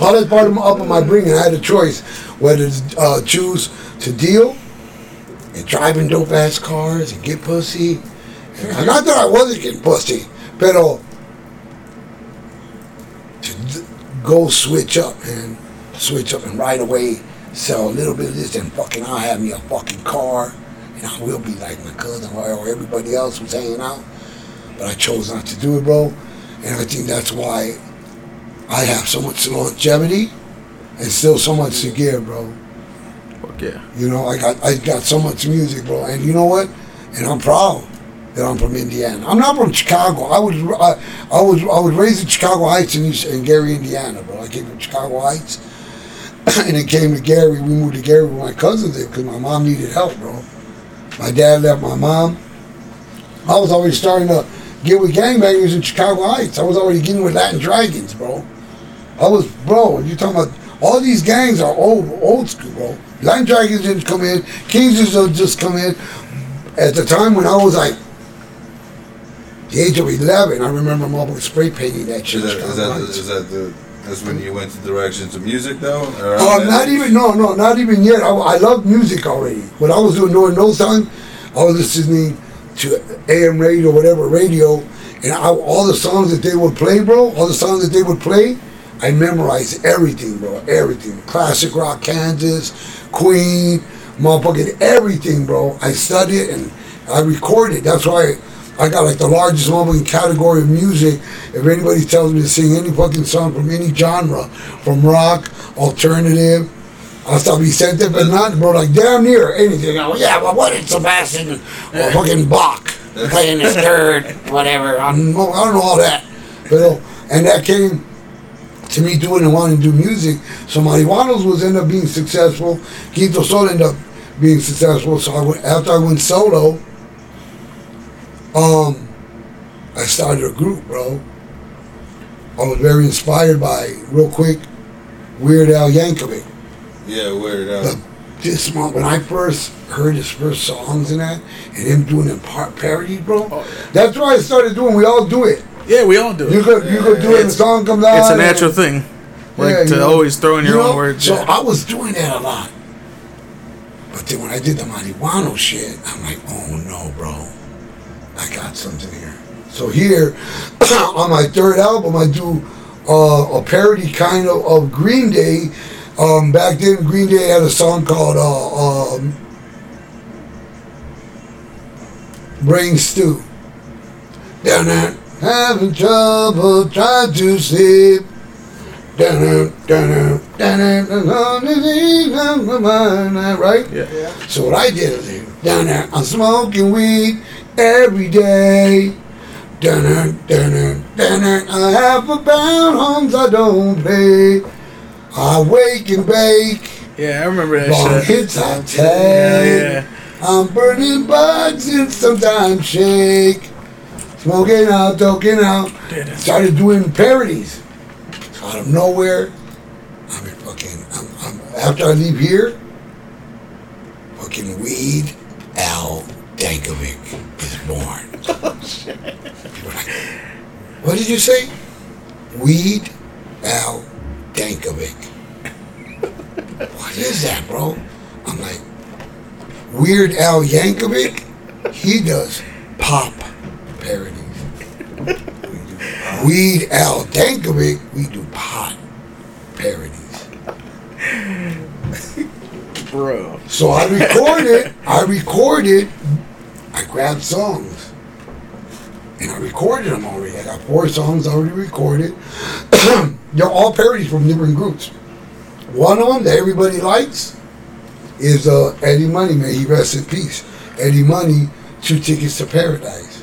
all that's part of my, up of my bringing. I had a choice whether to uh, choose to deal and drive in dope ass cars and get pussy. And not that I wasn't getting pussy, but to d- go switch up and switch up and right away sell a little bit of this and fucking I'll have me a fucking car and I will be like my cousin or everybody else who's hanging out. But I chose not to do it, bro. And I think that's why I have so much longevity and still so much to give, bro. Fuck yeah. You know, I got I got so much music, bro. And you know what? And I'm proud that I'm from Indiana. I'm not from Chicago. I was I, I was I was raised in Chicago Heights and in, in Gary, Indiana, bro. I came from Chicago Heights, and it came to Gary. We moved to Gary with my cousins there because my mom needed help, bro. My dad left my mom. I was already starting to get with gangbangers in Chicago Heights. I was already getting with Latin Dragons, bro. I was, bro, you talking about all these gangs are old, old school, bro. Latin Dragons didn't come in. Kings didn't just come in. At the time when I was like the age of eleven, I remember my mother spray painting that shit. Is that, is that, the, is that the, that's when you went to directions of music, though? Oh, uh, not even, no, no, not even yet. I, I loved music already. What I was doing during those times, I was listening to A M radio, whatever radio, and I, all the songs that they would play, bro, all the songs that they would play, I memorized everything, bro, everything. Classic rock, Kansas, Queen, motherfucking everything, bro. I studied and I recorded. That's why I got like the largest motherfucking category of music. If anybody tells me to sing any fucking song from any genre, from rock, alternative, I'll stop you said that, but not, bro, like damn near anything. I'm like, yeah, well, what is Sebastian or fucking Bach playing his third, whatever. I'm, I don't know all that. But, and that came to me doing and wanting to do music. So Marihuanos was end up being successful. Quinto Sol ended up being successful. So I went, after I went solo, um, I started a group, bro. I was very inspired by, real quick, Weird Al Yankovic. Yeah, Weird Al. The, this month, when I first heard his first songs and that, and him doing them par- parodies, bro, oh, yeah. That's what I started doing. We all do it. Yeah, we all do it. You could, yeah, you could do it, and the song comes out. It's a natural thing. Like, yeah, to know, always throw in your you know, own words. So yeah. I was doing that a lot. But then when I did the marijuana shit, I'm like, oh no, bro. I got something here. So here, on my third album, I do uh, a parody kind of of Green Day. Um, back then, Green Day had a song called uh, um, Brain Stew. Down there. Having trouble, trying to sleep. Dun dun dun dun, right? Yeah. Yeah. So what I did is down there, I'm smoking weed every day. Dun dun dun dun, I have a pound homes I don't pay. I wake and bake. Yeah, I remember that long shit. Hits I take. Yeah, yeah. I'm burning bugs and sometimes shake. Smoking out, talking out. Started doing parodies. Out of nowhere, I mean, fucking, I'm, I'm, after I leave here, fucking Weed Al Yankovic is born. Oh, shit. People are like, what did you say? Weed Al Yankovic. What is that, bro? I'm like, Weird Al Yankovic? He does pop parodies. Weed Al Yankovic, we do pot parodies. Bro. So I recorded, I recorded, I grabbed songs. And I recorded them already. I got four songs already recorded. They're all parodies from different groups. One of them that everybody likes is uh, Eddie Money, may he rest in peace. Eddie Money, Two Tickets to Paradise.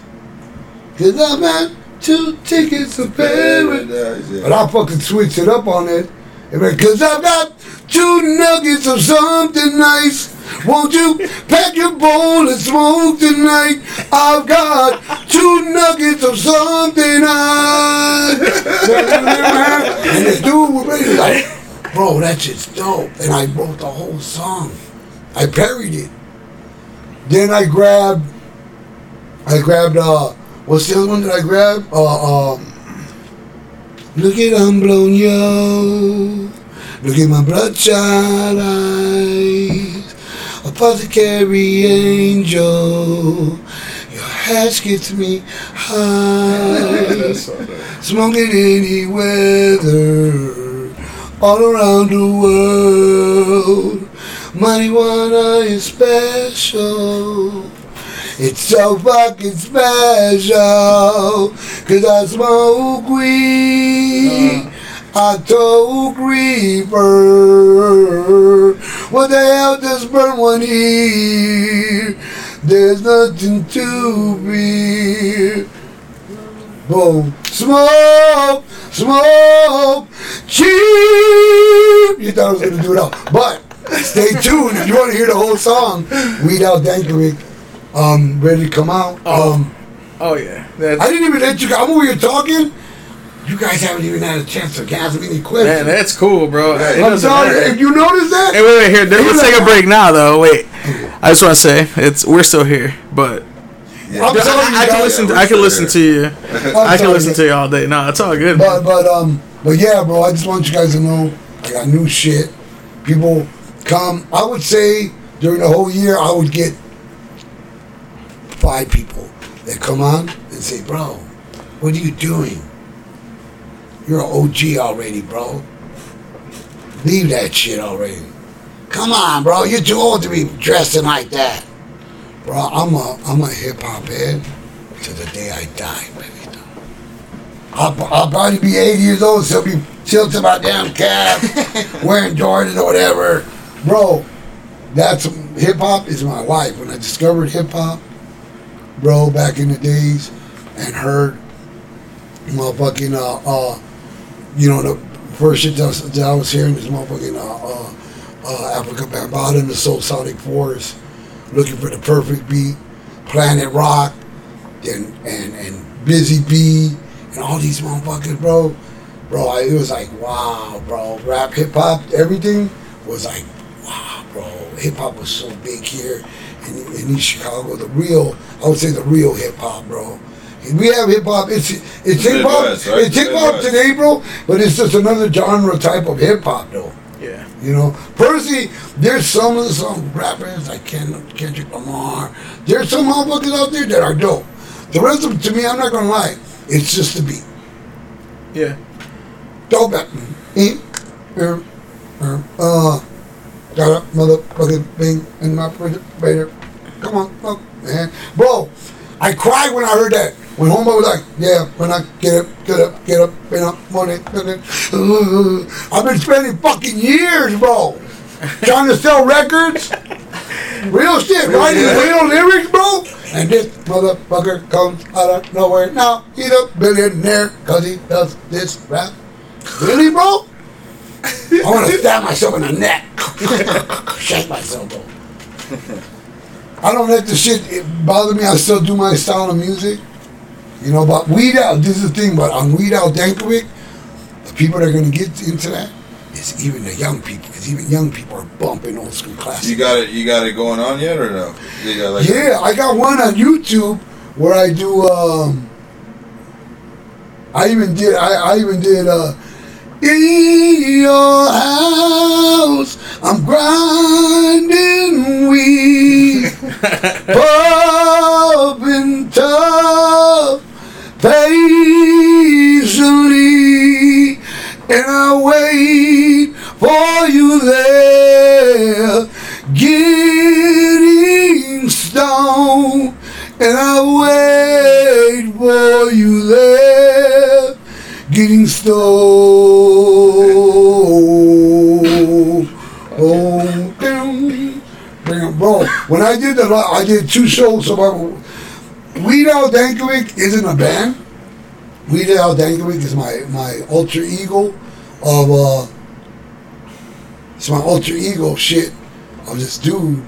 Good luck, man. Two tickets to paradise. Yeah. But I fucking switched it up on it. Because I got two nuggets of something nice. Won't you pack your bowl and smoke tonight? I've got two nuggets of something nice. And this dude was really like, bro, that shit's dope. And I wrote the whole song. I parried it. Then I grabbed, I grabbed, uh, what's the other one that I grabbed? Uh, um, look at Ambloño, look at my bloodshot eyes, apothecary angel, your hash gets me high, smoking any weather, all around the world. Marijuana is special. It's so fucking special. Cause I smoke weed. Uh-huh. I told Reaper. What the hell does burn one here? There's nothing to fear. Boom. Smoke, smoke, cheap. You thought I was going to do it all. But stay tuned. If you want to hear the whole song, Weed Al Dankovic, um, ready to come out. Oh, um, oh yeah. That's, I didn't even let you. I'm over here talking. You guys haven't even had a chance to ask me any questions. Man, that's cool, bro. It I'm sorry. If you notice that. Hey, wait, wait, here. Let's take a break now, though. Wait. I just want to say it's we're still here, but yeah. I'm I, sorry, I, I can listen. To, I can listen to you. I can listen to you all day. No, it's all good. But but um but yeah, bro. I just want you guys to know I got new shit. People. Come, I would say during the whole year, I would get five people that come on and say, bro, what are you doing? You're an O G already, bro. Leave that shit already. Come on, bro. You're too old to be dressing like that. Bro, I'm a, I'm a hip-hop head to the day I die, baby. I'll, I'll probably be eighty years old, so be tilting my damn calf, wearing Jordan or whatever. Bro, that's hip hop is my life. When I discovered hip hop, bro, back in the days, and heard motherfucking, uh, uh, you know, the first shit that I was, that I was hearing was motherfucking uh, uh, uh, Africa Bambaataa and the Soul Sonic Force, looking for the perfect beat, Planet Rock, and and, and Busy Bee, and all these motherfuckers, bro. Bro, I, it was like, wow, bro. Rap, hip hop, everything was like, wow, bro, hip-hop was so big here in, in East Chicago. The real, I would say the real hip-hop, bro. We have hip-hop, it's it's hip-hop, it's hip-hop, it's hip-hop today, bro, but it's just another genre type of hip-hop, though. Yeah. You know, personally, there's some of some rappers like Kendrick Lamar. There's some motherfuckers out there that are dope. The rest of them, to me, I'm not going to lie, it's just the beat. Yeah. Dope. Uh... Got a motherfucking thing in my refrigerator. Come on, fuck, man. Bro, I cried when I heard that. When homeboy was like, yeah, when I get up, get up, get up, get up, morning, morning. I've been spending fucking years, bro, trying to sell records. Real shit, writing real lyrics, bro. And this motherfucker comes out of nowhere. Now, he's a billionaire because he does this rap. Really, bro? I want to stab myself in the neck. Shut myself up. I don't let the shit bother me. I still do my style of music. You know, but Weed Al, this is the thing, but on Weed Al Dankovic, the people that are going to get into that is even the young people. Because even young people are bumping old school classics. You got it, you got it going on yet or no? You got like yeah, a- I got one on YouTube where I do, um, I even did, I, I even did, uh, in your house, I'm grinding weed, pumping tough, patiently, and I wait for you there, getting stoned, and I wait for you there, getting stoned. Oh, damn. Damn, bro. When I did the, I did two shows about Weed Al Dankovic isn't a band. Weed Al Dankovic is my, my alter ego of, uh, it's my alter ego shit of this dude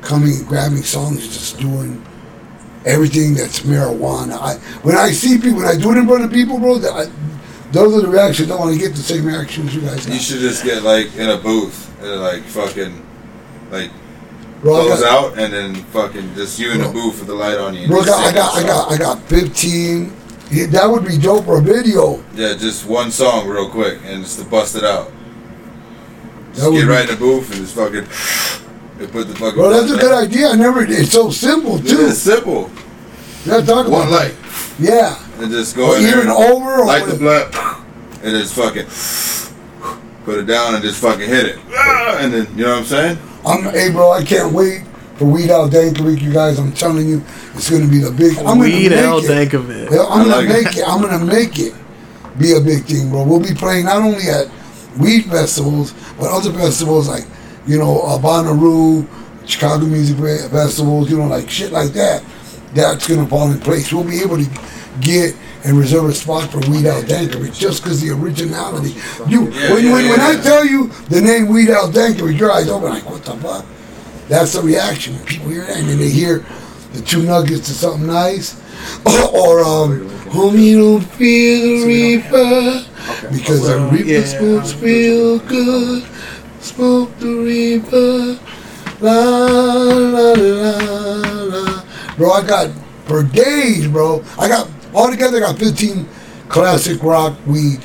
coming and grabbing songs and just doing everything that's marijuana. I, when I see people, when I do it in front of people, bro, that I, those are the reactions. I want to get the same reactions you guys got. You should just get, like, in a booth, and like, fucking, like, Bro, close got, out and then fucking just you in bro, the booth with the light on you. Bro, got, I got, I got, I got fifteen. Yeah, that would be dope for a video. Yeah, just one song real quick and just to bust it out. Just get right be, in the booth and just fucking. They put the fucking. Bro, that's a good out. idea. I never. It's so simple too. Yeah, it's simple. Yeah, talk about one light. Yeah. And just go or in there and over light or the blood and just fucking put it down and just fucking hit it. And then you know what I'm saying? I'm, hey, bro, I can't wait for Weed Al Dankovic, you guys. I'm telling you, it's gonna be the big. I'm Weed Al Dankovic. I'm gonna make it. I'm gonna make it be a big thing, bro. We'll be playing not only at weed festivals but other festivals like. You know, uh, Bonnaroo, Chicago Music Festivals, you know, like shit like that. That's going to fall in place. We'll be able to get and reserve a spot for Weed Al Dankovic just because the originality. You, yeah, when, yeah, when, yeah. when I tell you the name Weed Al Dankovic, your eyes open like, what the fuck? That's the reaction. People hear that and then they hear the two nuggets to something nice. Or, um, homie, don't feel the reaper because the reaper smokes feel good. Smoke the reaper, la, la, la, la. Bro, I got, for days, bro, I got, all together I got fifteen classic rock weed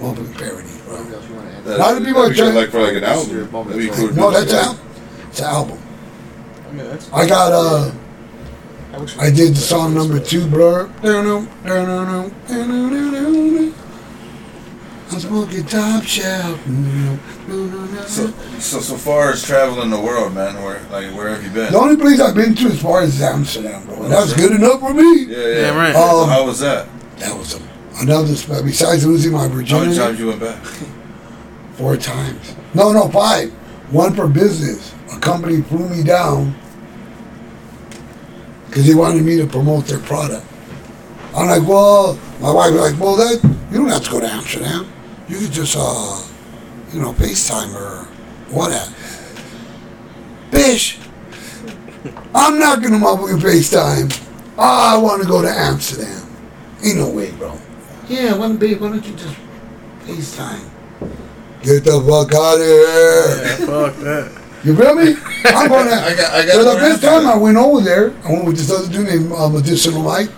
mumbling parodies, bro. That'd be my turn. Like for like an album. Cool. No, that's an album. It's an album. I, mean, that's I got, uh, I, I did the song number two, bro. I'm smoking top shelf. So, so so far as traveling the world, man, where like where have you been? The only place I've been to as far as Amsterdam, bro. And that's good enough for me. Yeah, yeah, yeah right. Um, so how was that? That was a, another spot. Besides losing my virginity. How many times you went back? Four times. No, no, five. One for business. A company flew me down because they wanted me to promote their product. I'm like, well, my wife was like, well, that you don't have to go to Amsterdam. You could just, uh, you know, FaceTime or whatever. Bitch, I'm not going to motherfucking FaceTime. I want to go to Amsterdam. Ain't no way, bro. Yeah, well, babe, why don't you just FaceTime? Get the fuck out of here. Yeah, fuck that. You feel me? I'm going to. I got, I got so the first time I went over there, I went with this other dude named uh, Medicinal Mike.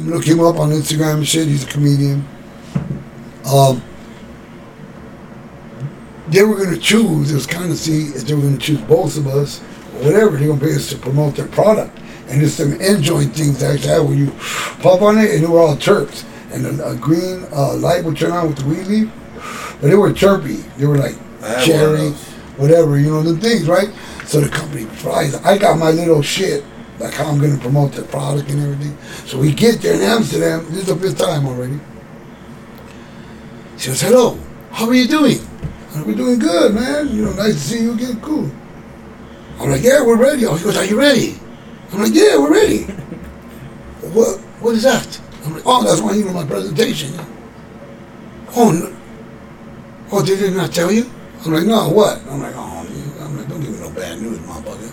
Look him up on Instagram and shit. He's a comedian. Um, they were going to choose, it was kind of see if they were going to choose both of us, or whatever, they're going to pay us to promote their product. And it's some end joint things like that where you pop on it and they were all chirps. And a, a green uh, light would turn on with the weed leaf. But they were chirpy. They were like cherry, whatever, you know, the things, right? So the company tries. I got my little shit, like how I'm going to promote their product and everything. So we get there in Amsterdam, this is the fifth time already. She goes, hello, how are you doing? I'm we're doing good, man. You know, nice to see you again, cool. I'm like, yeah, we're ready. Oh, she goes, are you ready? I'm like, yeah, we're ready. what What is that? I'm like, oh, that's why you know my presentation. Oh, no. Oh, did they not tell you? I'm like, no, what? I'm like, oh, man. I'm like, don't give me no bad news, motherfucker.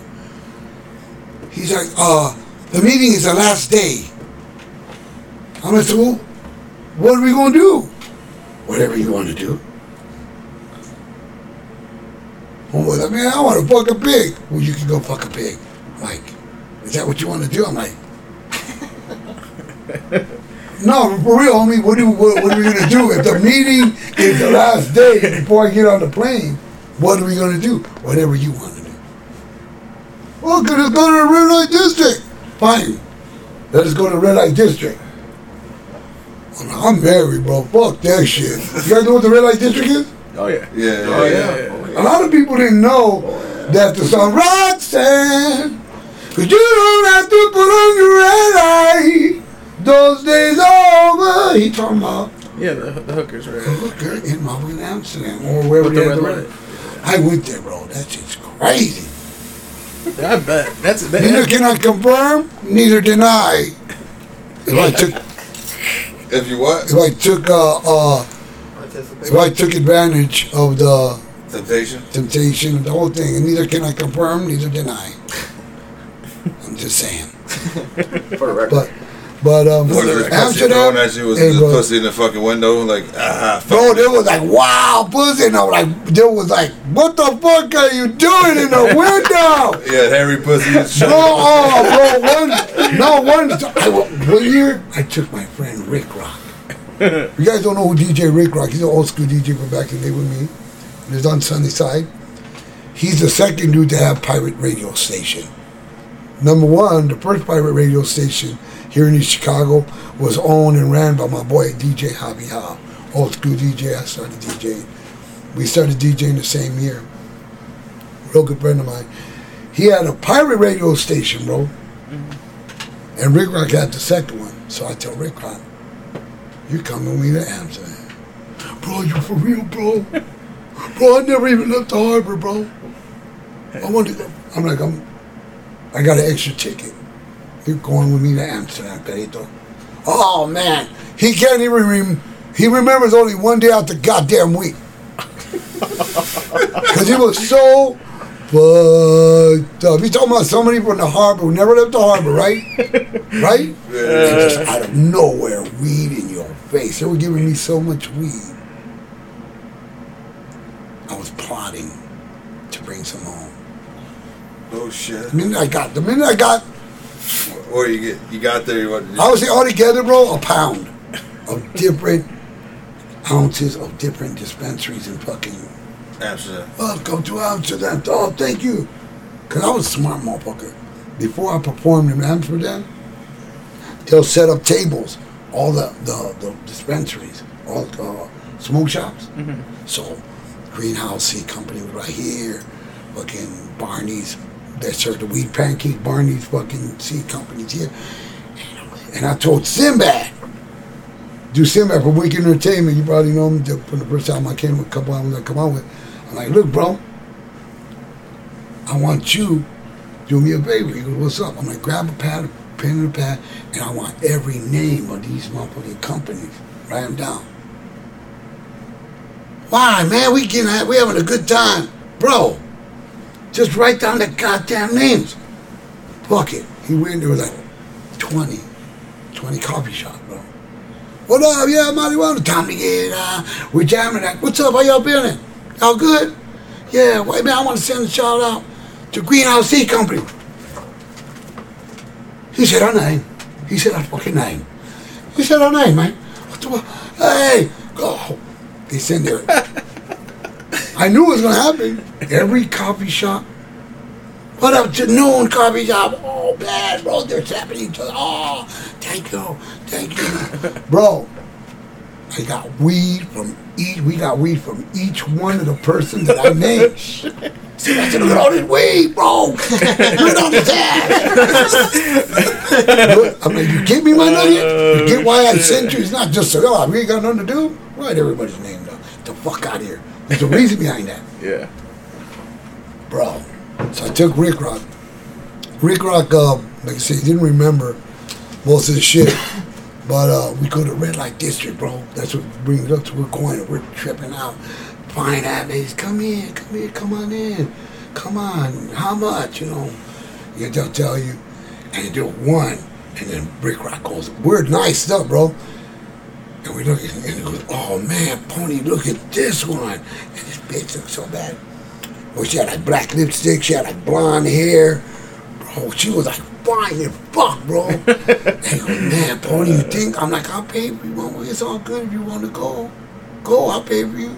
He's like, uh, the meeting is the last day. I'm like, so what are we going to do? Whatever you want to do. I'm like, man, I want to fuck a pig. Well, you can go fuck a pig. Like, is that what you want to do? I'm like, no, for real, homie, what, do, what, what are we going to do? If the meeting is the last day before I get on the plane, what are we going to do? Whatever you want to do. Well, let's go to the red light district. Fine. Let us go to the red light district. I'm married, bro. Fuck that shit. You guys know what the red light district is? Oh yeah, yeah, oh, yeah. yeah. Oh, yeah. A lot of people didn't know oh, yeah. that the song Roxanne, 'cause you don't have to put on your red light. Those days over. He talking about yeah, the, the hooker's red. The hooker in Melbourne, Amsterdam, or wherever the red light. I went there, bro. That shit's crazy. Yeah, I bet. That's that, neither can I confirm, neither deny. If I took. If you what? If I took uh, uh, if I took advantage of the temptation, temptation, the whole thing, and neither can I confirm, neither deny. I'm just saying. For the record. But But um, after that, that shit was hey, the bro. pussy in the fucking window, like ah, fuck bro. There was like wow, pussy, and I was like, there was like, what the fuck are you doing in the window? Yeah, hairy pussy. No, oh, bro, one, no one. I, one year, I took my friend Rick Rock. You guys don't know who D J Rick Rock? He's an old school D J from back in the day with me. He was on Sunnyside. He's the second dude to have pirate radio station. Number one, the first pirate radio station here in East Chicago was owned and ran by my boy D J Javi Howe, old school D J. I started DJing. We started DJing the same year. Real good friend of mine. He had a pirate radio station, bro. And Rick Rock had the second one. So I tell Rick Rock, you come with me to Amsterdam. Bro, you for real, bro? Bro, I never even left the harbor, bro. I want to go. I'm like, I'm, I got an extra ticket. You're going with me to Amsterdam, Perito. Oh, man. He can't even, rem- he remembers only one day out the goddamn week. Because he was so fucked up. He's talking about somebody from the harbor who never left the harbor, right? Right? Yeah. And just out of nowhere, weed in your face. They were giving me so much weed. I was plotting to bring some home. Oh, shit. The minute I got, the minute I got, Or you get you got there. You wanted to I would say altogether, bro, a pound of different ounces of different dispensaries in fucking Amsterdam. Welcome to Amsterdam. Oh, thank you. Cause I was a smart motherfucker. Before I performed in Amsterdam, they'll set up tables, all the the, the dispensaries, all the uh, smoke shops. Mm-hmm. So, Greenhouse Seed Company was right here. Fucking Barney's. That served the weed pancake, Barney's fucking seed companies here. And I told Sinbad, do Sinbad from Weekend Entertainment, you probably know him from the first time I came with a couple albums I come out with. I'm like, look, bro, I want you to do me a favor. He goes, what's up? I'm like, grab a pad, a pen and a pad, and I want every name of these motherfucking companies. Write them down. Why, man? We can have, we having a good time, bro. Just write down the goddamn names. Fuck it. He went, there was like twenty, twenty coffee shops, bro. What up? Yeah, marijuana. Time to get, uh, we're jamming that. What's up? How y'all feeling? Y'all good? Yeah, wait, man, I want to send a shout out to Greenhouse Seed Company. He said our name. He said our fucking name. He said our name, man. What the fuck? Hey, go. They send their... I knew it was going to happen. Every coffee shop. What up to noon coffee shop? Oh, bad, bro. They're tapping each other. Oh, thank you. Thank you. Bro, I got weed from each. We got weed from each one of the persons that I named. See, I said, look at all this weed, bro. Look at all this ass. I'm like, you give me my nugget? You get why I sent you? It's not just, oh, we ain't got nothing to do. Write everybody's name, though. Get the fuck out of here. There's a reason behind that. Yeah. Bro. So I took Rick Rock. Rick Rock, uh, like I said, he didn't remember most of the shit. But uh, we go to Red Light District, bro. That's what brings us to. We're going. We're tripping out. Fine athletes. Come in. Come in. Come on in. Come on. How much? You know. Yeah, they'll tell you. And you do one. And then Rick Rock goes, we're nice stuff, bro. And we look at it and it goes, oh man, Pony, look at this one. And this bitch looks so bad. Well, she had like black lipstick, she had like blonde hair. Bro, she was like fine and fuck, bro. And he goes, man, Pony, you think? I'm like, I'll pay for you. It's all good if you want to go. Go, I'll pay for you.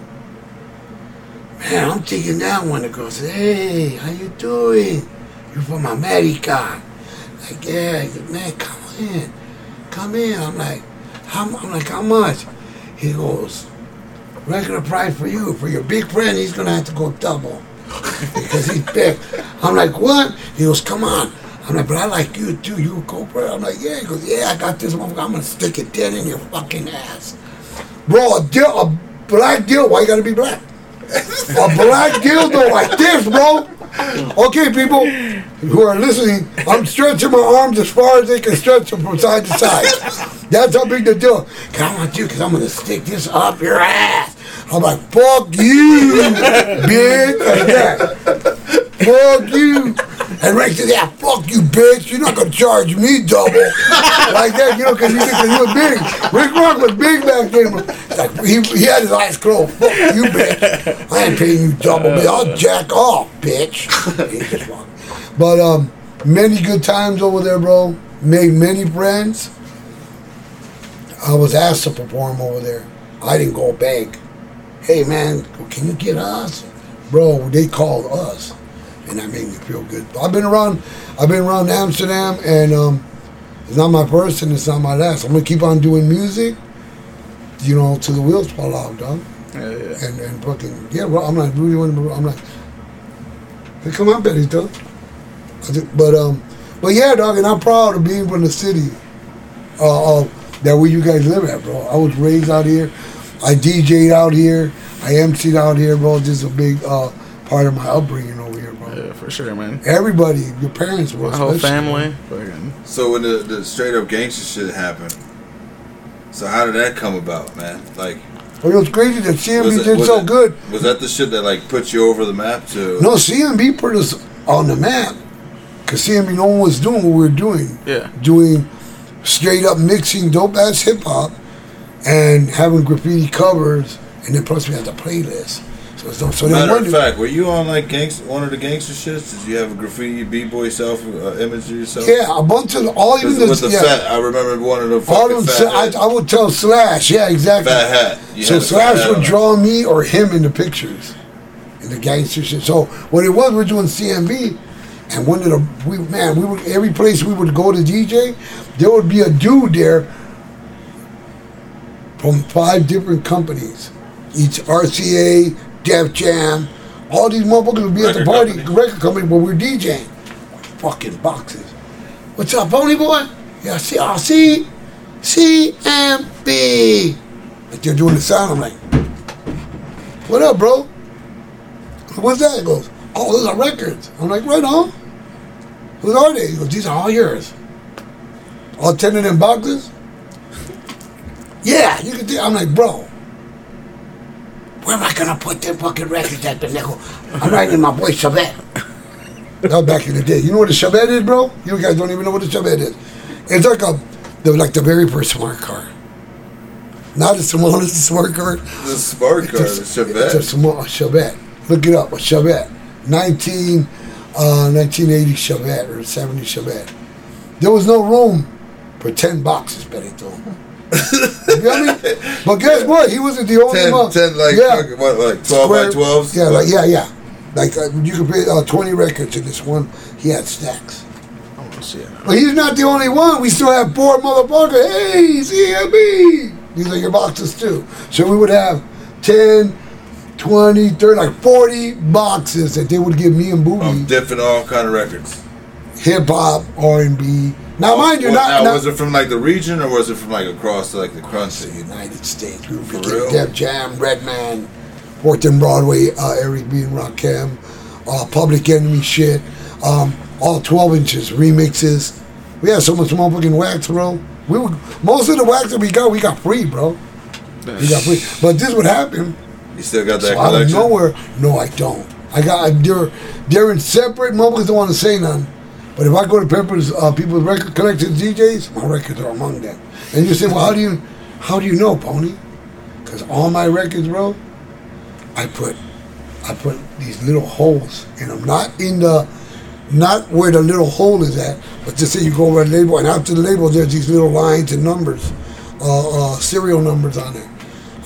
Man, I'm thinking that one. The girl says, hey, how you doing? You from America? Like, yeah. He goes, man, come in. Come in. I'm like, How, I'm like, how much? He goes, regular price for you. For your big friend, he's going to have to go double. Because he's big. I'm like, what? He goes, come on. I'm like, but I like you too. You go for it. I'm like, yeah. He goes, yeah, I got this one. I'm going to stick it dead in your fucking ass. Bro, a, deal, a black deal. Why you got to be black? A black deal, though, like this, bro. Okay, people who are listening, I'm stretching my arms as far as they can stretch them from side to side. That's how big the deal. Cause I want you, cause I'm gonna stick this up your ass. I'm like, fuck you, bitch. Like that. Fuck you. And Ray said, yeah, fuck you, bitch. You're not going to charge me double. Like that, you know, because he because you were big. Rick Rock was big back then. Like, he, he had his eyes closed. Fuck you, bitch. I ain't paying you double, bitch. I'll jack off, bitch. But um, many good times over there, bro. Made many friends. I was asked to perform over there. I didn't go beg. Hey, man, can you get us? Bro, they called us, and that made me feel good. I've been around, I've been around Amsterdam, and um, it's not my first and it's not my last. I'm gonna keep on doing music, you know, till the wheels fall out, dog. Yeah, yeah. And and fucking yeah, bro. I'm not really one. I'm not. Hey, come on, Betty, dog. But um, but yeah, dog. And I'm proud of being from the city, uh, of that where you guys live at, bro. I was raised out here. I DJed out here. I emceed out here, bro. This is a big uh, part of my upbringing over here, bro. Yeah, for sure, man. Everybody, your parents were. My whole family. So when the, the straight up gangster shit happened, so how did that come about, man? Like, well, it was crazy that C M B did so good. Was that the shit that like put you over the map to? No, C M B put us on the map. Cause C M B, no one was doing what we were doing. Yeah. Doing straight up mixing dope ass hip hop and having graffiti covers. And then plus we had the playlist. So, so, so matter of fact, were you on like gangster, one of the gangster shits? Did you have a graffiti b-boy self uh, image of yourself? Yeah, a bunch of all even the, the yeah. Fat, I remember one of the fucking all fat sa- I, I would tell Slash, yeah, exactly. Fat hat. You so Slash hat would on. Draw me or him in the pictures, in the gangster shit. So what it was, we're doing C M B, and one of the we man we would every place we would go to D J, there would be a dude there from five different companies. Each R C A, Def Jam, all these motherfuckers would be record at the party, company. record company, but we're DJing. Fucking boxes. What's up, Pony Boy? Yeah, see, I see. C M B. Like they're doing the sound, I'm like, what up, bro? What's that? He goes, oh, those are records. I'm like, right on. What are they? He goes, these are all yours. All ten of them boxes? Yeah, you can do. I'm like, bro. Where am I gonna put them fucking records at, pendejo? I'm writing my boy Chevette. That was back in the day. You know what a Chevette is, bro? You guys don't even know what a Chevette is. It's like a, the, like the very first smart car. Not as small as the smart car. It's a smart car, it's a Chevette. It's a small Chevette. Look it up, a Chevette. nineteen, uh, nineteen eighty Chevette or seventy Chevette. There was no room for ten boxes, pendejo. You know what I mean? But guess what? He wasn't the only one. ten, like, yeah. like, what, like twelve Square, by twelves? Yeah, like, yeah, yeah. Like, uh, you could play uh, twenty records in this one. He had stacks. I want to see it. But he's not the only one. We still have four motherfuckers. Hey, C M B! These are your boxes, too. So we would have ten, twenty, thirty, like forty boxes that they would give me and Booby. Of different all kind of records. Hip-hop, R and B. Now, mind you, well, not... Now, not, was it from, like, the region, or was it from, like, across, like, the country? The United States. We were from Def Jam, Redman, Fourth and Broadway, uh, Eric B and Rakim, uh, Public Enemy shit, um, all twelve inches, remixes. We had so much motherfucking wax, bro. We were, most of the wax that we got, we got free, bro. We got free. But this would happen. You still got that so collection? Out of nowhere, no, I don't. I got... They're, they're in separate... Motherfuckers don't want to say none. But if I go to Pepper's, uh, people with record collections, D Js, my records are among them. And you say, well, how do you, how do you know, Pony? Because all my records, bro, I put, I put these little holes in them. Not in the, not where the little hole is at, but just say you go over the label, and after the label, there's these little lines and numbers, uh, uh, serial numbers on it.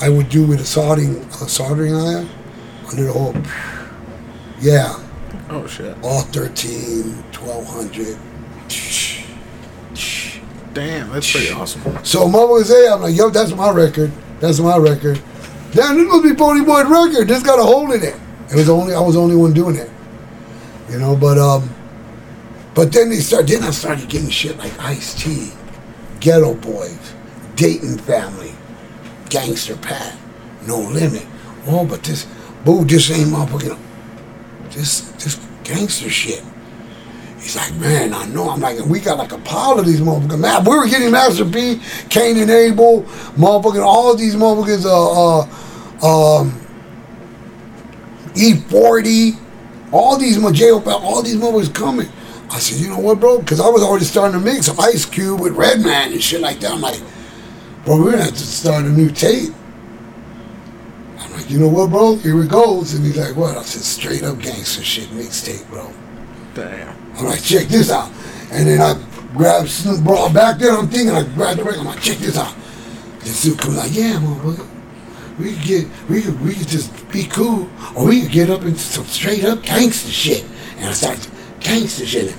I would do with a soldering, a soldering iron, a little hole. Yeah. Oh shit. All thirteen, twelve hundred. Damn, that's pretty awesome. So mama was there, I'm like, yo, that's my record. That's my record. Damn, this must be Pony Boy's record. This got a hole in it. It was only I was the only one doing it. You know, but um but then they start then I started getting shit like Ice-T, Ghetto Boys, Dayton Family, Gangster Pat, No Limit. Oh, but this boo, this ain't my fucking This this gangster shit. He's like, man, I know. I'm like, we got like a pile of these motherfuckers. We were getting Master P, Cain and Abel, motherfucking all these motherfuckers. Uh, uh, um, E forty, all these Majeo, all these motherfuckers coming. I said, you know what, bro? Because I was already starting to mix Ice Cube with Redman and shit like that. I'm like, bro, we're gonna have to start a new tape. I'm like, you know what, bro? Here it goes. And he's like, what? I said, straight up gangster shit mixtape, bro. Damn. I'm like, check this out. And then I grabbed Snoop, bro. I'm back there, I'm thinking, I grabbed the record. I'm like, check this out. And Snoop comes like, yeah, motherfucker. We could get, we could, we could just be cool, or we could get up into some straight up gangster shit. And I started gangster shit,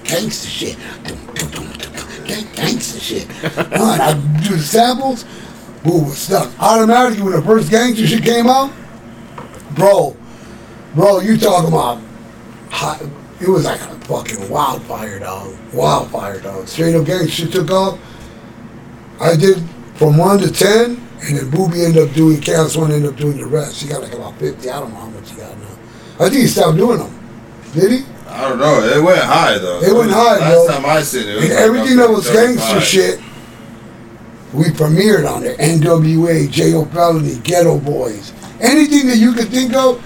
gangster shit, gangster shit. Right, I do the samples, boom, it's stuck. Automatically, when the first gangster shit came out, bro, bro, you talking about hot? It was like a fucking wildfire, dog. Wildfire, dog. Straight up gangster shit took off. I did from one to ten. And then Boobie ended up doing, Cass One ended up doing the rest. He got like about fifty. I don't know how much he got now. I think he stopped doing them. Did he? I don't know. It went high, though. It, it went high, though. Last time I seen it, it was and like everything that was gangster shit, we premiered on there. N W A, J O Felony, Ghetto Boys. Anything that you could think of,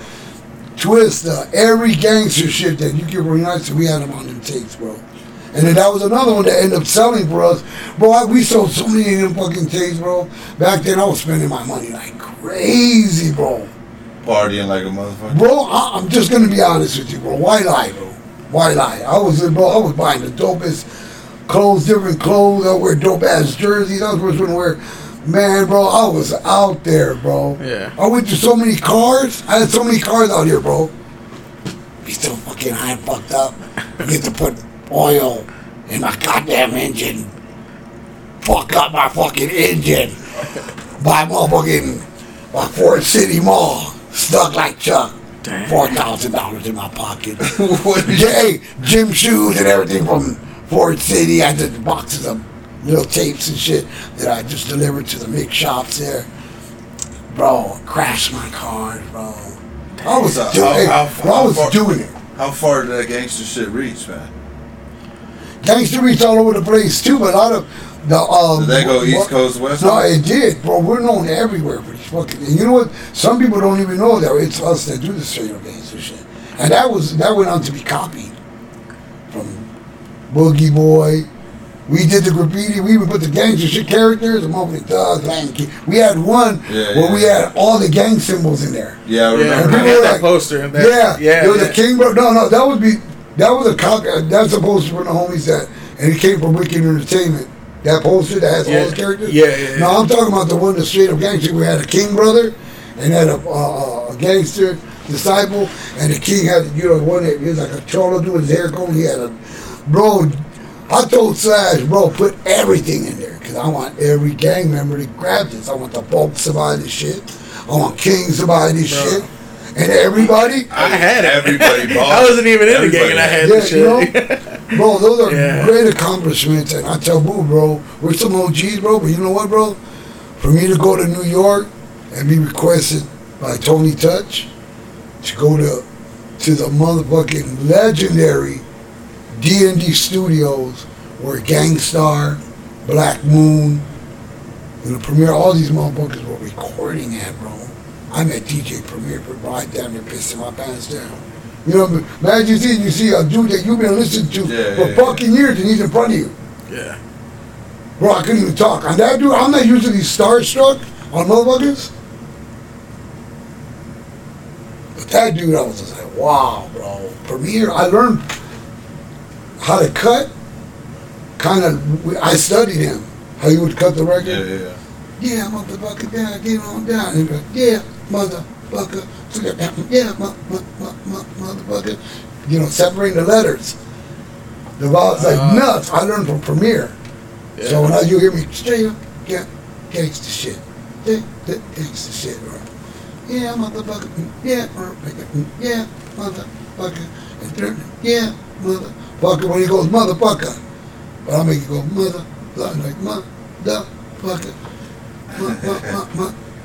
Twist, uh, every gangster shit that you could reunite to, we had them on them tapes, bro. And then that was another one that ended up selling for us. Bro, I, we sold so many of them fucking tapes, bro. Back then, I was spending my money like crazy, bro. Partying like a motherfucker. Bro, I, I'm just going to be honest with you, bro. Why lie, bro? Why lie? I was, bro, I was buying the dopest clothes, different clothes. I wear dope-ass jerseys. I was going to wear... Man, bro, I was out there, bro. Yeah. I went to so many cars. I had so many cars out here, bro. Be so fucking high and fucked up. You get to put... oil in my goddamn engine. Fuck up my fucking engine. My motherfucking my Ford City Mall. Stuck like Chuck. Damn. Four thousand dollars in my pocket. Hey, gym shoes and everything from Ford City. I did boxes of little tapes and shit that I just delivered to the mix shops there. Bro, crashed my car, bro. I was so, doing it. I was far, doing it. How far did that gangster shit reach, man? Gangster reach all over the place too, but a lot of the um, did they go what, East Coast, West Coast? No, it did, bro. We're known everywhere for these fucking. And you know what? Some people don't even know that it's us that do the straight up gangster shit. And that was that went on to be copied from Boogie Boy. We did the graffiti. We even put the gangster shit characters. The moment does, we had one yeah, where yeah. we had all the gang symbols in there. Yeah, I remember yeah, that like, poster. And that, yeah, yeah. It was yeah. a King Bro. No, no, that would be. That was a cop, that's a poster from the homies that, and it came from Wicked Entertainment. That poster that has yeah. all those characters? Yeah, yeah, yeah. No, I'm talking about the one that's straight up gangster. We had a King brother, and had a, uh, a gangster disciple, and the King had, you know, one that, he was like a cholo doing his hair cone, he had a, bro, I told Slash, bro, put everything in there, because I want every gang member to grab this. I want the Bulk to buy this shit. I want Kings to buy this bro. shit. And everybody, I had everybody. Ball. I wasn't even in everybody. the game, and I had yeah, the shit. You know, bro, those are yeah. great accomplishments. And I tell Boo, bro, we're some O Gs, bro. But you know what, bro? For me to go to New York and be requested by Tony Touch to go to to the motherfucking legendary D and D Studios, where Gangstar, Black Moon, and the premiere, all these motherfuckers were recording at, bro. I met D J Premier, but I damn near pissing my pants down. You know, imagine you see, you see a dude that you've been listening to yeah, for yeah, fucking yeah. years, and he's in front of you. Yeah. Bro, I couldn't even talk. On that dude, I'm not usually starstruck on motherfuckers. But that dude, I was just like, wow, bro. Premier, I learned how to cut. Kind of, I studied him, how he would cut the record. Yeah, yeah, yeah. Yeah, motherfucker, down, get on down. And he'd be like, yeah, motherfucker, yeah, mu- mu- mu- motherfucker. You know, separating the letters. The vowels uh, like nuts. I learned from Premiere. Yeah. So now you hear me straight up, yeah, gangsta shit. Yeah, gangsta shit, bro. Yeah, motherfucker, yeah, motherfucker, yeah, motherfucker. And then, yeah, motherfucker. When he goes, motherfucker. But I'll make it go, motherfucker, like motherfucker.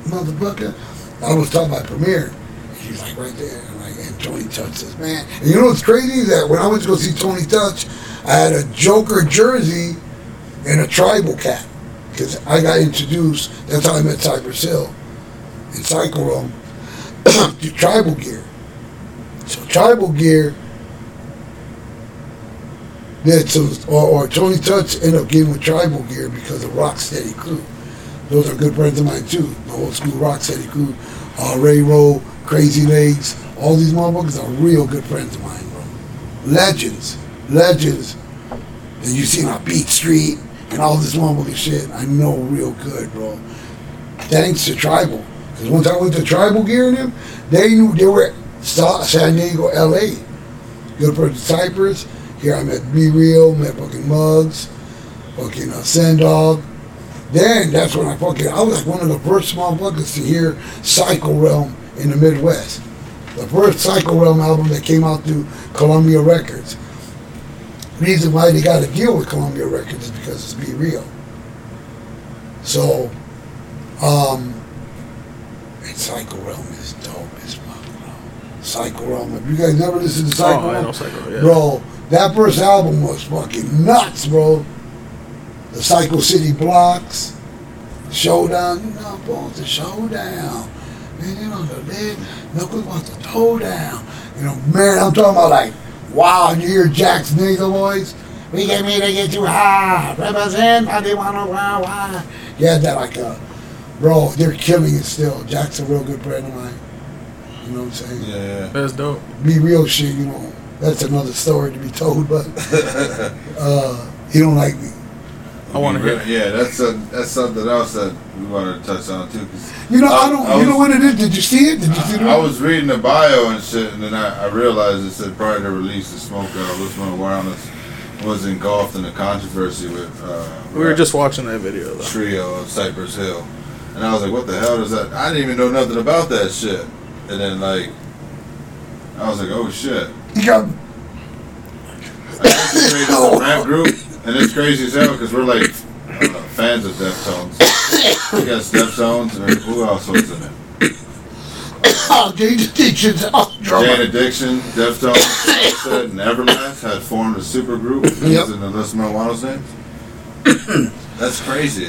Motherfucker. I was talking about Premier. He's like right there. And, like, and Tony Touch says, man. And you know what's crazy is that when I went to go see Tony Touch, I had a Joker jersey and a tribal cap. Because I got introduced, that's how I met Cypress Hill in Psycho Room, to tribal gear. So tribal gear Yeah, so, or, or Tony Tuts ended up giving him tribal gear because of Rocksteady Crew. Those are good friends of mine too. The old school Rocksteady Crew, uh, Ray Rowe, Crazy Legs, all these motherfuckers are real good friends of mine, bro. Legends, legends that you see on Beat Street and all this motherfucking shit. I know real good, bro. Thanks to Tribal, because once I went to Tribal Gear and them, they knew they were San Diego, L A. Good for the Cypress. Here I met Be Real, met fucking Muggs, fucking uh, Sendog. Then that's when I fucking, I was like one of the first motherfuckers to hear Psycho Realm in the Midwest. The first Psycho Realm album that came out through Columbia Records. The reason why they got to deal with Columbia Records is because it's Be Real. So, um, and Psycho Realm is dope as fuck, bro. Psycho Realm, if you guys never listen to Psycho oh, Realm, I know Psycho, yeah. Bro, that first album was fucking nuts, bro. The Psycho City Blocks, Showdown, you know, bones the Showdown. Man, you know, the lead, knuckles wants the toe down. You know, man, I'm talking about like, wow, you hear Jack's nasal voice? We get me to get you high. Represent, I didn't want to wow, wow. Yeah, that like a, bro, they're killing it still. Jack's a real good friend of mine. You know what I'm saying? Yeah, that's dope. Be real shit, you know. That's another story to be told, but uh, he don't like me. I want to hear it. Yeah, that's a, that's something else that we want to touch on too. Cause you know, I, I don't. I was, you know what it is? Did you see it? Did you see I, it? I was reading the bio and shit, and then I, I realized it said prior to release, the Smoke Out Loose One Wireless was engulfed in a controversy with. Uh, we were just watching that video. Though. Trio of Cypress Hill, and I was like, "What the hell is that?" I didn't even know nothing about that shit, and then like, I was like, "Oh shit!" You got. I just created a rap group. And it's crazy as hell because we're like, I don't know, fans of Deftones. We got Deftones and who else was in it? Uh, Janet Addiction, Janet Addiction, Deftones, said, and Everlast had formed a supergroup using the Listen Marijuana's names. That's crazy.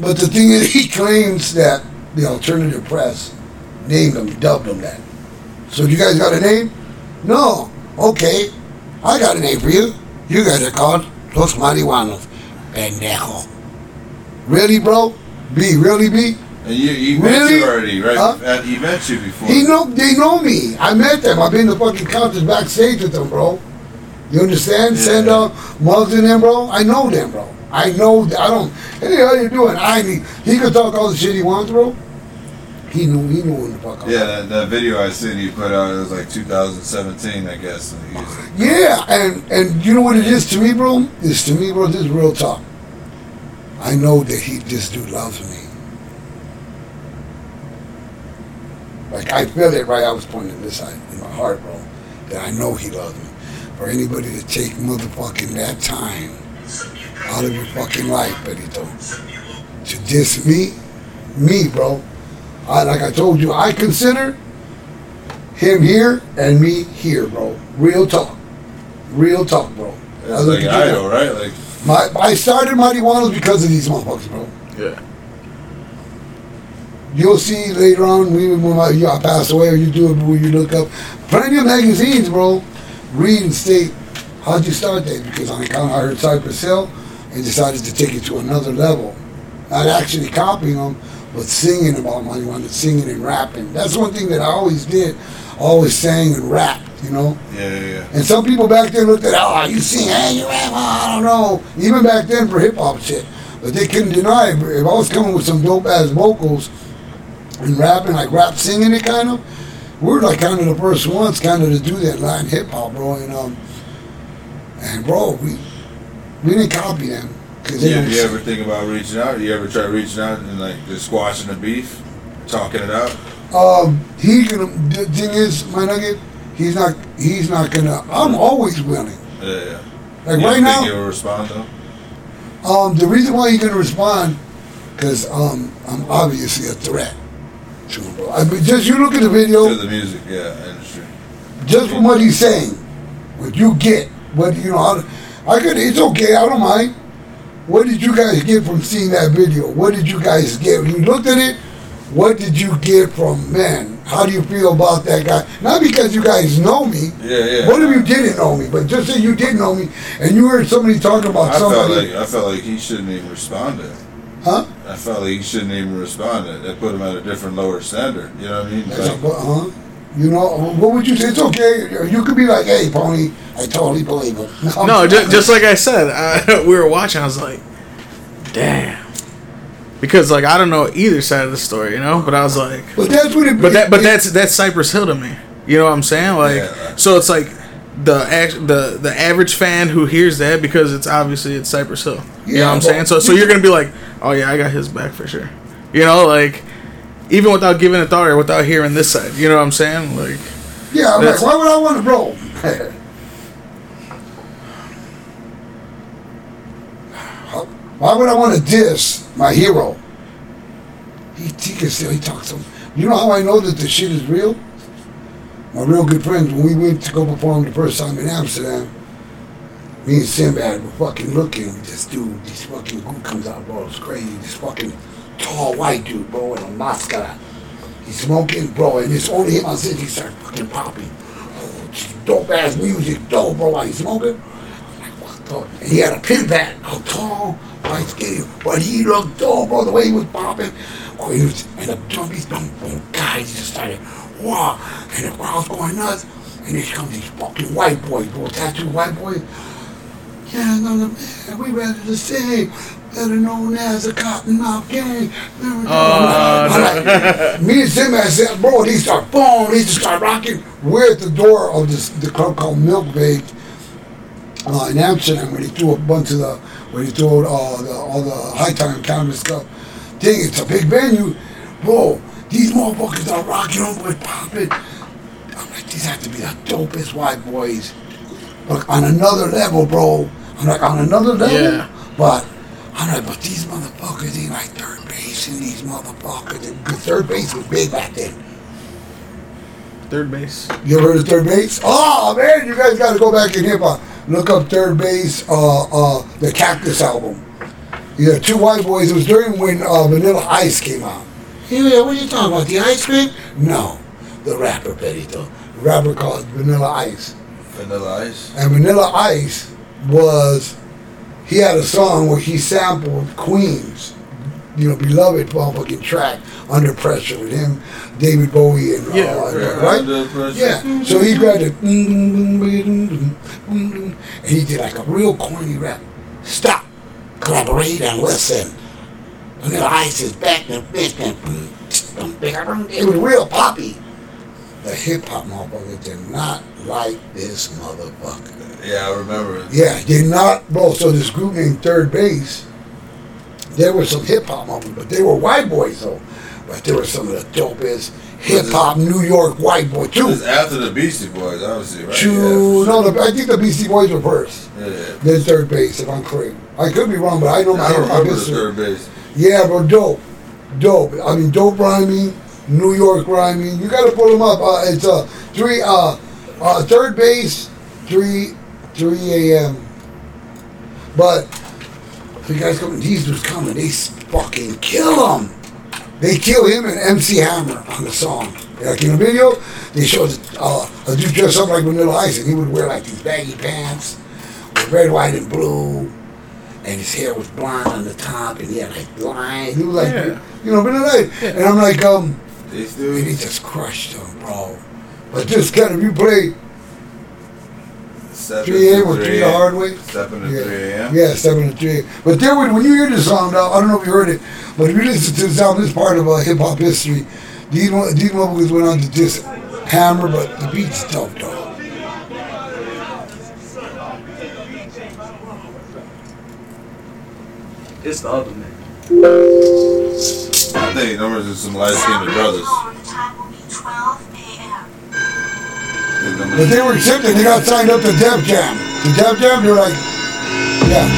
But the thing is, he claims that the alternative press named him, dubbed him that. So you guys got a name? No. Okay. I got a name for you. You guys are called Los Marihuanos. Pendejo. Really, bro? B, really, B? And you, you really? Met you already, right? Huh? He met you before. He know, they know me. I met them. I've been to fucking couches backstage with them, bro. You understand? Yeah. Send out mugs in them, bro. I know them, bro. I know them. I don't. Hey, how you doing? I mean, he could talk all the shit he wants, bro. He knew, he knew when the fuck I was. Yeah, that, that video I seen he put out, it was like two thousand seventeen, I guess. And like, yeah, and, and you know what it is to me, bro? It's to me, bro, this is real talk. I know that he, this dude loves me. Like, I feel it, right? I was pointing this out in my heart, bro, that I know he loves me. For anybody to take motherfucking that time out of your fucking life, Benito, to diss me, me, bro. I, like I told you, I consider him here and me here, bro. Real talk. Real talk, bro. That's like an idol, right? Like my, I started Marihuanos because of these motherfuckers, bro. Yeah. You'll see later on, even when I, you know, I pass away or you do it, when you look up plenty of magazines, bro. Read and state, how'd you start that? Because on account, I heard Cypress Hill and decided to take it to another level. Not actually copying them, but singing about marijuana, singing and rapping. That's one thing that I always did. Always sang and rapped, you know? Yeah, yeah, yeah. And some people back then looked at, oh, you sing, hey, you rap, oh, I don't know. Even back then for hip-hop shit. But they couldn't deny it. If I was coming with some dope-ass vocals and rapping, like rap singing it kind of, we were like kind of the first ones kind of to do that line hip-hop, bro. And, um, and bro, we, we didn't copy them. Yeah, do you ever think about reaching out? Do you ever try reaching out and like just squashing the beef, talking it out? Um, he gonna. The thing is, my nugget, he's not. He's not gonna. I'm always willing. Yeah, yeah. Like you right think now, he'll respond though. Um, the reason why he's gonna respond, because um, I'm obviously a threat to him, bro. I mean, just you look at the video. To the music, yeah, industry. Just from what he's saying, what you get, what you know, I, I could. It's okay. I don't mind. What did you guys get from seeing that video? What did you guys get? When you looked at it, what did you get from, man, how do you feel about that guy? Not because you guys know me. Yeah, yeah. What if you didn't know me? But just that you did know me and you heard somebody talking about I somebody. Felt like, I felt like he shouldn't even respond to it. Huh? I felt like he shouldn't even respond to it. That put him at a different lower standard. You know what I mean? Like, but, huh? You know, what would you say? It's okay. You could be like, hey, Pony, I totally believe it. No, no just, just like I said, I, we were watching. I was like, damn. Because, like, I don't know either side of the story, you know? But I was like... But that's what it... But, that, but it, that's that's Cypress Hill to me. You know what I'm saying? Like, yeah. So it's like the the the average fan who hears that, because it's obviously it's Cypress Hill. Yeah, you know what I'm saying? So, so you're going to be like, oh, yeah, I got his back for sure. You know, like, even without giving a thought or without hearing this side. You know what I'm saying? Like... Yeah, I'm like, why would I want to roll? Why would I want to diss my hero? He, he can still, he talks to him. You know how I know that the shit is real? My real good friends, when we went to go perform the first time in Amsterdam, me and Sinbad were fucking looking at this dude, this fucking dude comes out, bro, it's crazy, this fucking tall white dude, bro, with a mascara. He's smoking, bro, and it's only him on stage, he started fucking popping. Oh, dope-ass music, dope, bro, while he's smoking. I'm like, what the? And he had a pin pad, how tall? White skinny, but he looked dope, bro, the way he was popping. Oh, he was, and the junkies, boom, boom, guys just started, wow, and the crowd's going nuts. And here comes these fucking white boys, bro, tattooed white boys. Yeah, no, man, we rather the same, better known as a cotton mouth gang. Uh, like, me and Simba said, bro, these start boom, these just start rocking. We're at the door of this the club called Milk Bake uh, in Amsterdam, where they threw a bunch of the. When he threw all the, all the high time counter stuff, dang, it's a big venue. Bro, these motherfuckers are rocking on with popping. I'm like, these have to be the dopest white boys. But on another level, bro. I'm like, on another level? Yeah. But, I'm like, but these motherfuckers ain't like third base and these motherfuckers. Because third base was big back then. Third base. You ever heard of third base? Oh, man, you guys got to go back in hip hop. Look up Third Base, uh, uh, the Cactus album. Yeah, two white boys. It was during when uh, Vanilla Ice came out. Yeah, what are you talking about? The ice cream? No, the rapper, Perito. The rapper called Vanilla Ice. Vanilla Ice? And Vanilla Ice was, he had a song where he sampled Queen's, you know, beloved motherfucking track, Under Pressure, with him, David Bowie, and all yeah, uh, that, right? Yeah. So he grabbed it, and he did like a real corny rap. Stop, collaborate, and listen. And then Ice is back in the bitch. It was real poppy. The hip hop motherfucker did not like this motherfucker. Yeah, I remember it. Yeah, did not, bro. So this group named Third Base, there were some hip hop motherfuckers, but they were white boys though. But there were some of the dopest hip hop New York white boys too. This is after the Beastie Boys, obviously, right? Two, yeah, no, sure. the, I think the Beastie Boys were first. Yeah. Then Third Base, if I'm correct. I could be wrong, but I know yeah, my I remember the Third Base. Yeah, but dope, dope. I mean, dope rhyming, New York rhyming. You got to pull them up. Uh, it's uh three uh, uh Third Base, three three a m. But. The guys coming, these dudes coming, they fucking kill him. They kill him and M C Hammer on the song. Like in the video, they showed uh, a dude dressed up like Vanilla Ice, and he would wear like these baggy pants with red, white, and blue, and his hair was blonde on the top, and he had like lines. He was like, yeah. you know, Vanilla Ice. Yeah. And I'm like, um, this dude, and he just crushed him, bro. But just kind of, you play. three a.m. or three the hard way? seven to three a.m. Yeah, seven to three a.m. But there, when you hear this song, now, I don't know if you heard it, but if you listen to this song, this part of uh, hip hop history, these these motherfuckers went on to diss Hammer, but the beat's dope, though. It's the other man. I think numbers is some light skinned brothers. But they were accepted, they got signed up to Def Jam. The Def Jam, they're like, yeah.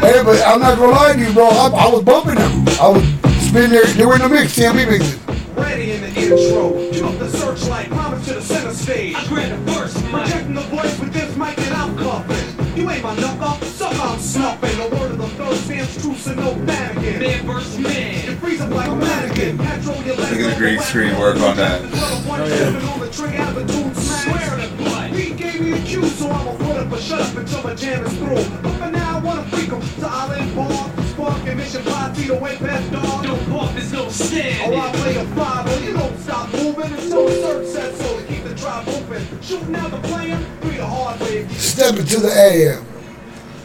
Hey, but I'm not gonna lie to you, bro. I, I was bumping them. I was spinning there. They were in the mix, T M B mixes. Ready in the intro, jump the searchlight, promise to the center stage. I grant a verse, projecting the voice with this mic that I'm coughing. You ain't my knockoff, suck I'm snuffing. The word of the third stands true, so no bad again. Man versus man, it frees up like a mannequin. grade three work on that. Step into the A M.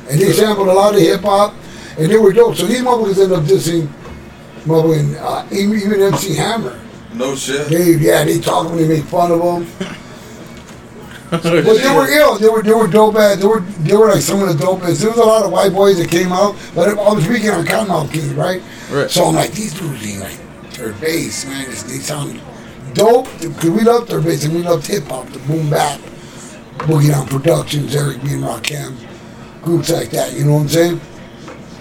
And they sampled a lot of hip hop, and they were dope. So these motherfuckers ended up dissing, motherfucking, uh, even M C Hammer. No shit. They, yeah, they talk to him, they make fun of him. But they were ill. They were they were dope ass. They were they were like some of the dope ass. There was a lot of white boys that came out. But I was reading on Cottonmouth King, right? Right. So I'm like, these dudes ain't like third base, man. They sound dope because we loved third base and we loved hip hop, the boom bap, Boogie Down Productions, Eric B and Rakim, groups like that. You know what I'm saying?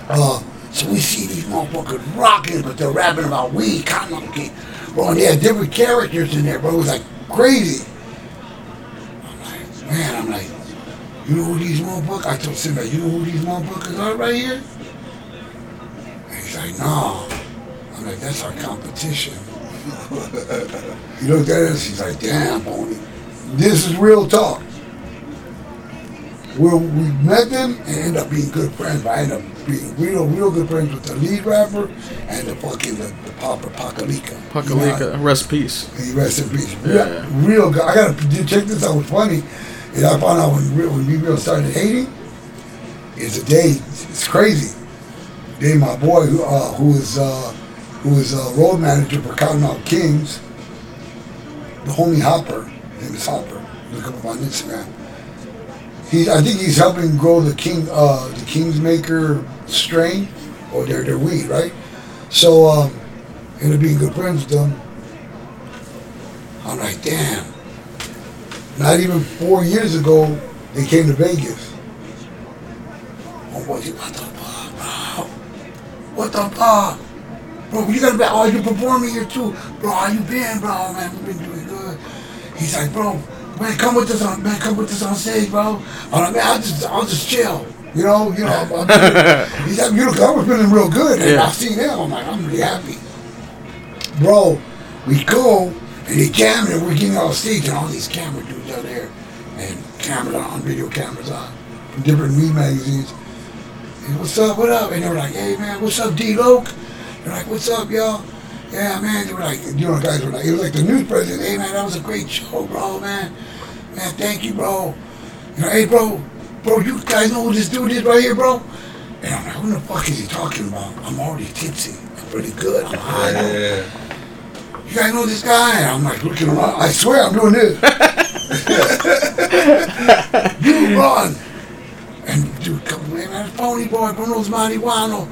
Uh, so we see these motherfuckers rocking, but they're rapping about weed, Cottonmouth King, bro. And they had different characters in there, bro. It was like crazy. Man, I'm like, you know who these motherfuckers? I told Simba, you know who these motherfuckers are right here? And he's like, no. I'm like, that's our competition. He looked at us, he's like, damn, Boney. This is real talk. Well, we met them and ended up being good friends, but I ended up being real, real good friends with the lead rapper and the fucking, the, the popper, Pakalika. Pakalika, you know, rest in peace. Rest in peace. Yeah. yeah. Real good. I got to check this out, what's funny is I found out when real, when we real started hating, it's a day, it's crazy. Day my boy, who uh, who is uh, who is a uh, road manager for Cottonmouth Kings, the homie Hopper, his name is Hopper, look him up on Instagram. He, I think he's helping grow the King, uh, the Kingsmaker strain, or their their weed, right? So, um, ended up being good friends with them. I'm like, damn. Not even four years ago, they came to Vegas. Oh boy, what the fuck, bro? What the fuck, bro? You gotta be. Oh, you performing here too, bro? How you been, bro? Man, we've been doing good. He's like, bro. Man, come with us on, man, come with us on stage, bro. I'm like, man, I'll just, I'll just chill, you know, you know. I'm, I'm he's like, you know, I was feeling real good, and yeah. I've seen him. I'm like, I'm really happy, bro. We go and they jam and we're getting off stage, and all these camera dudes out there, and cameras on, video cameras on, from different weed magazines. And what's up? What up? And they were like, hey man, what's up, D Loke? They're like, what's up, y'all? Yeah, man, they were like, you know, guys were like, it was like the news president, hey, man, that was a great show, bro, man. Man, thank you, bro. You know, hey, bro, bro, you guys know who this dude is right here, bro? And I'm like, who the fuck is he talking about? I'm already tipsy. I'm pretty good. I'm high. Yeah. You guys know this guy? And I'm like, looking around. I swear I'm doing this. You run. And dude, come on, man, that phony boy, Bruno's marijuana.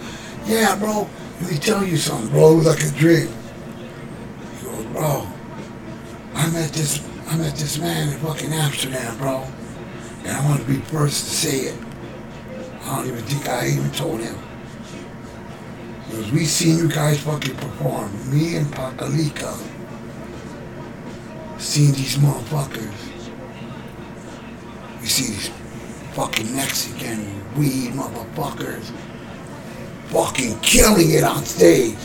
Yeah, bro. Let me tell you something, bro. It was like a dream. He goes, bro, I met this, I met this man in fucking Amsterdam, bro. And I want to be first to say it. I don't even think I even told him. Because we seen you guys fucking perform. Me and Pakalika seen these motherfuckers. We see these fucking Mexican weed motherfuckers. Fucking killing it on stage.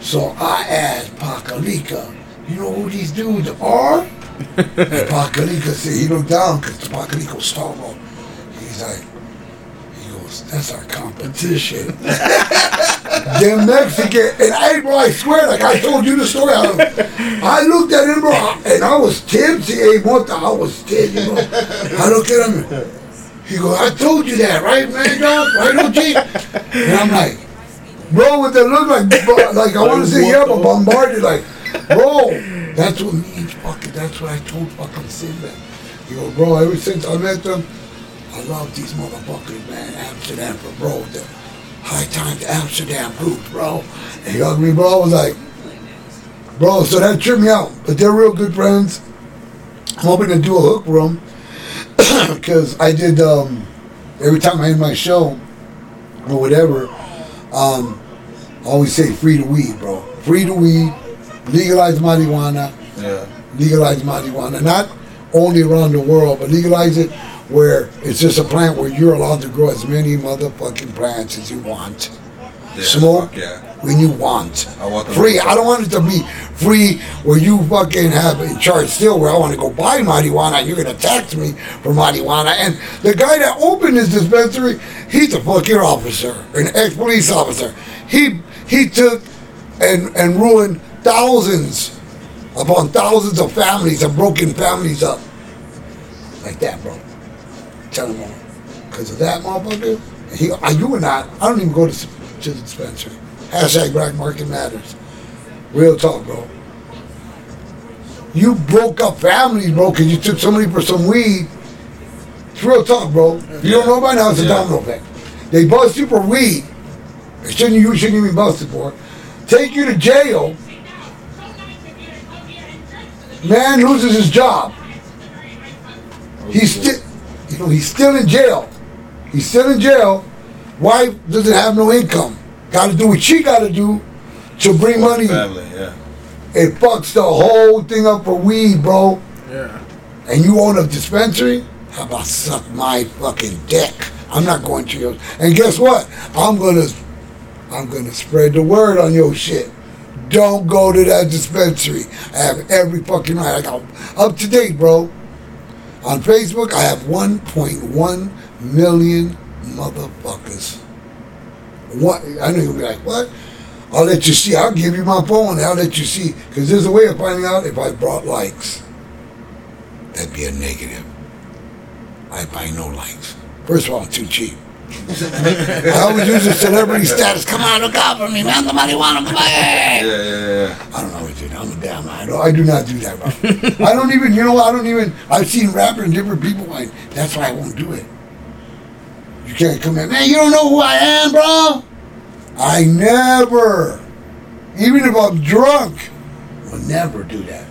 So I asked Pakalika, you know who these dudes are? And Pakalika said, he looked down because Pakalika was talking about. He's like, he goes, that's our competition. Them Mexican, and I, bro, I swear, like I told you the story. I, I looked at him, bro, and I was tipsy. I was tipsy, bro. I looked at him. He goes, I told you that, right, man, dog? Right, O G? And I'm like, bro, what that look like, bro, like, I want to say, yeah, but bombarded, like, bro, that's what me and fucking, that's what I told fucking Simba. He goes, bro, ever since I met them, I love these motherfuckers, man, Amsterdam, for bro, the High Times Amsterdam group, bro. And he got me, bro, I was like, bro, so that tripped me out, but they're real good friends. I'm hoping to do a hook room. Because I did, um, every time I end my show or whatever, um, I always say free the weed, bro. Free the weed, legalize marijuana. Yeah. Legalize marijuana. Not only around the world, but legalize it where it's just a plant where you're allowed to grow as many motherfucking plants as you want. Yeah. Smoke yeah. when you want. I want free. I don't want it to be free, where you fucking have a chart still where I want to go buy marijuana and you're going to tax me for marijuana. And the guy that opened this dispensary, he's a fucking officer, an ex-police officer. He he took and, and ruined thousands upon thousands of families and broken families up. Like that, bro. Tell him all. Because of that motherfucker, he, I, you and I, I don't even go to, to the dispensary. Hashtag Black Market Matters. Real talk, bro. You broke up families, bro, because you took somebody for some weed. It's real talk, bro. If you don't know by now, it's a yeah. domino effect. They bust you for weed. They shouldn't, you shouldn't even be busted for it. Take you to jail. Man loses his job. He's still, you know, he's still in jail. He's still in jail. Wife doesn't have no income. Got to do what she got to do to bring money. Family, yeah. It fucks the whole thing up for weed, bro. Yeah. And you own a dispensary? How about suck my fucking dick? I'm not going to yours. And guess what? I'm gonna, I'm gonna spread the word on your shit. Don't go to that dispensary. I have every fucking night. I got up to date, bro. On Facebook, I have one point one million motherfuckers. What? I know you'll be like, what? I'll let you see. I'll give you my phone. I'll let you see. Because there's a way of finding out if I brought likes. That'd be a negative. I buy no likes. First of all, I'm too cheap. I always use a celebrity status. Come on, look out for me, man. Somebody want to play. Yeah, yeah, yeah. I don't always do that. I'm a damn idol. I do not do that, bro. I don't even, you know, I don't even, I've seen rappers and different people. I, that's why I won't do it. You can't come in, man, you don't know who I am, bro. I never, even if I'm drunk, will never do that.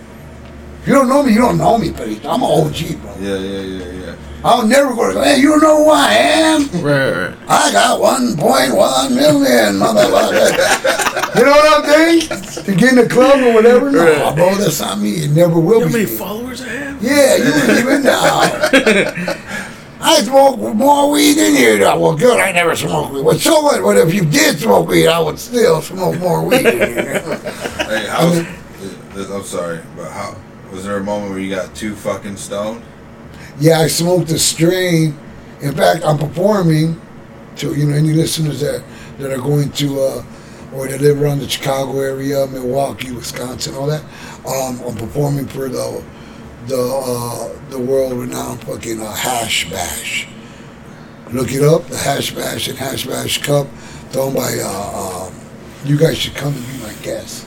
If you don't know me, you don't know me, buddy. I'm an O G, bro. Yeah, yeah, yeah, yeah. I'll never go to, man, you don't know who I am? Right, right. I got one point one million, motherfucker. You know what I'm saying? To get in the club or whatever? No, right. Bro, that's not me. It never will you be. How many me. Followers I have? Yeah, you wouldn't even know. I smoke more weed than you do. Well, good, I never smoke weed. Well, so what? What if you did smoke weed? I would still smoke more weed than you. Hey, how was, I'm sorry, but how was there a moment where you got too fucking stoned? Yeah, I smoked a strain. In fact, I'm performing to, you know, any listeners that, that are going to uh, or that live around the Chicago area, Milwaukee, Wisconsin, all that. Um, I'm performing for the the uh, the world-renowned fucking uh, Hash Bash. Look it up, the Hash Bash and Hash Bash Cup, thrown by, uh, um, you guys should come and be my guest.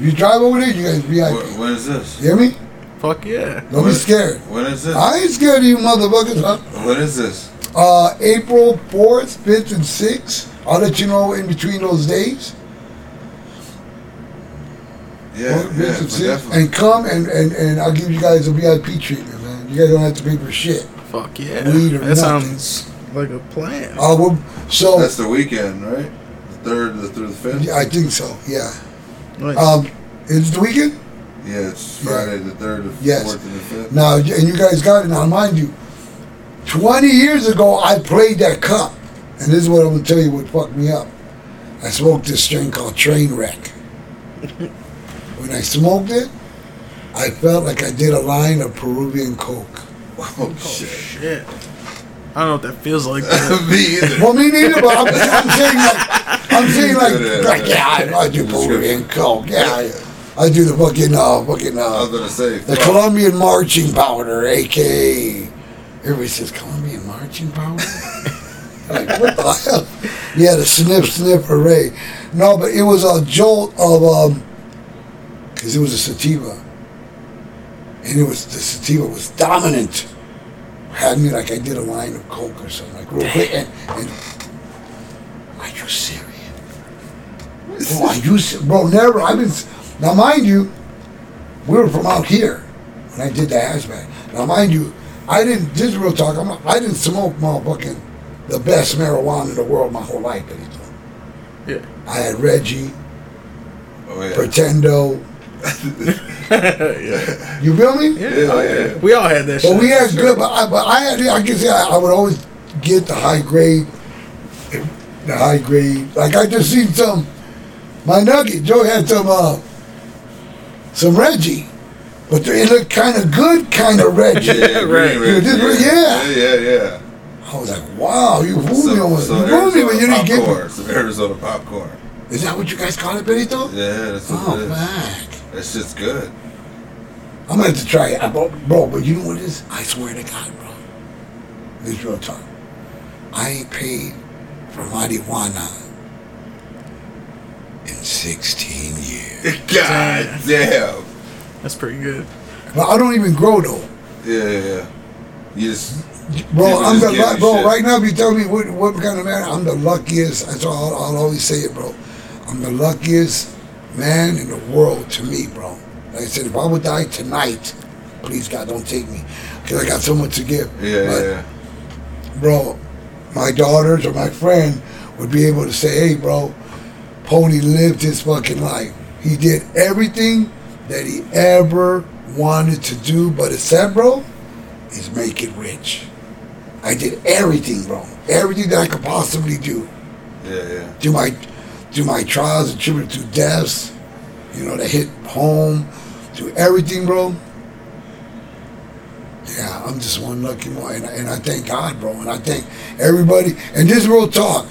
You drive over there, you guys V I P. What, what is this? You hear me? Fuck yeah. Don't what, be scared. What is this? I ain't scared of you motherfuckers. Huh? What is this? Uh, April fourth, fifth, and sixth. I'll let you know in between those days. Yeah, well, yeah, definitely. And come and, and, and I'll give you guys a V I P treatment, man. You guys don't have to pay for shit. Fuck yeah. Weed or that nothing. Sounds like a plan. Uh, well, so that's the weekend, right? The third, the through the fifth. Yeah, I think so. Yeah. Nice. Um, is it the weekend? Yeah, it's Friday yeah. the third, the yes. fourth, and the fifth. Now, and you guys got it. Now, mind you, twenty years ago, I played that cup, and this is what I'm gonna tell you. What fucked me up? I smoked this strain called Trainwreck. When I smoked it, I felt like I did a line of Peruvian coke. Oh, oh shit. shit! I don't know what that feels like. Me either. Well, me neither. But I'm, I'm saying like, I'm saying like, like yeah, I, I do Peruvian coke. Yeah. yeah. I do the fucking, uh, fucking, uh, I was gonna say, the fuck. Colombian marching powder, A K A Everybody says Colombian marching powder? Like, what the hell? Yeah, the snip, snip, hooray. No, but it was a jolt of, um, because it was a sativa. And it was, the sativa was dominant. Had me like I did a line of coke or something, like real quick. And, and, are you serious? Bro, are you serious? Bro, never, I've been, now, mind you, we were from out here when I did the hashback. Now, mind you, I didn't, this is real talk, I'm not, I didn't smoke motherfucking the best marijuana in the world my whole life. Anything. Yeah. I had Reggie, oh, yeah. Pretendo. Yeah. You feel me? Yeah, yeah, oh, yeah. We all had that shit. But we had good, but I, but I had, I can say I, I would always get the high grade, the high grade. Like I just seen some, my nugget, Joe had some, uh, some Reggie. But it looked kind of good, kind of Reggie. yeah, right, right. Yeah. yeah, yeah, yeah. I was like, wow, you fooled me almost. You fooled me when you didn't get me. Some Arizona popcorn. Is that what you guys call it, Benito? Yeah, that's what it is. Oh, man. That shit's good. I'm going to have to try it. I, bro, bro, but you know what it is? I swear to God, bro. This is real talk. I ain't paid for marijuana in sixteen years. God damn. That's pretty good. But I don't even grow, though. Yeah, yeah, yeah. You just... Bro, I'm the lu- bro. Shit. Right now, if you tell me what, what kind of man, I'm the luckiest. That's all. I'll, I'll always say it, bro. I'm the luckiest man in the world to me, bro. Like I said, if I would die tonight, please God, don't take me, because I got so much to give. Yeah, but, yeah, yeah. Bro, my daughters or my friend would be able to say, "Hey, bro, Pony lived his fucking life. He did everything that he ever wanted to do, but except, bro, is make it rich." I did everything, bro. Everything that I could possibly do. Yeah, yeah. Do my, do my trials, attributed to deaths, you know, that hit home, do everything, bro. Yeah, I'm just one lucky one, and I, and I thank God, bro, and I thank everybody. And this real talk,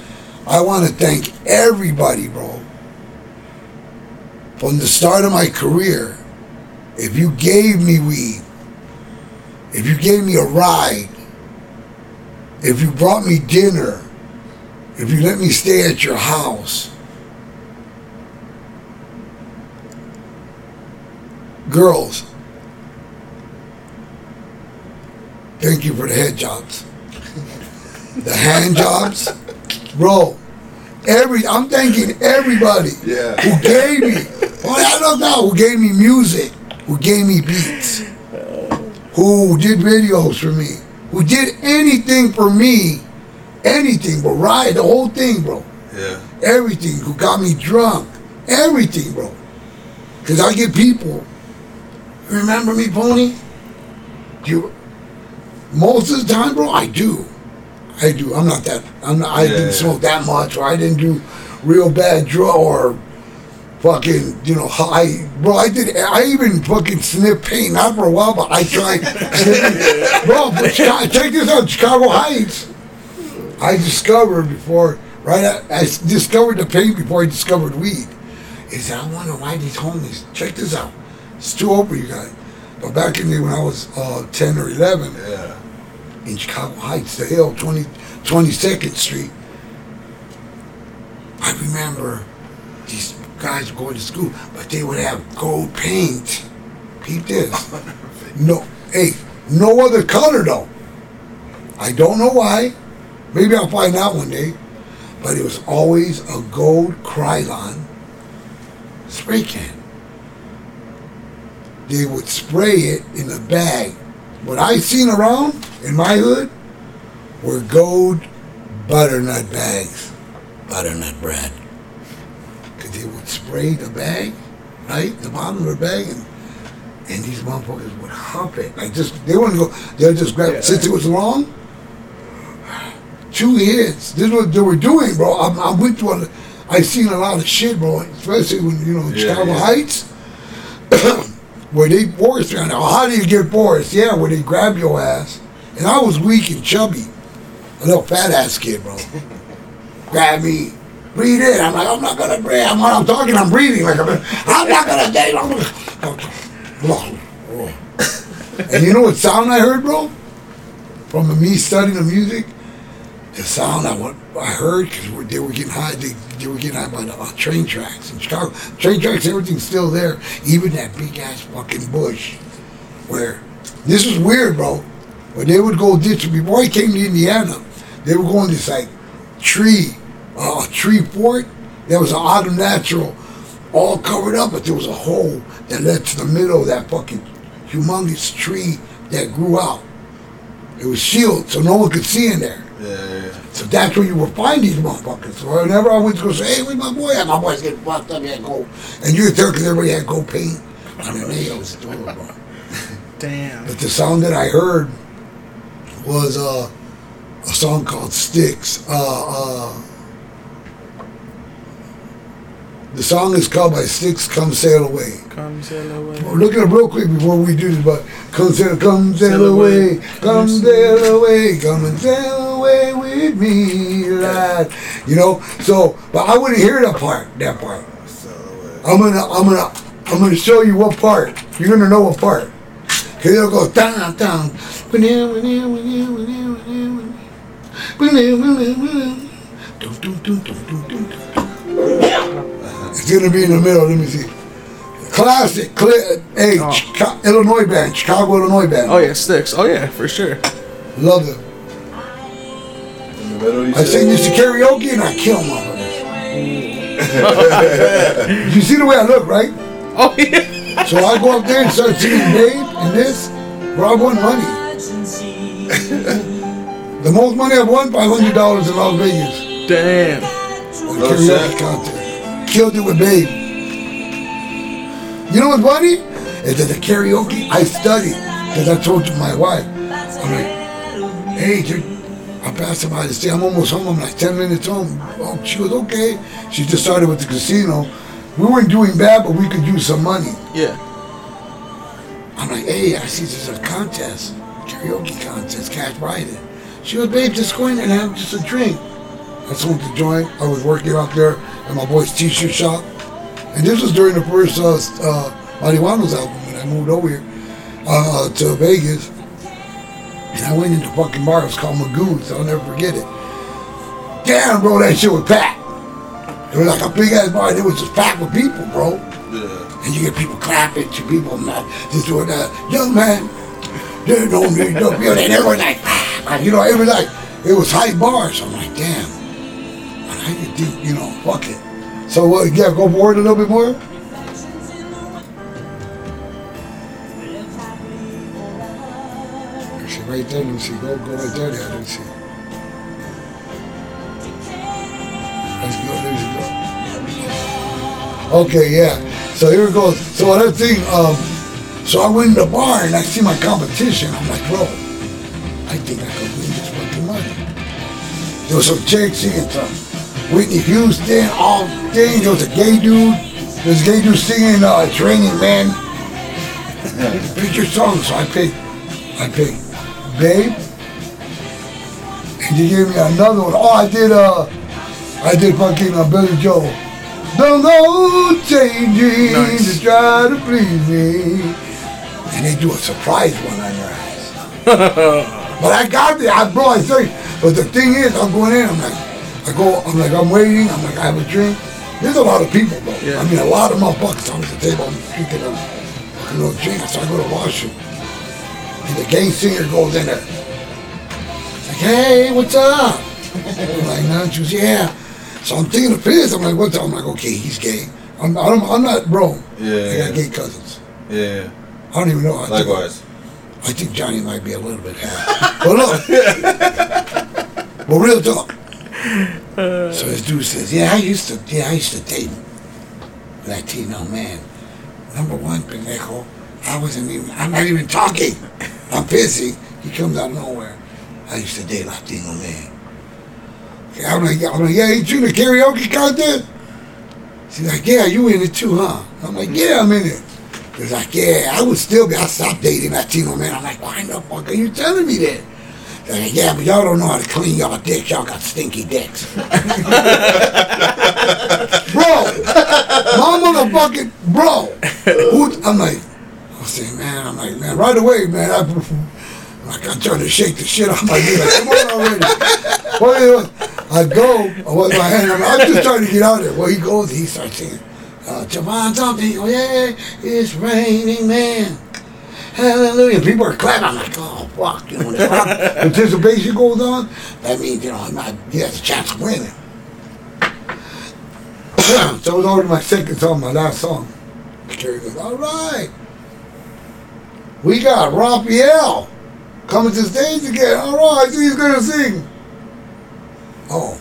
I want to thank everybody, bro. From the start of my career, if you gave me weed, if you gave me a ride, if you brought me dinner, if you let me stay at your house, girls, thank you for the head jobs, the hand jobs, bro. Every I'm thanking everybody yeah. who gave me. Well, I don't know who gave me music, who gave me beats, who did videos for me. Who did anything for me, anything, bro, right, the whole thing, bro. Yeah. Everything, who got me drunk, everything, bro. Because I get people, remember me, Pony? Do you, most of the time, bro, I do. I do, I'm not that, I'm not, I yeah, didn't yeah. smoke that much, or I didn't do real bad drugs, or fucking, you know, I, bro, I did, I even fucking sniffed paint, not for a while, but I tried, bro, but Chicago, check this out, Chicago Heights, I discovered before, right, I, I discovered the paint before I discovered weed, is I wonder why these homies, check this out, it's too open, you guys, but back in the day when I was uh, ten or eleven, yeah. in Chicago Heights, the hill, twenty, twenty-second Street, I remember these guys were going to school, but they would have gold paint. Peep this. No, hey, no other color though. I don't know why. Maybe I'll find out one day. But it was always a gold Krylon spray can. They would spray it in a bag. What I seen around in my hood were gold butternut bags, butternut bread. They would spray the bag, right? The bottom of the bag, and, and these motherfuckers would hump it. Like just, they wouldn't go, they would just grab it. Yeah. Since it was long, two hits. This is what they were doing, bro. I, I went through, a, I seen a lot of shit, bro. Especially when, you know, yeah, Chicago yeah. Heights, where they forced me. Now, how do you get forced? Yeah, where they grab your ass. And I was weak and chubby. A little fat ass kid, bro. Grab me. Breathe in. I'm like, I'm not gonna breathe. I'm when I'm talking, I'm breathing. Like I'm, I'm not gonna take. I'm gonna... And you know what sound I heard, bro? From me studying the music, the sound I what I heard because they were getting high. They, they were getting high by the uh, train tracks in Chicago. Train tracks, everything's still there. Even that big ass fucking bush. Where this was weird, bro. But they would go ditch before I came to Indiana. They were going this like tree. Uh, tree fort, there was an autumn natural all covered up, but there was a hole that led to the middle of that fucking humongous tree that grew out. It was shielded, so no one could see in there. Yeah, yeah. So that's where you would find these motherfuckers. So whenever I went to go say, hey, where's my boy at? My boy's getting fucked up, he had gold. And you're there because everybody had gold paint on their nails. Damn. But the sound that I heard was uh, a song called Sticks. Uh, uh, The song is called by Styx, Come Sail Away. Come sail away. Well, look at it real quick before we do this, but come sail, come sail, sail away, away, come sail away, come and sail away with me, lad. You know, so but I wouldn't hear that part, that part. I'm gonna, I'm gonna, I'm gonna show you what part. You're gonna know what part. Here it'll go down, down. It's gonna be in the middle. Let me see. Classic, clear, hey, oh. Chica- Illinois band, Chicago, Illinois band. Oh yeah, Styx. Oh yeah, for sure. Love them. I sing this to karaoke and I kill motherfuckers. You see the way I look, right? Oh yeah. So I go up there and start singing Babe and this, where I won money. The most money I've won, five hundred dollars in Las Vegas. Damn. Karaoke contest. Killed it with Babe. You know what's funny? Is that the karaoke I studied, because I told my wife, I'm like, hey, dude, I passed by the state. I'm almost home. I'm like ten minutes home. Oh, she goes, okay. She just started with the casino. We weren't doing bad, but we could use some money. Yeah. I'm like, hey, I see there's a contest, karaoke contest, cash prize. She goes, babe, just go in and have just a drink. I just went to join. I was working out there at my boy's t-shirt shop. And this was during the first uh, uh, Marihuana's album when I moved over here uh, to Vegas. And I went into the fucking bar, it was called Magoo's, I'll never forget it. Damn, bro, that shit was packed. It was like a big ass bar, and it was just packed with people, bro. Yeah. And you get people clapping, you people not just doing that. Young man, they don't make no feel, and everyone like, ah, you know, it was like, it was high bars. I'm like, damn, man, I didn't think, you know, fuck it. So, what, uh, yeah, go forward a little bit more. Right there, Lucy. Go, go right there, yeah, Lucy. Let's go, Lucy. Go. Okay, yeah. So here it goes. So another thing, um, so I went in the bar and I see my competition. I'm like, bro, I think I could win this fucking money. There was some chicks singing some Whitney Houston, all things. There was a gay dude. There's a gay dude singing uh, Training Man. Pick your song. So I picked, I picked. Babe, and you gave me another one. Oh, I did, uh, I did fucking uh, Billy Joel. Don't go changing nice. To try to please me. And they do a surprise one on your ass. But I got it, I bro, I say, but the thing is, I'm going in, I'm like, I go, I'm like, I'm waiting, I'm like, I have a drink. There's a lot of people, bro. Yeah. I mean, a lot of motherfuckers on the table, I'm drinking a fucking little drink, so I go to the washroom. And the gang singer goes in there. It's like, hey, what's up? I'm like, no, she goes, yeah. So I'm thinking of piss. I'm like, what's up? I'm like, okay, he's gay. I'm, I'm, I'm not, bro. Yeah. I got yeah. gay cousins. Yeah. I don't even know. I Likewise. Think, I think Johnny might be a little bit high. But look. But real talk. Uh, so this dude says, yeah, I used to, yeah, I used to date Latino man. Number one, pendejo. I wasn't even, I'm not even talking. I'm pissing. He comes out of nowhere. I used to date Latino man. I'm like, I'm like, yeah, ain't you in the karaoke contest? She's like, yeah, you in it too, huh? I'm like, yeah, I'm in it. He's like, yeah, I would still be, I stopped dating Latino man. I'm like, why the fuck are you telling me that? They're like, yeah, but y'all don't know how to clean y'all dicks. Y'all got stinky dicks. Bro, my motherfucking bro. Who, I'm like, I say, man, I'm like, man, right away, man, I, I'm like, I'm trying to shake the shit off my head. Like, come on already. Well, I go, I was my hand, I'm, like, I'm just trying to get out of there. Well, he goes, he starts singing, uh, Javon something, he goes, yeah, it's raining, man. Hallelujah. People are clapping. I'm like, oh, fuck. You know, when anticipation goes on, that means, you know, I'm not, he has a chance of winning. So it was already my second song, my last song. Carrie goes, all right. We got Raphael coming to stage again. All right, I think he's gonna sing. Oh.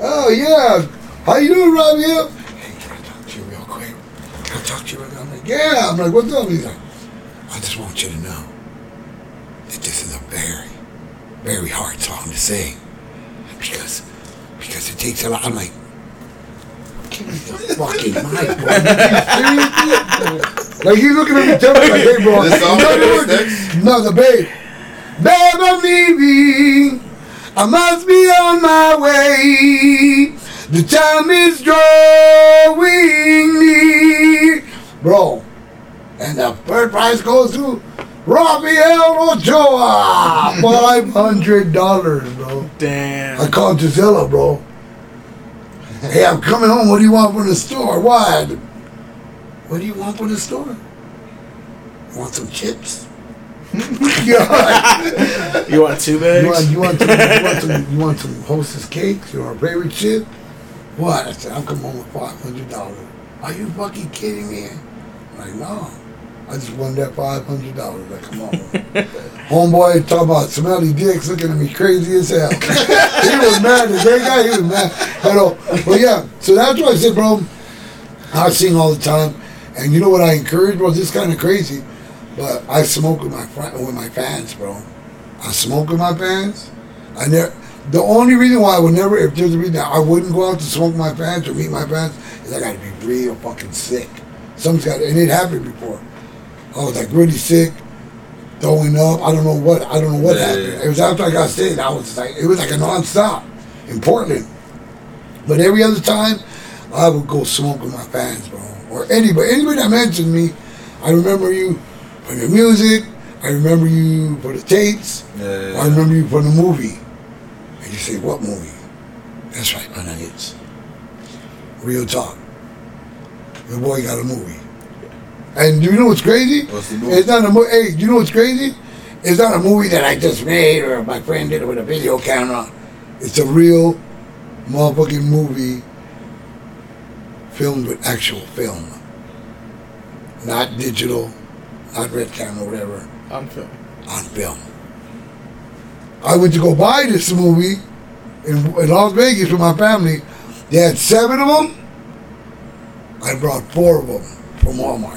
Oh yeah. How you doing, Raphael? Hey, can I talk to you real quick? Can I talk to you real quick? I'm like, yeah. I'm like, what's up? He's like, I just want you to know that this is a very, very hard song to sing because because it takes a lot. I'm like, can fucking my boy. Like he's looking at me jumping like, hey bro. No, the babe. Babe, I'm leaving. I must be on my way. The time is drawing near. Bro. And the third prize goes to Rafael Ochoa. five hundred dollars, bro. Damn. I called Gisela, bro. Hey, I'm coming home. What do you want from the store? Why? What do you want from the store? Want some chips? You want two bags? You want, you want, some, you, want some, you want some Hostess cakes? You want favorite chip? What? I said, I'm coming home with five hundred dollars. Are you fucking kidding me? I'm like, no. I just won that five hundred dollars. Like, come on. Homeboy talking about smelly dicks looking at me crazy as hell. He was mad. The great guy, he was mad. I know. But yeah, so that's what I said, bro. I sing all the time. And you know what I encourage, bro? This is kind of crazy. But I smoke with my with my fans, bro. I smoke with my fans. I never. The only reason why I would never, if there's a reason I wouldn't go out to smoke with my fans or meet my fans, is I got to be real fucking sick. Something's got to, and it happened before. I was like really sick, throwing up. I don't know what I don't know what yeah, happened. Yeah, yeah. It was after I got sick. I was like, it was like a nonstop in Portland. But every other time, I would go smoke with my fans, bro, or anybody. Anybody that mentioned me, I remember you for your music. I remember you for the tapes. Yeah, yeah. I remember you for the movie. And you say, what movie? That's right, my nuggets. Real talk. Your boy got a movie. And you know what's crazy? What's the movie? It's not a movie. Hey, you know what's crazy? It's not a movie that I just made or my friend did it with a video camera. It's a real motherfucking movie filmed with actual film. Not digital, not red camera, whatever. On film. On film. I went to go buy this movie in, in Las Vegas with my family. They had seven of them. I brought four of them from Walmart.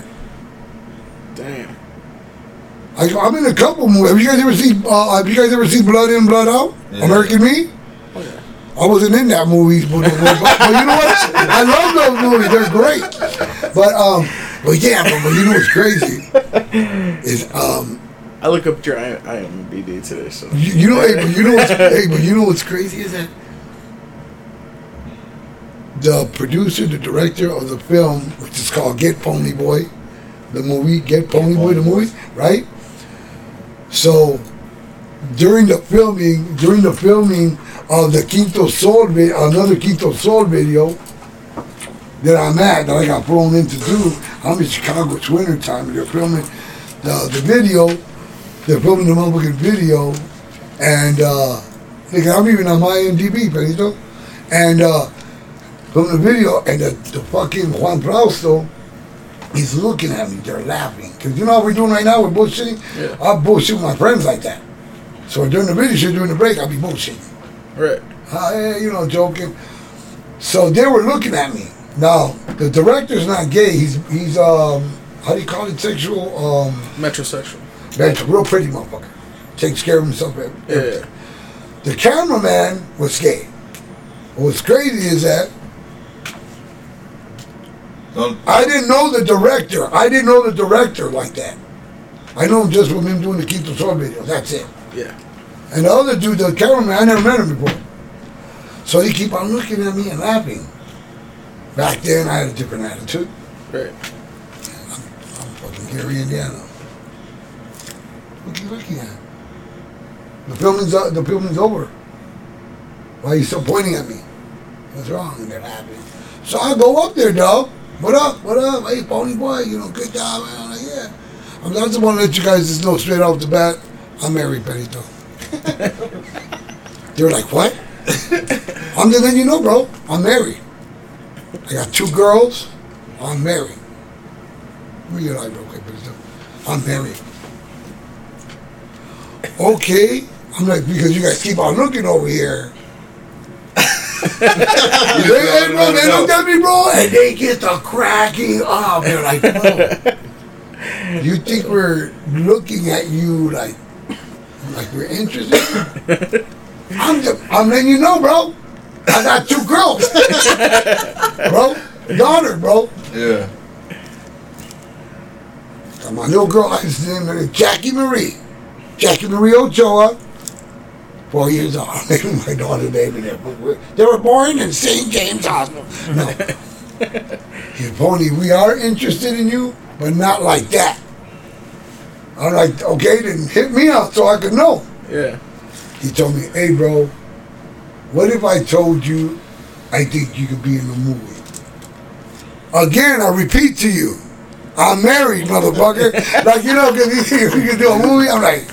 Damn. I, I'm in a couple movies. Have you guys ever seen? Uh, have you guys ever seen Blood In, Blood Out? Yeah. American Me. Oh yeah. I wasn't in that movie, but, but, but, but you know what? I love those movies. They're great. But um, but yeah, but, but you know what's crazy is um. I look up your I M D B today, so you, you know, hey, but you know, what's, hey, but you know what's crazy is that the producer, the director of the film, which is called Get Pony Boy, the movie, Get Pony Boy, the movie, right? So, during the filming, during the filming of the Quinto Sol video, another Quinto Sol video that I'm at, that I got thrown into do, I'm in Chicago, it's winter time, and they're filming the, the video, they're filming the motherfucking video, and uh, nigga, I'm even on my I M D B, Pedrito, and uh, from the video, and the, the fucking Juan Brausto is looking at me. They're laughing. Because you know what we're doing right now? We're bullshitting. Yeah. I bullshit with my friends like that. So during the video, during the break, I'll be bullshitting. Right. Uh, you know, joking. So they were looking at me. Now, the director's not gay. He's, he's um, how do you call it? Sexual? Um, Metrosexual. Metro, real pretty motherfucker. Takes care of himself. Every, yeah. Everything. The cameraman was gay. What's crazy is that Um, I didn't know the director. I didn't know the director like that. I know him just from him doing the Quinto Sol video. That's it. Yeah. And the other dude, the cameraman, I never met him before. So he keep on looking at me and laughing. Back then, I had a different attitude. Right. I'm, I'm fucking Gary Indiana. What are you looking at? The filming's, uh, the filming's over. Why are you still pointing at me? What's wrong? And they're laughing. So I go up there, dog. What up? What up? Hey, Pony Boy, you know, good job, man. I'm like, yeah. I mean, I just want to let you guys just know straight off the bat, I'm married, Benito. They were like, what? I'm just letting you know, bro. I'm married. I got two girls. I'm married. You're like, okay, Benito. I'm married. Okay. I'm like, because you guys keep on looking over here. they, hey, bro, they looked at me, bro, and they get the cracking up. They're like, bro, you think we're looking at you like, like we're interested? I'm, the, I'm letting you know, bro. I got two girls, bro. daughter, bro. Yeah. So my little girl, I used to name her Jackie Marie. Jackie Marie Ochoa. Four years old. I named my daughter Baby. They were born in Saint James Hospital. No. Hey, Pony, we are interested in you, but not like that. I'm like, okay, then hit me out so I could know. Yeah. He told me, hey, bro, what if I told you I think you could be in a movie? Again, I repeat to you, I'm married, motherfucker. Like, you know, because if we could do a movie, I'm like,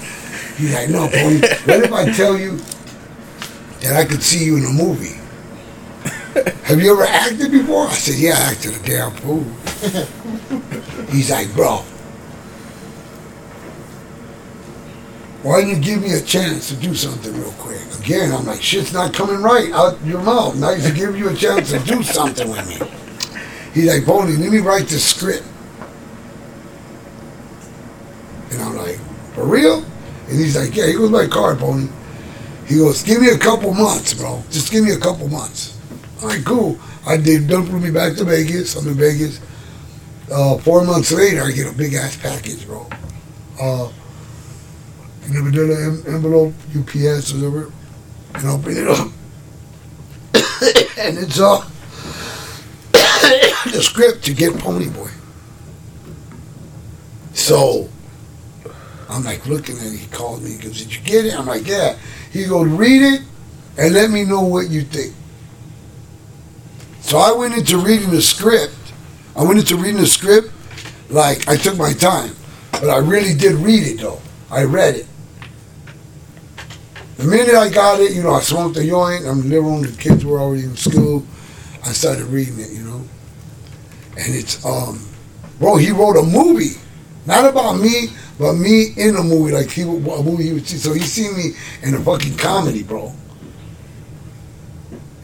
he's like, no, Pony, what if I tell you that I could see you in a movie? Have you ever acted before? I said, yeah, I acted a damn fool. He's like, bro, why don't you give me a chance to do something real quick? Again, I'm like, shit's not coming right out your mouth. Now he's to give you a chance to do something with me. He's like, Pony, let me write the script. And I'm like, for real? And he's like, yeah, he goes, my card, Pony. He goes, give me a couple months, bro. Just give me a couple months. All right, cool. I did, don't put me back to Vegas. I'm in Vegas. Uh, four months later, I get a big-ass package, bro. Uh, You never did an envelope, U P S, or whatever, and open it up. And it's all the script to get Pony Boy. So I'm like looking at it. He called me and goes, did you get it? I'm like, yeah. He goes, read it and let me know what you think. So I went into reading the script. I went into reading the script like I took my time, but I really did read it though. I read it. The minute I got it, you know, I smoked a joint. I'm in the living room. The kids were already in school. I started reading it, you know. And it's, um, bro, he wrote a movie. Not about me, but me in a movie. Like, he would, a movie he would see. So he seen me in a fucking comedy, bro.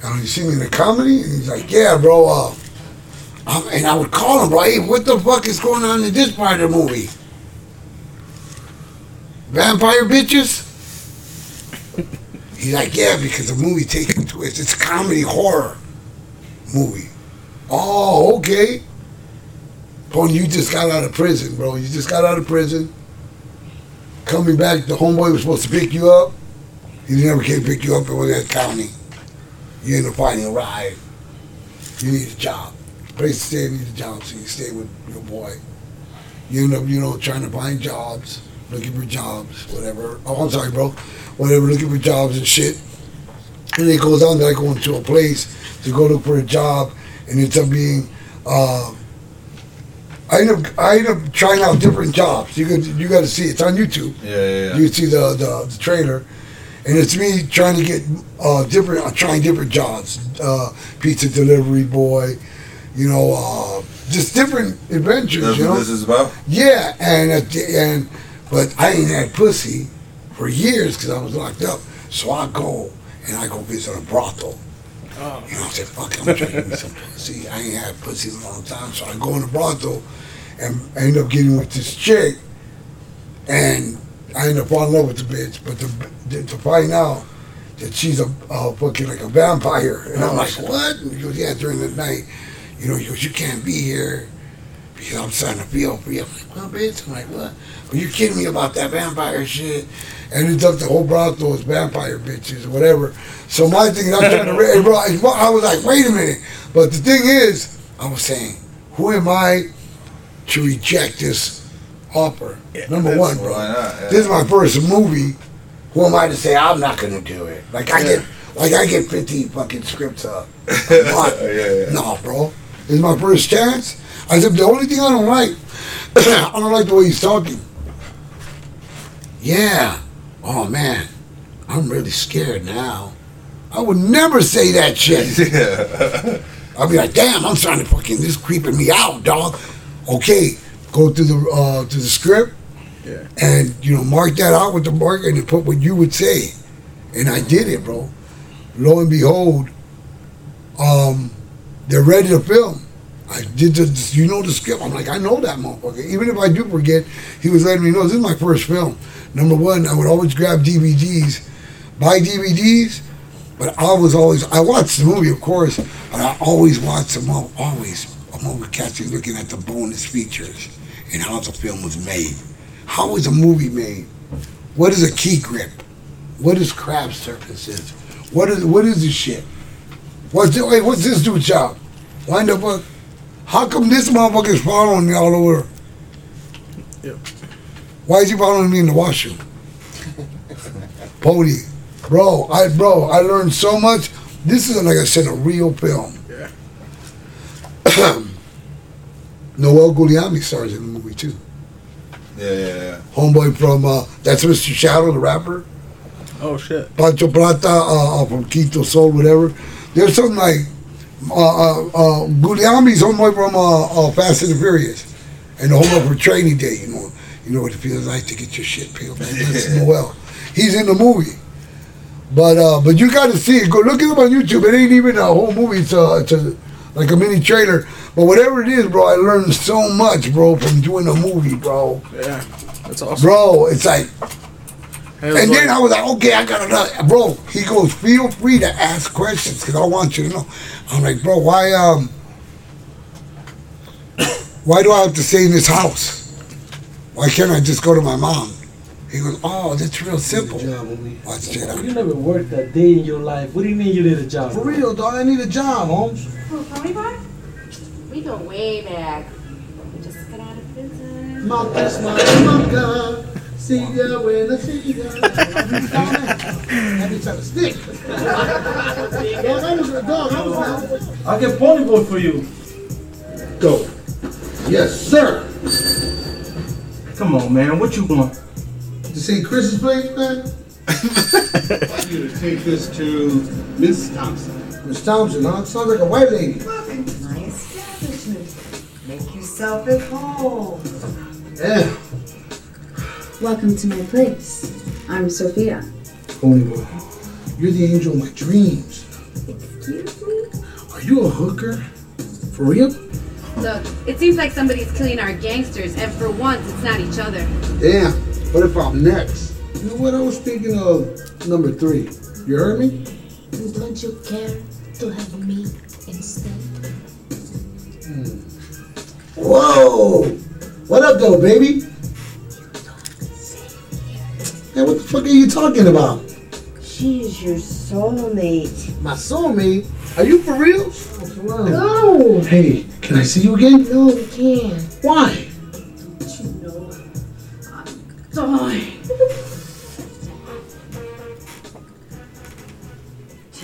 And he seen me in a comedy? And he's like, yeah, bro. Uh, I'm, and I would call him, bro. Hey, what the fuck is going on in this part of the movie? Vampire bitches? He's like, yeah, because the movie takes a twist. It's a comedy horror movie. Oh, okay. Pony, you just got out of prison, bro. You just got out of prison. Coming back, the homeboy was supposed to pick you up. He never came pick you up in Williams County. You end up finding a ride. You need a job. Place to stay, you need a job, so you stay with your boy. You end up, you know, trying to find jobs. Looking for jobs, whatever. Oh, I'm sorry, bro. Whatever, looking for jobs and shit. And it goes on that I go into a place to go look for a job, and it's up being. Uh, I end up, I end up trying out different jobs. You could, you got to see it. It's on YouTube. Yeah, yeah, yeah. You see the, the the trailer, and it's me trying to get uh, different, uh, trying different jobs. Uh, pizza delivery boy, you know, uh, just different adventures. That's you what know? This is about. Yeah, and at the, and. But I ain't had pussy for years because I was locked up. So I go and I go visit a brothel. Oh. You know, I said, fuck it, I'm trying to get some pussy. I ain't had pussy in a long time. So I go in the brothel and I end up getting with this chick. And I end up falling in love with the bitch. But to, to find out that she's a, a fucking like a vampire. And I'm like, what? And he goes, yeah, during the night. You know, he goes, you can't be here. Because I'm starting to feel free. I'm like, well, bitch. I'm like, what? Are you kidding me about that vampire shit? And it's up the whole brothel is vampire bitches or whatever. So my thing is, I'm trying to, hey, bro, I was like, wait a minute. But the thing is, I was saying, who am I to reject this offer? Yeah, Number one, bro. Not, yeah. This is my first movie. Who am I to say I'm not gonna do it? Like I yeah. get, like I get fifteen fucking scripts up. yeah, yeah. No, bro. This is my first chance. I said, the only thing I don't like, I don't like the way he's talking. Yeah. Oh, man. I'm really scared now. I would never say that shit. Yeah. I'd be like, damn, I'm trying to fucking, this creeping me out, dog. Okay. Go through the uh, to the script yeah. and, you know, mark that out with the marker and put what you would say. And I did it, bro. Lo and behold, um, they're ready to film. I did the, you know the script. I'm like, I know that motherfucker. Even if I do forget, he was letting me know, this is my first film. Number one, I would always grab D V Ds, buy D V Ds, But I was always, I watched the movie, of course, but I always watched the movie, always. I'm always catching, looking at the bonus features and how the film was made. How was a movie made? What is a key grip? What is crab surfaces? What is what is this shit? What's this, wait, what's this dude's job? Wind up, uh, how come this motherfucker's following me all over? Yeah. Why is he following me in the washroom? Pody. Bro, I bro, I learned so much. This is, like I said, a real film. Yeah. Noel Guglielmi stars in the movie too. Yeah, yeah, yeah. Homeboy from uh, that's Mister Shadow, the rapper. Oh shit. Pancho Plata uh, from Quito Soul, whatever. There's something like uh, uh, uh, Guglielmi's homeboy from uh, uh, Fast and the Furious, and the homeboy from Training Day. You know, you know what it feels like to get your shit peeled. Man. That's Noel. He's in the movie. But uh, but you got to see it. Go look it up on YouTube. It ain't even a whole movie. It's, a, it's a, like a mini trailer. But whatever it is, bro, I learned so much, bro, from doing a movie, bro. Yeah, that's awesome. Bro, it's like... Hey, and then I was like, okay, I got another... Bro, he goes, feel free to ask questions because I want you to know. I'm like, bro, why... um, why do I have to stay in this house? Why can't I just go to my mom? He goes, oh, that's real simple. Job, Watch that out. You never worked a day in your life. What do you mean you need a job? For real, dog, I need a job, Holmes. Who, Tony Boy? We go way back. We just got out of prison. Mom, that's my mom. See ya when I see ya. Let me try to stick. Dog, I was a dog. I was a I'll get Pony Boy for you. Go. Yes, sir. Come on, man. What you want? You see Chris's place, man? I want you to take this to Miss Thompson. Miss Thompson, huh? Sounds like a white lady. Welcome to my establishment. Make yourself at home. Yeah. Welcome to my place. I'm Sophia. Holy boy. You're the angel of my dreams. Excuse me? Are you a hooker? For real? Look, it seems like somebody's killing our gangsters, and for once, it's not each other. Damn. What if I'm next? You know what? I was thinking of number three. You heard me? Don't you care to have me instead? Hmm. Whoa! What up, though, baby? You don't say here. Hey, what the fuck are you talking about? She is your soulmate. My soulmate? Are you for real? Oh, no! Hey, can I see you again? No, we can't. Why? Die. Do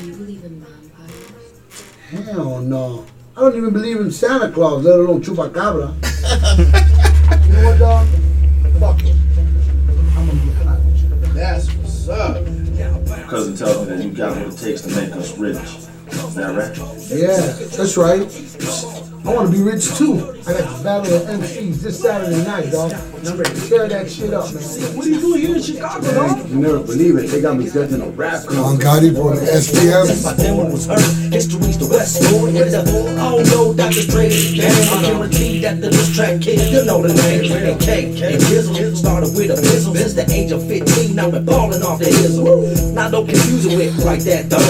you believe in vampires? Hell no. I don't even believe in Santa Claus, let alone Chupacabra. You know what, dog? Fuck it. I'm gonna be hot with you. That's what's up. Yeah, cousin tells me that you got what it takes to make us rich. Is that right? Yeah, that's right. I want to be rich too. I got the Battle of M Cs this Saturday night, dog. I'm ready to tear that shit up, man. What do you do here in Chicago, dog? You never believe it. They got me dead in a rap. Don Gotti for the S B M. My demo was hurt. History's the West. Oh no, Doctor Strange. I guarantee that the diss track kid, you know the name. And K. And Gizzle started with a missile. Since the age of fifteen, now we're balling off the hizzle. Not no confusing with like that, dog.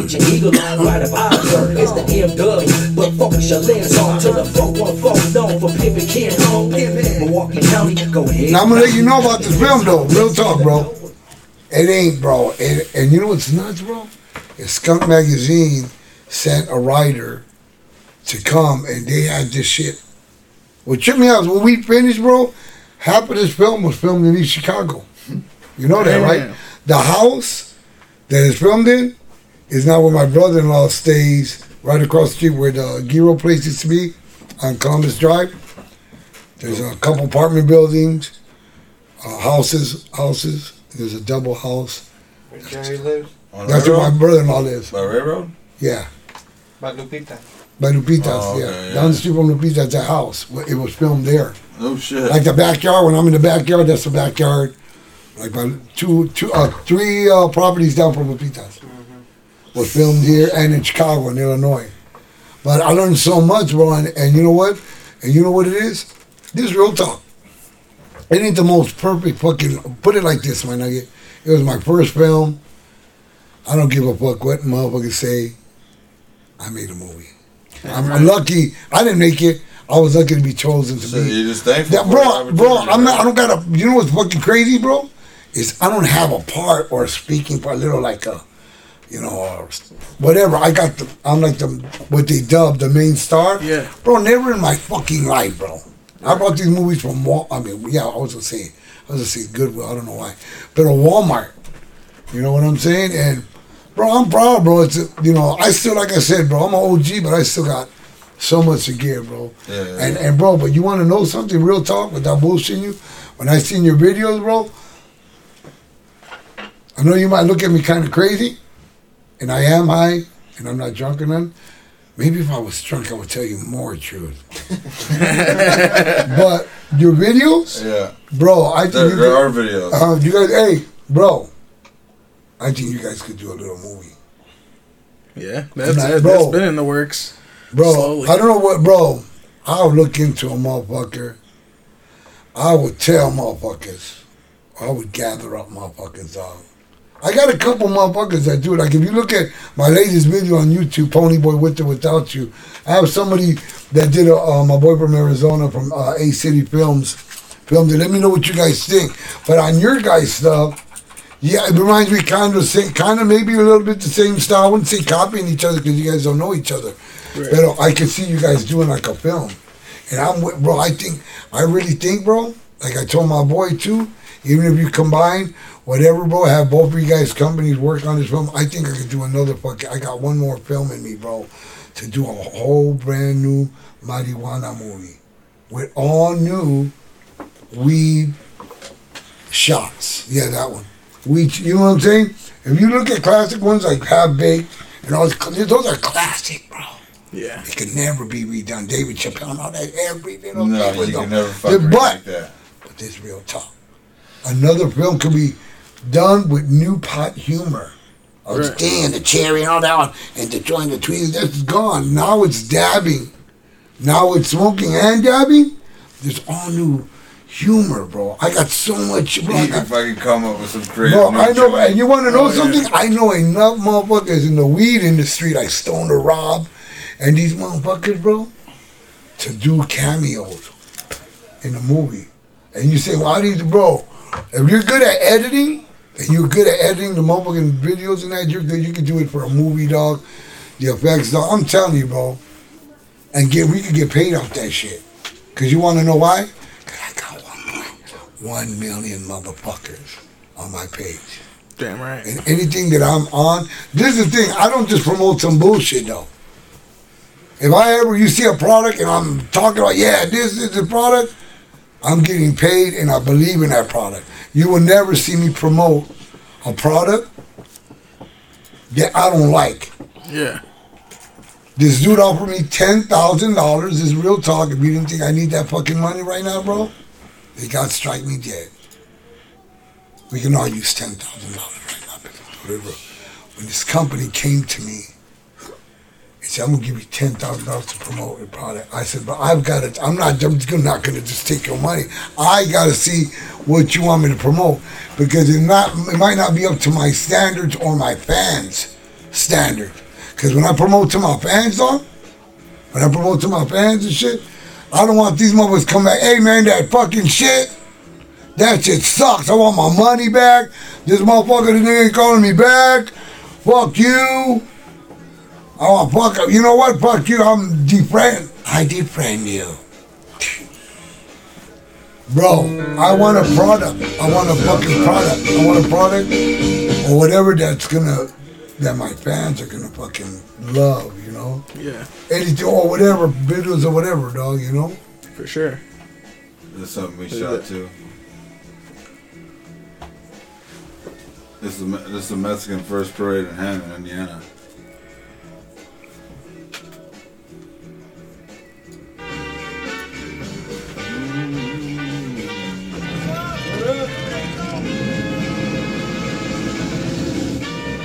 Reach your eagle eye right up out of it's the M-Dub. But fuck shit. Now I'm gonna let you know about this film though, real talk, bro. It ain't, bro. It, and you know what's nuts, bro? Is Skunk Magazine sent a writer to come and they had this shit. What tripped me out is when we finished, bro, half of this film was filmed in East Chicago. You know that, right? The house that it's filmed in is now where my brother-in-law stays. Right across the street where the Giro place used to be on Columbus Drive. There's a couple apartment buildings, uh, houses, houses. There's a double house. Where Jerry lives? That's where my brother-in-law lives. By Railroad? Yeah. By Lupita? By Lupita's, oh, okay, yeah. yeah. Down the street from Lupita's a house. It was filmed there. Oh, shit. Like the backyard, when I'm in the backyard, that's the backyard. Like by two, two, uh, three uh, properties down from Lupita's. Was filmed here and in Chicago and Illinois. But I learned so much, bro, and, and you know what? And you know what it is? This is real talk. It ain't the most perfect fucking, put it like this, my nugget. It was my first film. I don't give a fuck what motherfuckers say. I made a movie. I'm, I'm lucky. I didn't make it. I was lucky to be chosen to so be. You just thankful, that, bro. Bro, I'm not. I don't got a. You know what's fucking crazy, bro? Is I don't have a part or a speaking part. Little like a, you know, or whatever. I got the. I'm like the what they dubbed the main star. Yeah. Bro, never in my fucking life, bro. I brought these movies from Wal. I mean, yeah. I was gonna say. I was gonna say Goodwill. I don't know why, but a Walmart. You know what I'm saying? And bro, I'm proud, bro. It's, you know, I still, like I said, bro, I'm an O G, but I still got so much to give, bro. Yeah, yeah, and, yeah. and, bro, but you want to know something, real talk, without bullshitting you? When I seen your videos, bro, I know you might look at me kind of crazy, and I am high, and I'm not drunk or none. Maybe if I was drunk, I would tell you more truth. But your videos? Yeah. Bro, I think. There, you there guys, are videos. Uh, you guys, hey, bro. I think you guys could do a little movie. Yeah, that's, like, bro, that's been in the works. Bro, slowly. I don't know what, bro. I'll look into a motherfucker. I would tell motherfuckers. I would gather up motherfuckers. Dog. I got a couple motherfuckers that do it. Like, if you look at my latest video on YouTube, Pony Boy With or Without You, I have somebody that did a, uh, my boy from Arizona, from uh, A-City Films, filmed it. Let me know what you guys think. But on your guys' stuff, yeah, it reminds me kind of same, kind of maybe a little bit the same style. I wouldn't say copying each other because you guys don't know each other. Right. But I can see you guys doing like a film, and I'm with, bro. I think I really think, bro. Like I told my boy too. Even if you combine whatever, bro, have both of you guys' companies work on this film. I think I could do another fucking. I got one more film in me, bro, to do a whole brand new marijuana movie with all new weed shots. Yeah, that one. We, you know what I'm saying? If you look at classic ones like Half Baked and all those, those are classic, bro. Yeah. It could never be redone. David Chappelle and all that, every little thing. No, you can never fucking like that. But this real talk. Another film could be done with new pot humor. I was saying the cherry and all that one, and the joint, the tweezers, that's gone. Now it's dabbing. Now it's smoking and dabbing. There's all new humor, bro. I got so much. Bro, I got, if I can come up with some crazy. Bro, I know. And you want to know oh, something? Yeah. I know enough motherfuckers in the weed industry like Stoner Rob and these motherfuckers, bro, to do cameos in a movie. And you say, "Why these, bro? If you're good at editing, and you're good at editing the motherfucking videos and that, you're good. You can do it for a movie, dog. The effects, dog. I'm telling you, bro. And get we could get paid off that shit. Cause you want to know why? One million motherfuckers on my page. Damn right. And anything that I'm on, this is the thing. I don't just promote some bullshit though. If I ever you see a product and I'm talking about, yeah, this is the product, I'm getting paid and I believe in that product. You will never see me promote a product that I don't like. Yeah. This dude offered me ten thousand dollars. This real talk. If you didn't think I need that fucking money right now, bro. They got strike me dead. We can all use ten thousand dollars right now, whatever. When this company came to me and said, "I'm gonna give you ten thousand dollars to promote your product," I said, "But I've got to. I'm not. I'm not gonna just take your money. I gotta see what you want me to promote because it not. It might not be up to my standards or my fans' standard. Because when I promote to my fans, on when I promote to my fans and shit." I don't want these motherfuckers come back, hey man, that fucking shit, that shit sucks. I want my money back. This motherfucker, this nigga ain't calling me back. Fuck you. I want fuck, you know what, fuck you, I'm defriend. I defriend you. Bro, I want a product. I want a fucking product. I want a product or whatever that's gonna, that my fans are gonna fucking love. Yeah. Anything or whatever, videos or whatever, dog, you know? For sure. That's something we shot too. This is, the, this is the Mexican First Parade in Hammond, Indiana.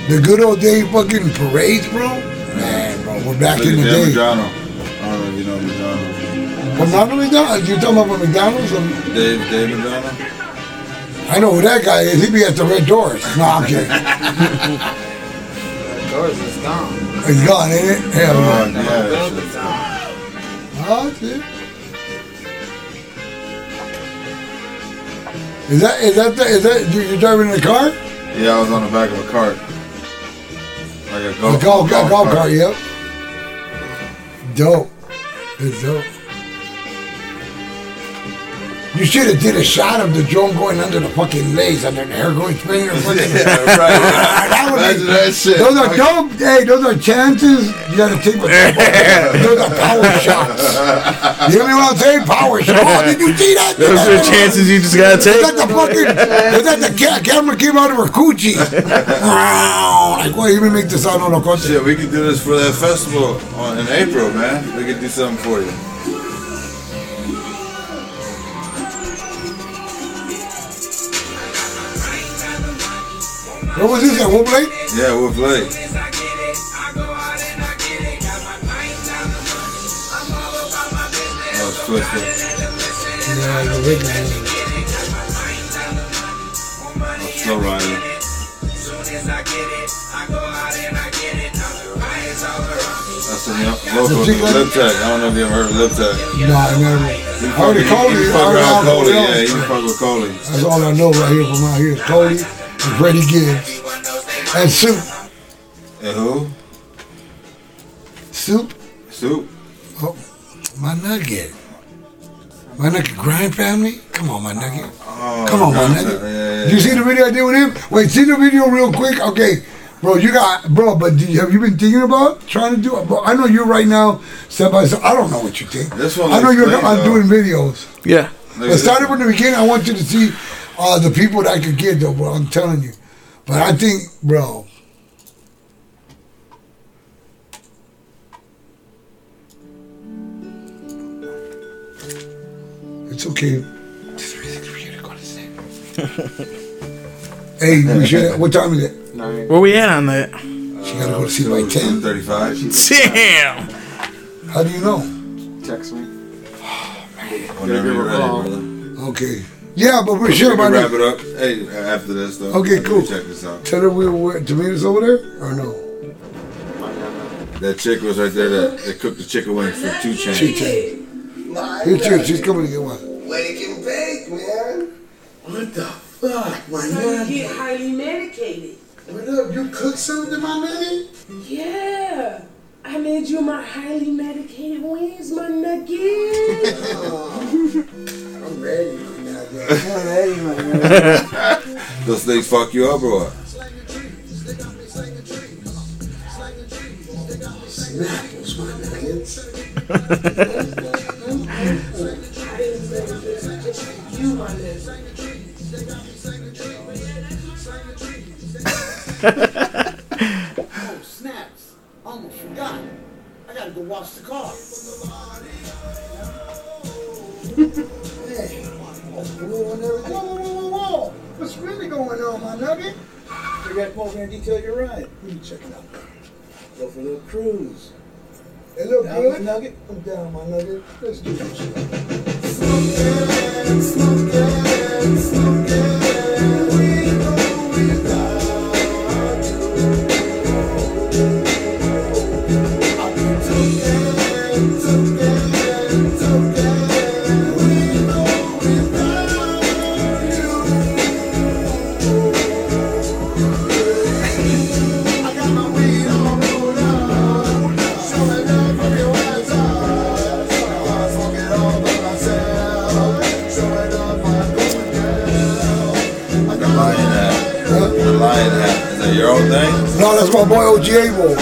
The good old day fucking parades, bro? We're back in the day. McDonald. I don't know if you know McDonald. From Ronald McDonald? You're talking about McDonald's? Or? Dave, Dave McDonald? I know who that guy is. He be at the Red Doors. No, I'm kidding. Yours is gone. It's gone, ain't it? Hell no. The whole building's gone. Oh, shit. Is that, is that, the, is that, you're driving in the car? Yeah, I was on the back of a cart. Like a golf, a golf, golf, golf, golf cart. cart. Yep. Dope. It's dope. You should have did a shot of the drone going under the fucking legs, under the hair going spinning. Yeah, right. That would be, that shit. Those are dope. Hey, those are chances. You gotta take with them. Those are power shots. You hear me what I'm saying? Power shots. Oh, did you see that? Those that, are that, chances that, you just gotta take. That the fucking, that the ca- camera came out of her coochie. Like, well, you may make this out on a concert. Yeah, we could do this for that festival on, in April, man. We could do something for you. What was this at? Wolf Lake? Yeah, Wolf Lake. I was twisted. Yeah, you're big man. I was slow riding. That's a local Lip Tech. I don't know if you ever heard of Lip Tech. No, I never. I heard of Coley. You fuck around Coley. Yeah, you fuck with Coley. That's all I know right here from out here is Coley. Freddie Gibbs and Soup. And who? Soup. Soup. Oh, my nugget. My nugget grind family. Come on, my nugget. Oh, Come on, God, my nugget. Yeah, yeah, yeah. Did you see the video I did with him? Wait, see the video real quick. Okay, bro, you got bro. But do you, have you been thinking about trying to do? Bro, I know you're right now. Step by step. I don't know what you think. This one I know you're I'm doing videos. Yeah. But starting from the beginning, I want you to see. Uh, the people that I could get though, bro, I'm telling you. But I think, bro. It's okay. Hey, we should, what time is it? Nine. Where we at on that? She gotta go to sleep by ten. thirty-five. Damn! How do you know? Text me. Oh, man. Whenever you're ready, brother. Okay. Yeah, but we're sure about it. Wrap it up. Hey, after this though. Okay, cool. Check this out. Tell her we were tomatoes over there or no? That chick was right there that, that cooked the chicken wings for two chains. Two chains. Nah, Here, two. She's coming to get one. Wake and bake, man. What the fuck, my man? You get highly medicated. What up? You cooked something, my man? Yeah. I made you my highly medicated wings, my nugget. Oh, I'm ready. Those things fuck you up, bro. Oh, snaps. Almost forgot. I gotta go wash the car. Whoa, whoa, whoa, whoa, whoa. What's really going on, my nugget? You got more going to detail your ride. Let me check it out. Go for a little cruise. It look down good? Nugget? I'm down, my nugget. Let's do this. Smoking, smoking, smoking. We know we got to. I'll be together, together. Your own thing? No, that's my boy O G Abel.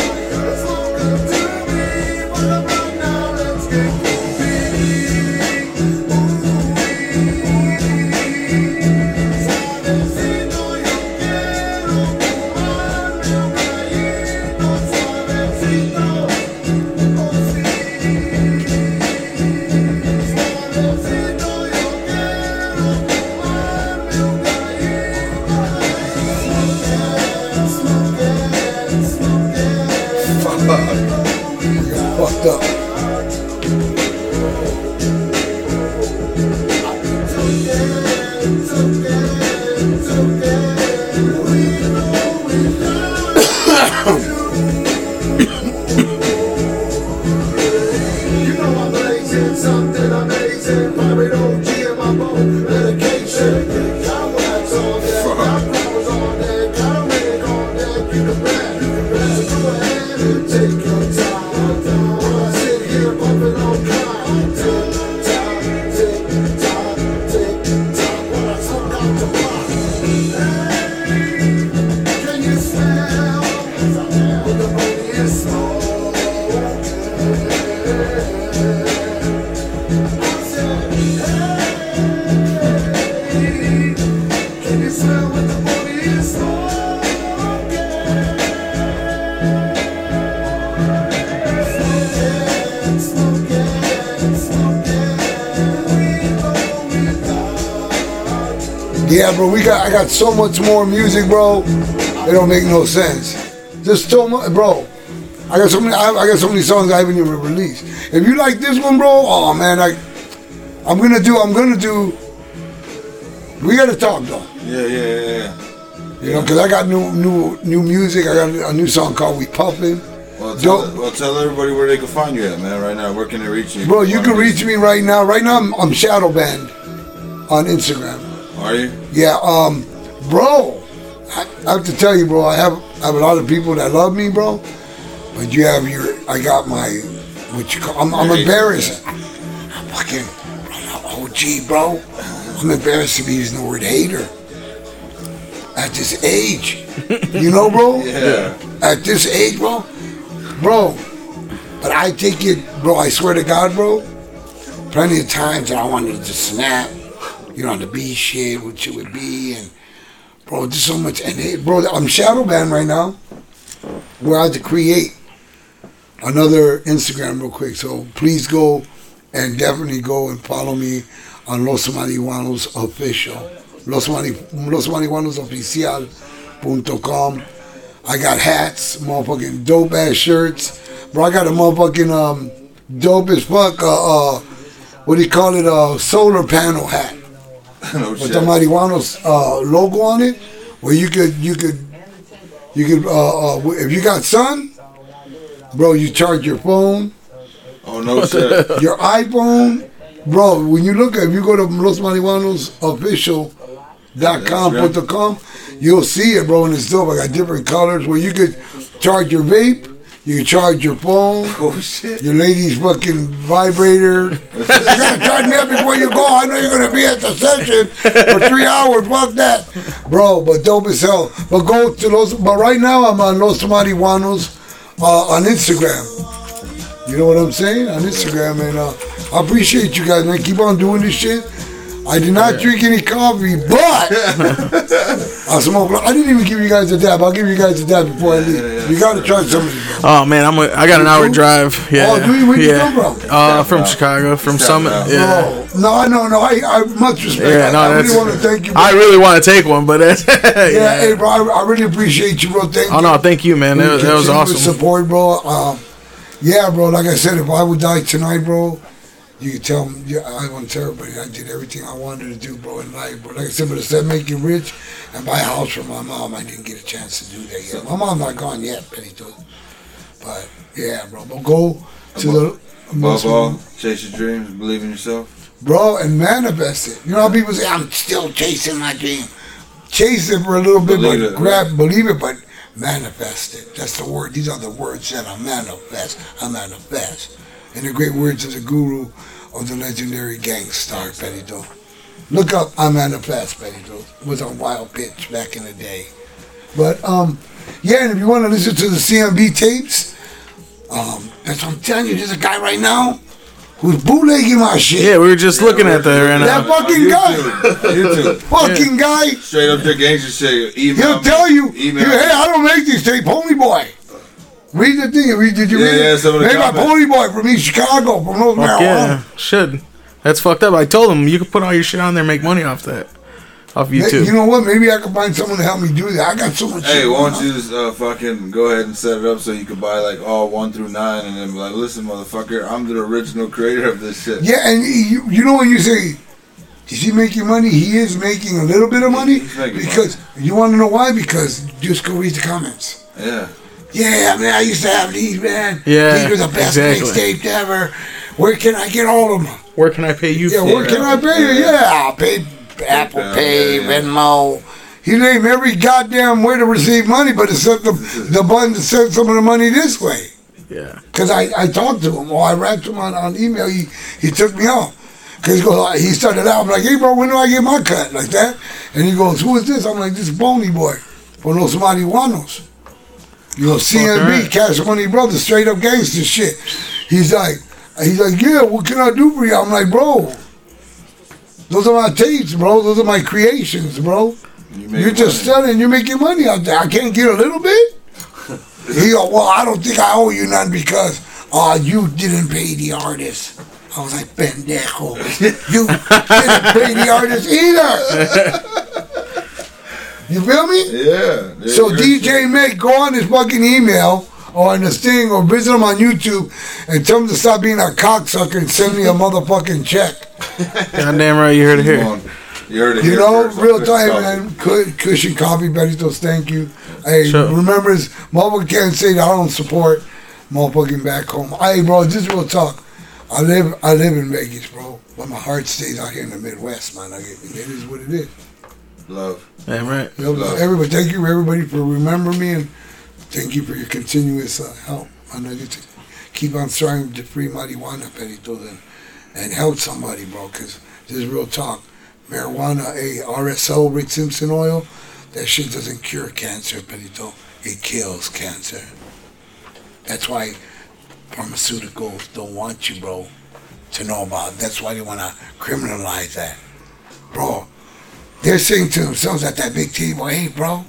Yeah, bro, we got I got so much more music, bro. It don't make no sense. Just so much, bro. I got so many. I, I got so many songs I haven't even released. If you like this one, bro, oh man, I, I'm gonna do. I'm gonna do. We gotta talk though. Yeah, yeah, yeah. yeah. You know, cause I got new, new, new music. I got a new song called "We Puffin." Well, tell, well, tell everybody where they can find you at, man. Right now, where can they reach you? Bro, you can reach me right now. Right now, I'm, I'm shadow banned on Instagram. Are you? Yeah, um, bro. I, I have to tell you, bro. I have I have a lot of people that love me, bro. But you have your. I got my. What you call? I'm, I'm embarrassed. Yeah. I'm fucking. I'm O G, bro. I'm embarrassed to be using the word hater. At this age, you know, bro. Yeah. At this age, bro. Bro. But I take it, bro. I swear to God, bro. Plenty of times that I wanted to snap. You know, on the B shit, which it would be, and bro, just so much. And hey, bro, I'm shadow banned right now. Where I had to create another Instagram real quick. So please go and definitely go and follow me on Los Marihuanos Official, Los Marihuanos Oficial dot com. I got hats, motherfucking dope ass shirts, bro. I got a motherfucking um dope as fuck. Uh, uh what do you call it? A uh, solar panel hat. No with shit. The Marihuanos uh, logo on it, where you could, you could, you could, uh, uh, if you got sun, bro, you charge your phone. Oh, no shit. Your iPhone, bro, when you look at, if you go to Los Marihuanos Official dot com, you'll see it, bro, and it's dope. I got different colors where you could charge your vape. You can charge your phone, oh, shit. Your lady's fucking vibrator. You're gonna charge me up before you go. I know you're gonna be at the session for three hours. Fuck that, bro. But dope as hell. But go to Los. But right now I'm on Los Marihuanos uh, on Instagram. You know what I'm saying? On Instagram, and uh, I appreciate you guys, man. Keep on doing this shit. I did not yeah. drink any coffee, but I smoke. I didn't even give you guys a dab. I'll give you guys a dab before I leave. Yeah, yeah, you gotta try some of these. Oh man, I'm. A, I got an hour drive. Yeah. Oh, do you? Where yeah. you come from? Uh, from yeah. Chicago, from Summit. Yeah. No, no, no. I, I much respect. Yeah, no, I really want to thank you. Bro. I really want to take one, but that's, yeah. yeah, hey, bro, I, I really appreciate you, bro. Thank. Oh no, thank you, man. That was, that was awesome. Support, bro. Um, yeah, bro. Like I said, if I would die tonight, bro. You can tell them, yeah, I want to tell everybody I did everything I wanted to do, bro, in life, bro. Like I said, but it said make you rich and buy a house for my mom. I didn't get a chance to do that yet. My mom's not gone yet, Penny, too. But, yeah, bro. But go to above, the... Above all, chase your dreams, believe in yourself. Bro, and manifest it. You know how people say, I'm still chasing my dream. Chase it for a little bit, believe but it, grab, right. believe it, but manifest it. That's the word. These are the words that I manifest. I manifest. And the great words of the guru of the legendary gang star, Petty Dope. Look up I'm on the Fast, Petty Dope. It was on Wild Pitch back in the day. But, um, yeah, and if you want to listen to the C M B tapes, um, that's what I'm telling you. There's a guy right now who's bootlegging my shit. Yeah, we were just yeah, looking we're at that right now. That fucking guy. YouTube. Fucking yeah. guy. Straight up the gangster shit. Email He'll me. tell you, Email hey, me. I don't make these tapes, homie boy. Read the thing. Read, did you yeah, read yeah, it? Made by Pony Boy from East Chicago, from North Fuck Carolina. Yeah, shit. That's fucked up. I told him, you can put all your shit on there and make money off that. Off YouTube. You know what? Maybe I can find someone to help me do that. I got so much hey, shit. Hey, why don't you just uh, fucking go ahead and set it up so you can buy like all one through nine and then be like, listen, motherfucker, I'm the original creator of this shit. Yeah, and you, you know when you say, is he making money? He is making a little bit of money. Because money. You want to know why? Because just go read the comments. Yeah. Yeah, man, I used to have these, man. Yeah, these were the best exactly. mixtapes ever. Where can I get all of them? Where can I pay you yeah, for? Yeah, where can I pay you? Yeah, I'll pay Apple yeah, Pay, yeah, yeah. Venmo. You name every goddamn way to receive money, but except the the button to send some of the money this way. Yeah. Because I, I talked to him, or I rapped him on, on email. He he took me off. Because he started out, I'm like, hey, bro, when do I get my cut? Like that. And he goes, who is this? I'm like, this Boney boy from Los Marihuanos. You know, C M B, Cash Money Brothers, straight up gangster shit. He's like, he's like, yeah, what can I do for you? I'm like, bro, those are my tapes, bro. Those are my creations, bro. You You're money. Just selling. You're making money out there. I can't get a little bit? He go, well, I don't think I owe you none because uh, you didn't pay the artist. I was like, pendejo. You didn't pay the artist either. You feel me? Yeah. yeah so D J Meg, go on his fucking email or on this thing or visit him on YouTube and tell him to stop being a cocksucker and send me a motherfucking check. Goddamn right, you heard it here. You heard it. You know, real time, man. Cushion Coffee, Benitos, thank you. Hey, sure. Remember, motherfucker can't say that I don't support motherfucking back home. Hey, bro, this is real talk. I live I live in Vegas, bro, but my heart stays out here in the Midwest, man. I get, it is what it is. Love. Hey, right. You know, love. Everybody, thank you, everybody, for remembering me, and thank you for your continuous uh, help. I know you keep on striving to free marijuana, Benitos, and, and help somebody, bro, because this is real talk. Marijuana, hey, R S O, Rick Simpson oil, that shit doesn't cure cancer, Benito. It kills cancer. That's why pharmaceuticals don't want you, bro, to know about it. That's why they want to criminalize that. Bro, they're saying to themselves at that big table, hey, bro,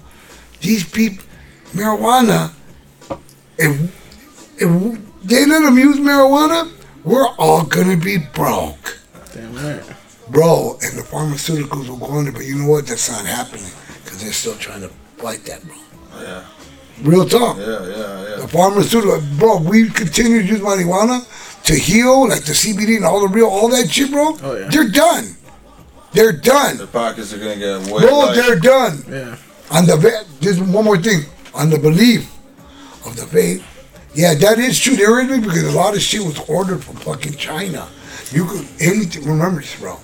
these people, marijuana, if, if they let them use marijuana, we're all going to be broke. Damn right. Bro, and the pharmaceuticals will go in there, but you know what? That's not happening because they're still trying to fight that, bro. Yeah. Real talk. Yeah, yeah, yeah. The pharmaceutical, bro, we continue to use marijuana to heal, like the C B D and all the real, all that shit, bro. Oh, yeah. They're done. They're done. The pockets are going to get way. Bro, light. They're done. Yeah. On the, just one more thing. On the belief of the vape. Yeah, that is true. There is because a lot of shit was ordered from fucking China. You could, anything, remember this, bro.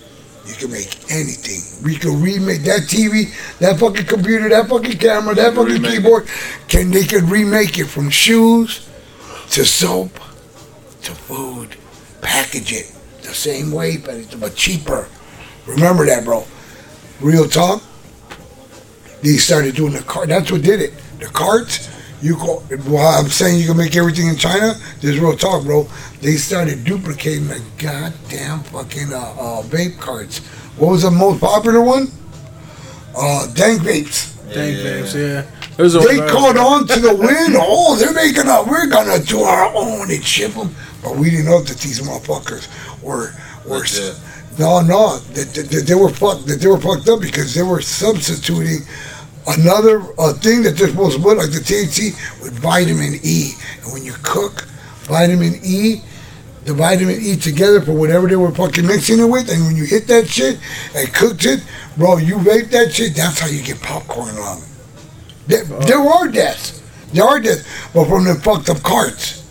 You can make anything. We could remake that T V, that fucking computer, that fucking camera, that fucking keyboard. Can they could remake it from shoes to soap to food. Package it the same way, but it's but cheaper. Remember that, bro. Real talk. They started doing the cart. That's what did it. The carts. You go. Well, I'm saying you can make everything in China. This is real talk, bro. They started duplicating the goddamn fucking uh, uh, vape carts. What was the most popular one? Uh, dank vapes. Yeah, dank vapes, yeah. There's a they caught on to the wind. Oh, they're making up. We're gonna do our own and ship them. But we didn't know that these motherfuckers were were. No, no, they, they, they were fucked. They were fucked up because they were substituting. Another uh, thing that they're supposed to put, like the T H C, with vitamin E. And when you cook vitamin E, the vitamin E together for whatever they were fucking mixing it with, and when you hit that shit and cooked it, bro, you vape that shit, that's how you get popcorn lung. There, oh. there are deaths. There are deaths. But from them fucked up carts.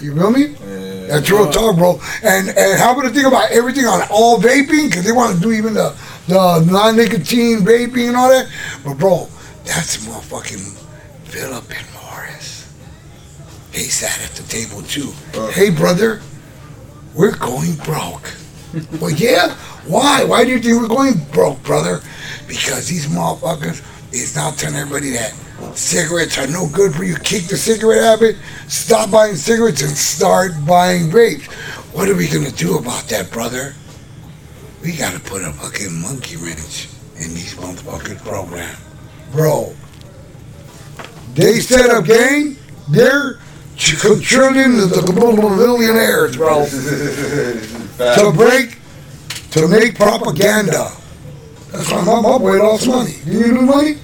You feel me? Yeah, that's real talk, bro. And and how about the thing about everything on all vaping? Because they want to do even the, the non-nicotine vaping and all that. But, bro, that's motherfucking Philip and Morris. They sat at the table, too. Uh, hey, brother, we're going broke. Well, yeah? Why? Why do you think we're going broke, brother? Because these motherfuckers is now telling everybody that cigarettes are no good for you. Kick the cigarette habit, stop buying cigarettes, and start buying vapes. What are we going to do about that, brother? We got to put a fucking monkey wrench in these motherfucking program. Bro, they set up gang, they're contributing to the millionaires, bro. to break, to make propaganda. That's why my mom lost money. Do you lose money?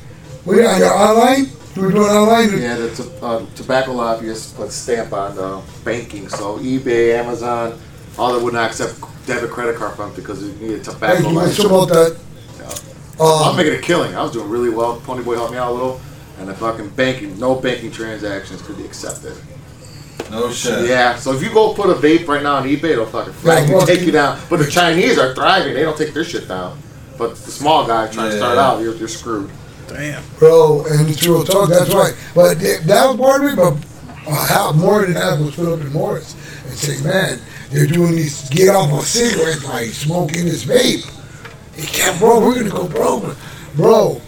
We are you online? Do we do it online? Yeah, the t- uh, tobacco lobbyists put a stamp on uh, banking. So eBay, Amazon, all that would not accept debit credit card funds because you need a tobacco hey, license. Thank you about that. Yeah. Um, I'm making a killing. I was doing really well. Ponyboy helped me out a little. And the fucking banking, no banking transactions could be accepted. No shit. Yeah, so if you go put a vape right now on eBay, it'll fucking flag you, take you down. But the Chinese are thriving. They don't take their shit down. But the small guy trying yeah. to start out, you're, you're screwed. Damn. Bro, and it's real talk, that's right. But that was part of it, but uh, how more than that was Philip and Morris. And say, man, they're doing these get off on cigarettes like smoking this vape. He can't, bro, we're going to go broke. Bro,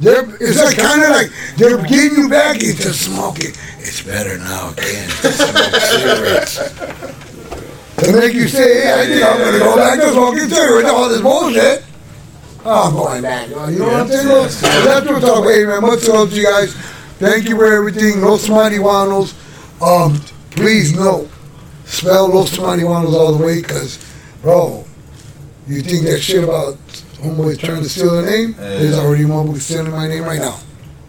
they're, it's like kind of like they're getting you back into smoking. It's better now again to smoke cigarettes. To make you say, hey, I think I'm going to go back to smoking cigarettes, all this bullshit. Oh, I'm going back. You know yeah, what I'm saying? Yeah, that's that's what I'm talking about. Hey, man, much love to you guys. Thank you for everything. Los Marihuanos. Um, please, no. Spell Los Marihuanos all the way, because, bro, you think that shit about homeboy trying to steal the name? Yeah. There's already one who's stealing my name right now.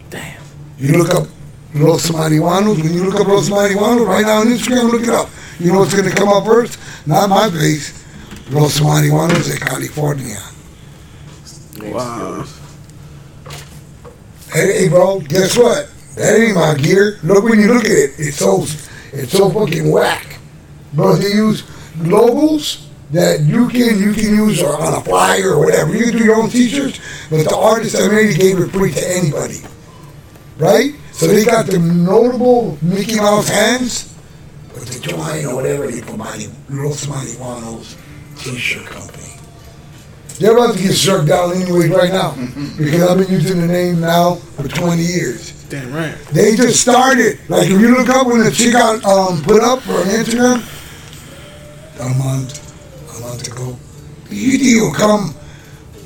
Damn. You look up Los Marihuanos. When you look up Los Marihuanos, right now on Instagram, look it up. You know what's going to come up first? Not my place. Los Marihuanos de California. Wow. Hey, bro, guess what? That ain't my gear. Look when you look at it. It's so it's so fucking whack. Bro, they use logos that you can you can use or on a flyer or whatever. You can do your own t-shirts, but the artists that made it gave it free to anybody. Right? So they got the notable Mickey Mouse hands, but the twine or whatever they put my Los Marihuanos t-shirt company. They're about to get struck down anyway right now because I've been using the name now for twenty years. Damn right. They just started. Like if you look up when the chick got um, put up for Instagram, a month, a month ago, you will come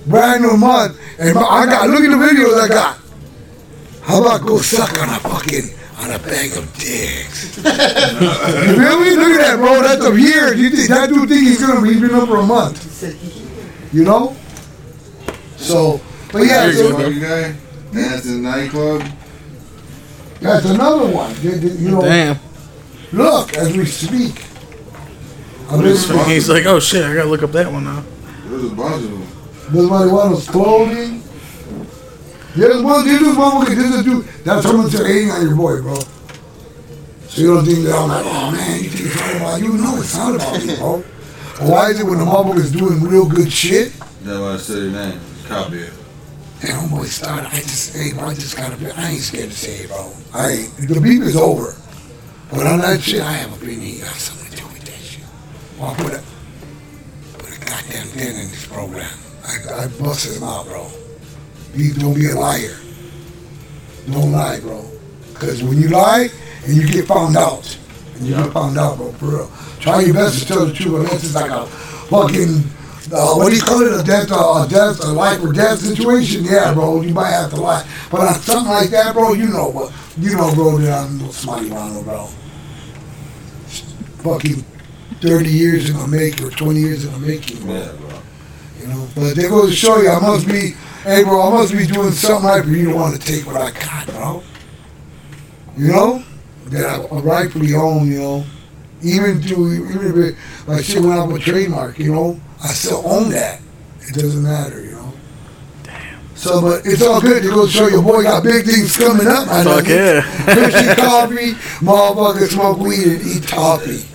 brand new month and I got look at the videos I got. How about go suck on a fucking on a bag of dicks? You feel me? Look at that, bro. That's a year. You think that dude think he's gonna be been up for a month? You know? So, but yeah. There's so, one guy. That's in the nightclub. That's another one. They, they, you know, damn. Look, as we speak. He's like, oh shit, I gotta look up that one now. There's a bunch of them. There's one that was clothing. There's one, there's one, there's a dude. That's someone's hating on your boy, bro. So you don't think that I'm like, oh man, you think it's all about you? No, it's not about you, bro. Why is it when the motherfucker is doing real good shit? That's why I said your name. Copy it. And homeboy started. I just, hey, bro, I just gotta be, I ain't scared to say it, bro. I ain't, the beef is over. But on that shit, I have a opinion. You got something to do with that shit. Well, I put a, put a goddamn dent in this program. I, I busted him out, bro. Be, don't be a liar. Don't lie, bro. Because when you lie, and you get found out. And you get found out, bro, for real. Try your best to tell the truth, unless it's like a fucking, uh, what do you call it, a death, uh, a death, a life or death situation? Yeah, bro, you might have to lie. But on something like that, bro, you know what, you know, bro, that I'm no smiley Ronald, bro. Fucking thirty years in the making, or twenty years in the making, bro. Yeah, bro. You know, but they go to show you, I must be, hey, bro, I must be doing something right, but you don't want to take what I got, bro. You know? That I rightfully own, you know. Even to even if it, like shit went up a trademark, you know, I still own that. It doesn't matter, you know. Damn. So, but it's all good to go show your boy got big things coming up. I Fuck know. yeah. Christian coffee, motherfucker, smoke weed and eat toffee.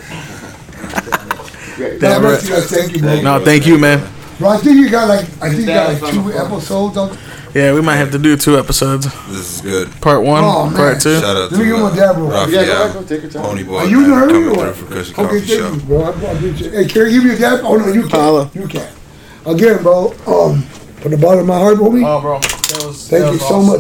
Damn right. Thank you, man. No, thank you, man. Bro, I think you got like I think you got like two episodes on. Yeah, we might have to do two episodes. This is good. Part one, oh, part two. Shout out Let me to uh, dad, bro. Rafi, yeah, go go take your time. Pony boy. Are you in a hurry or what? Okay, thank show. you, bro. I, I get you. Hey, can you give me a dab? Oh, no, you can't. You can't. Again, bro, um, from the bottom of my heart, homie. Oh, bro. That was, thank that was you awesome. so much.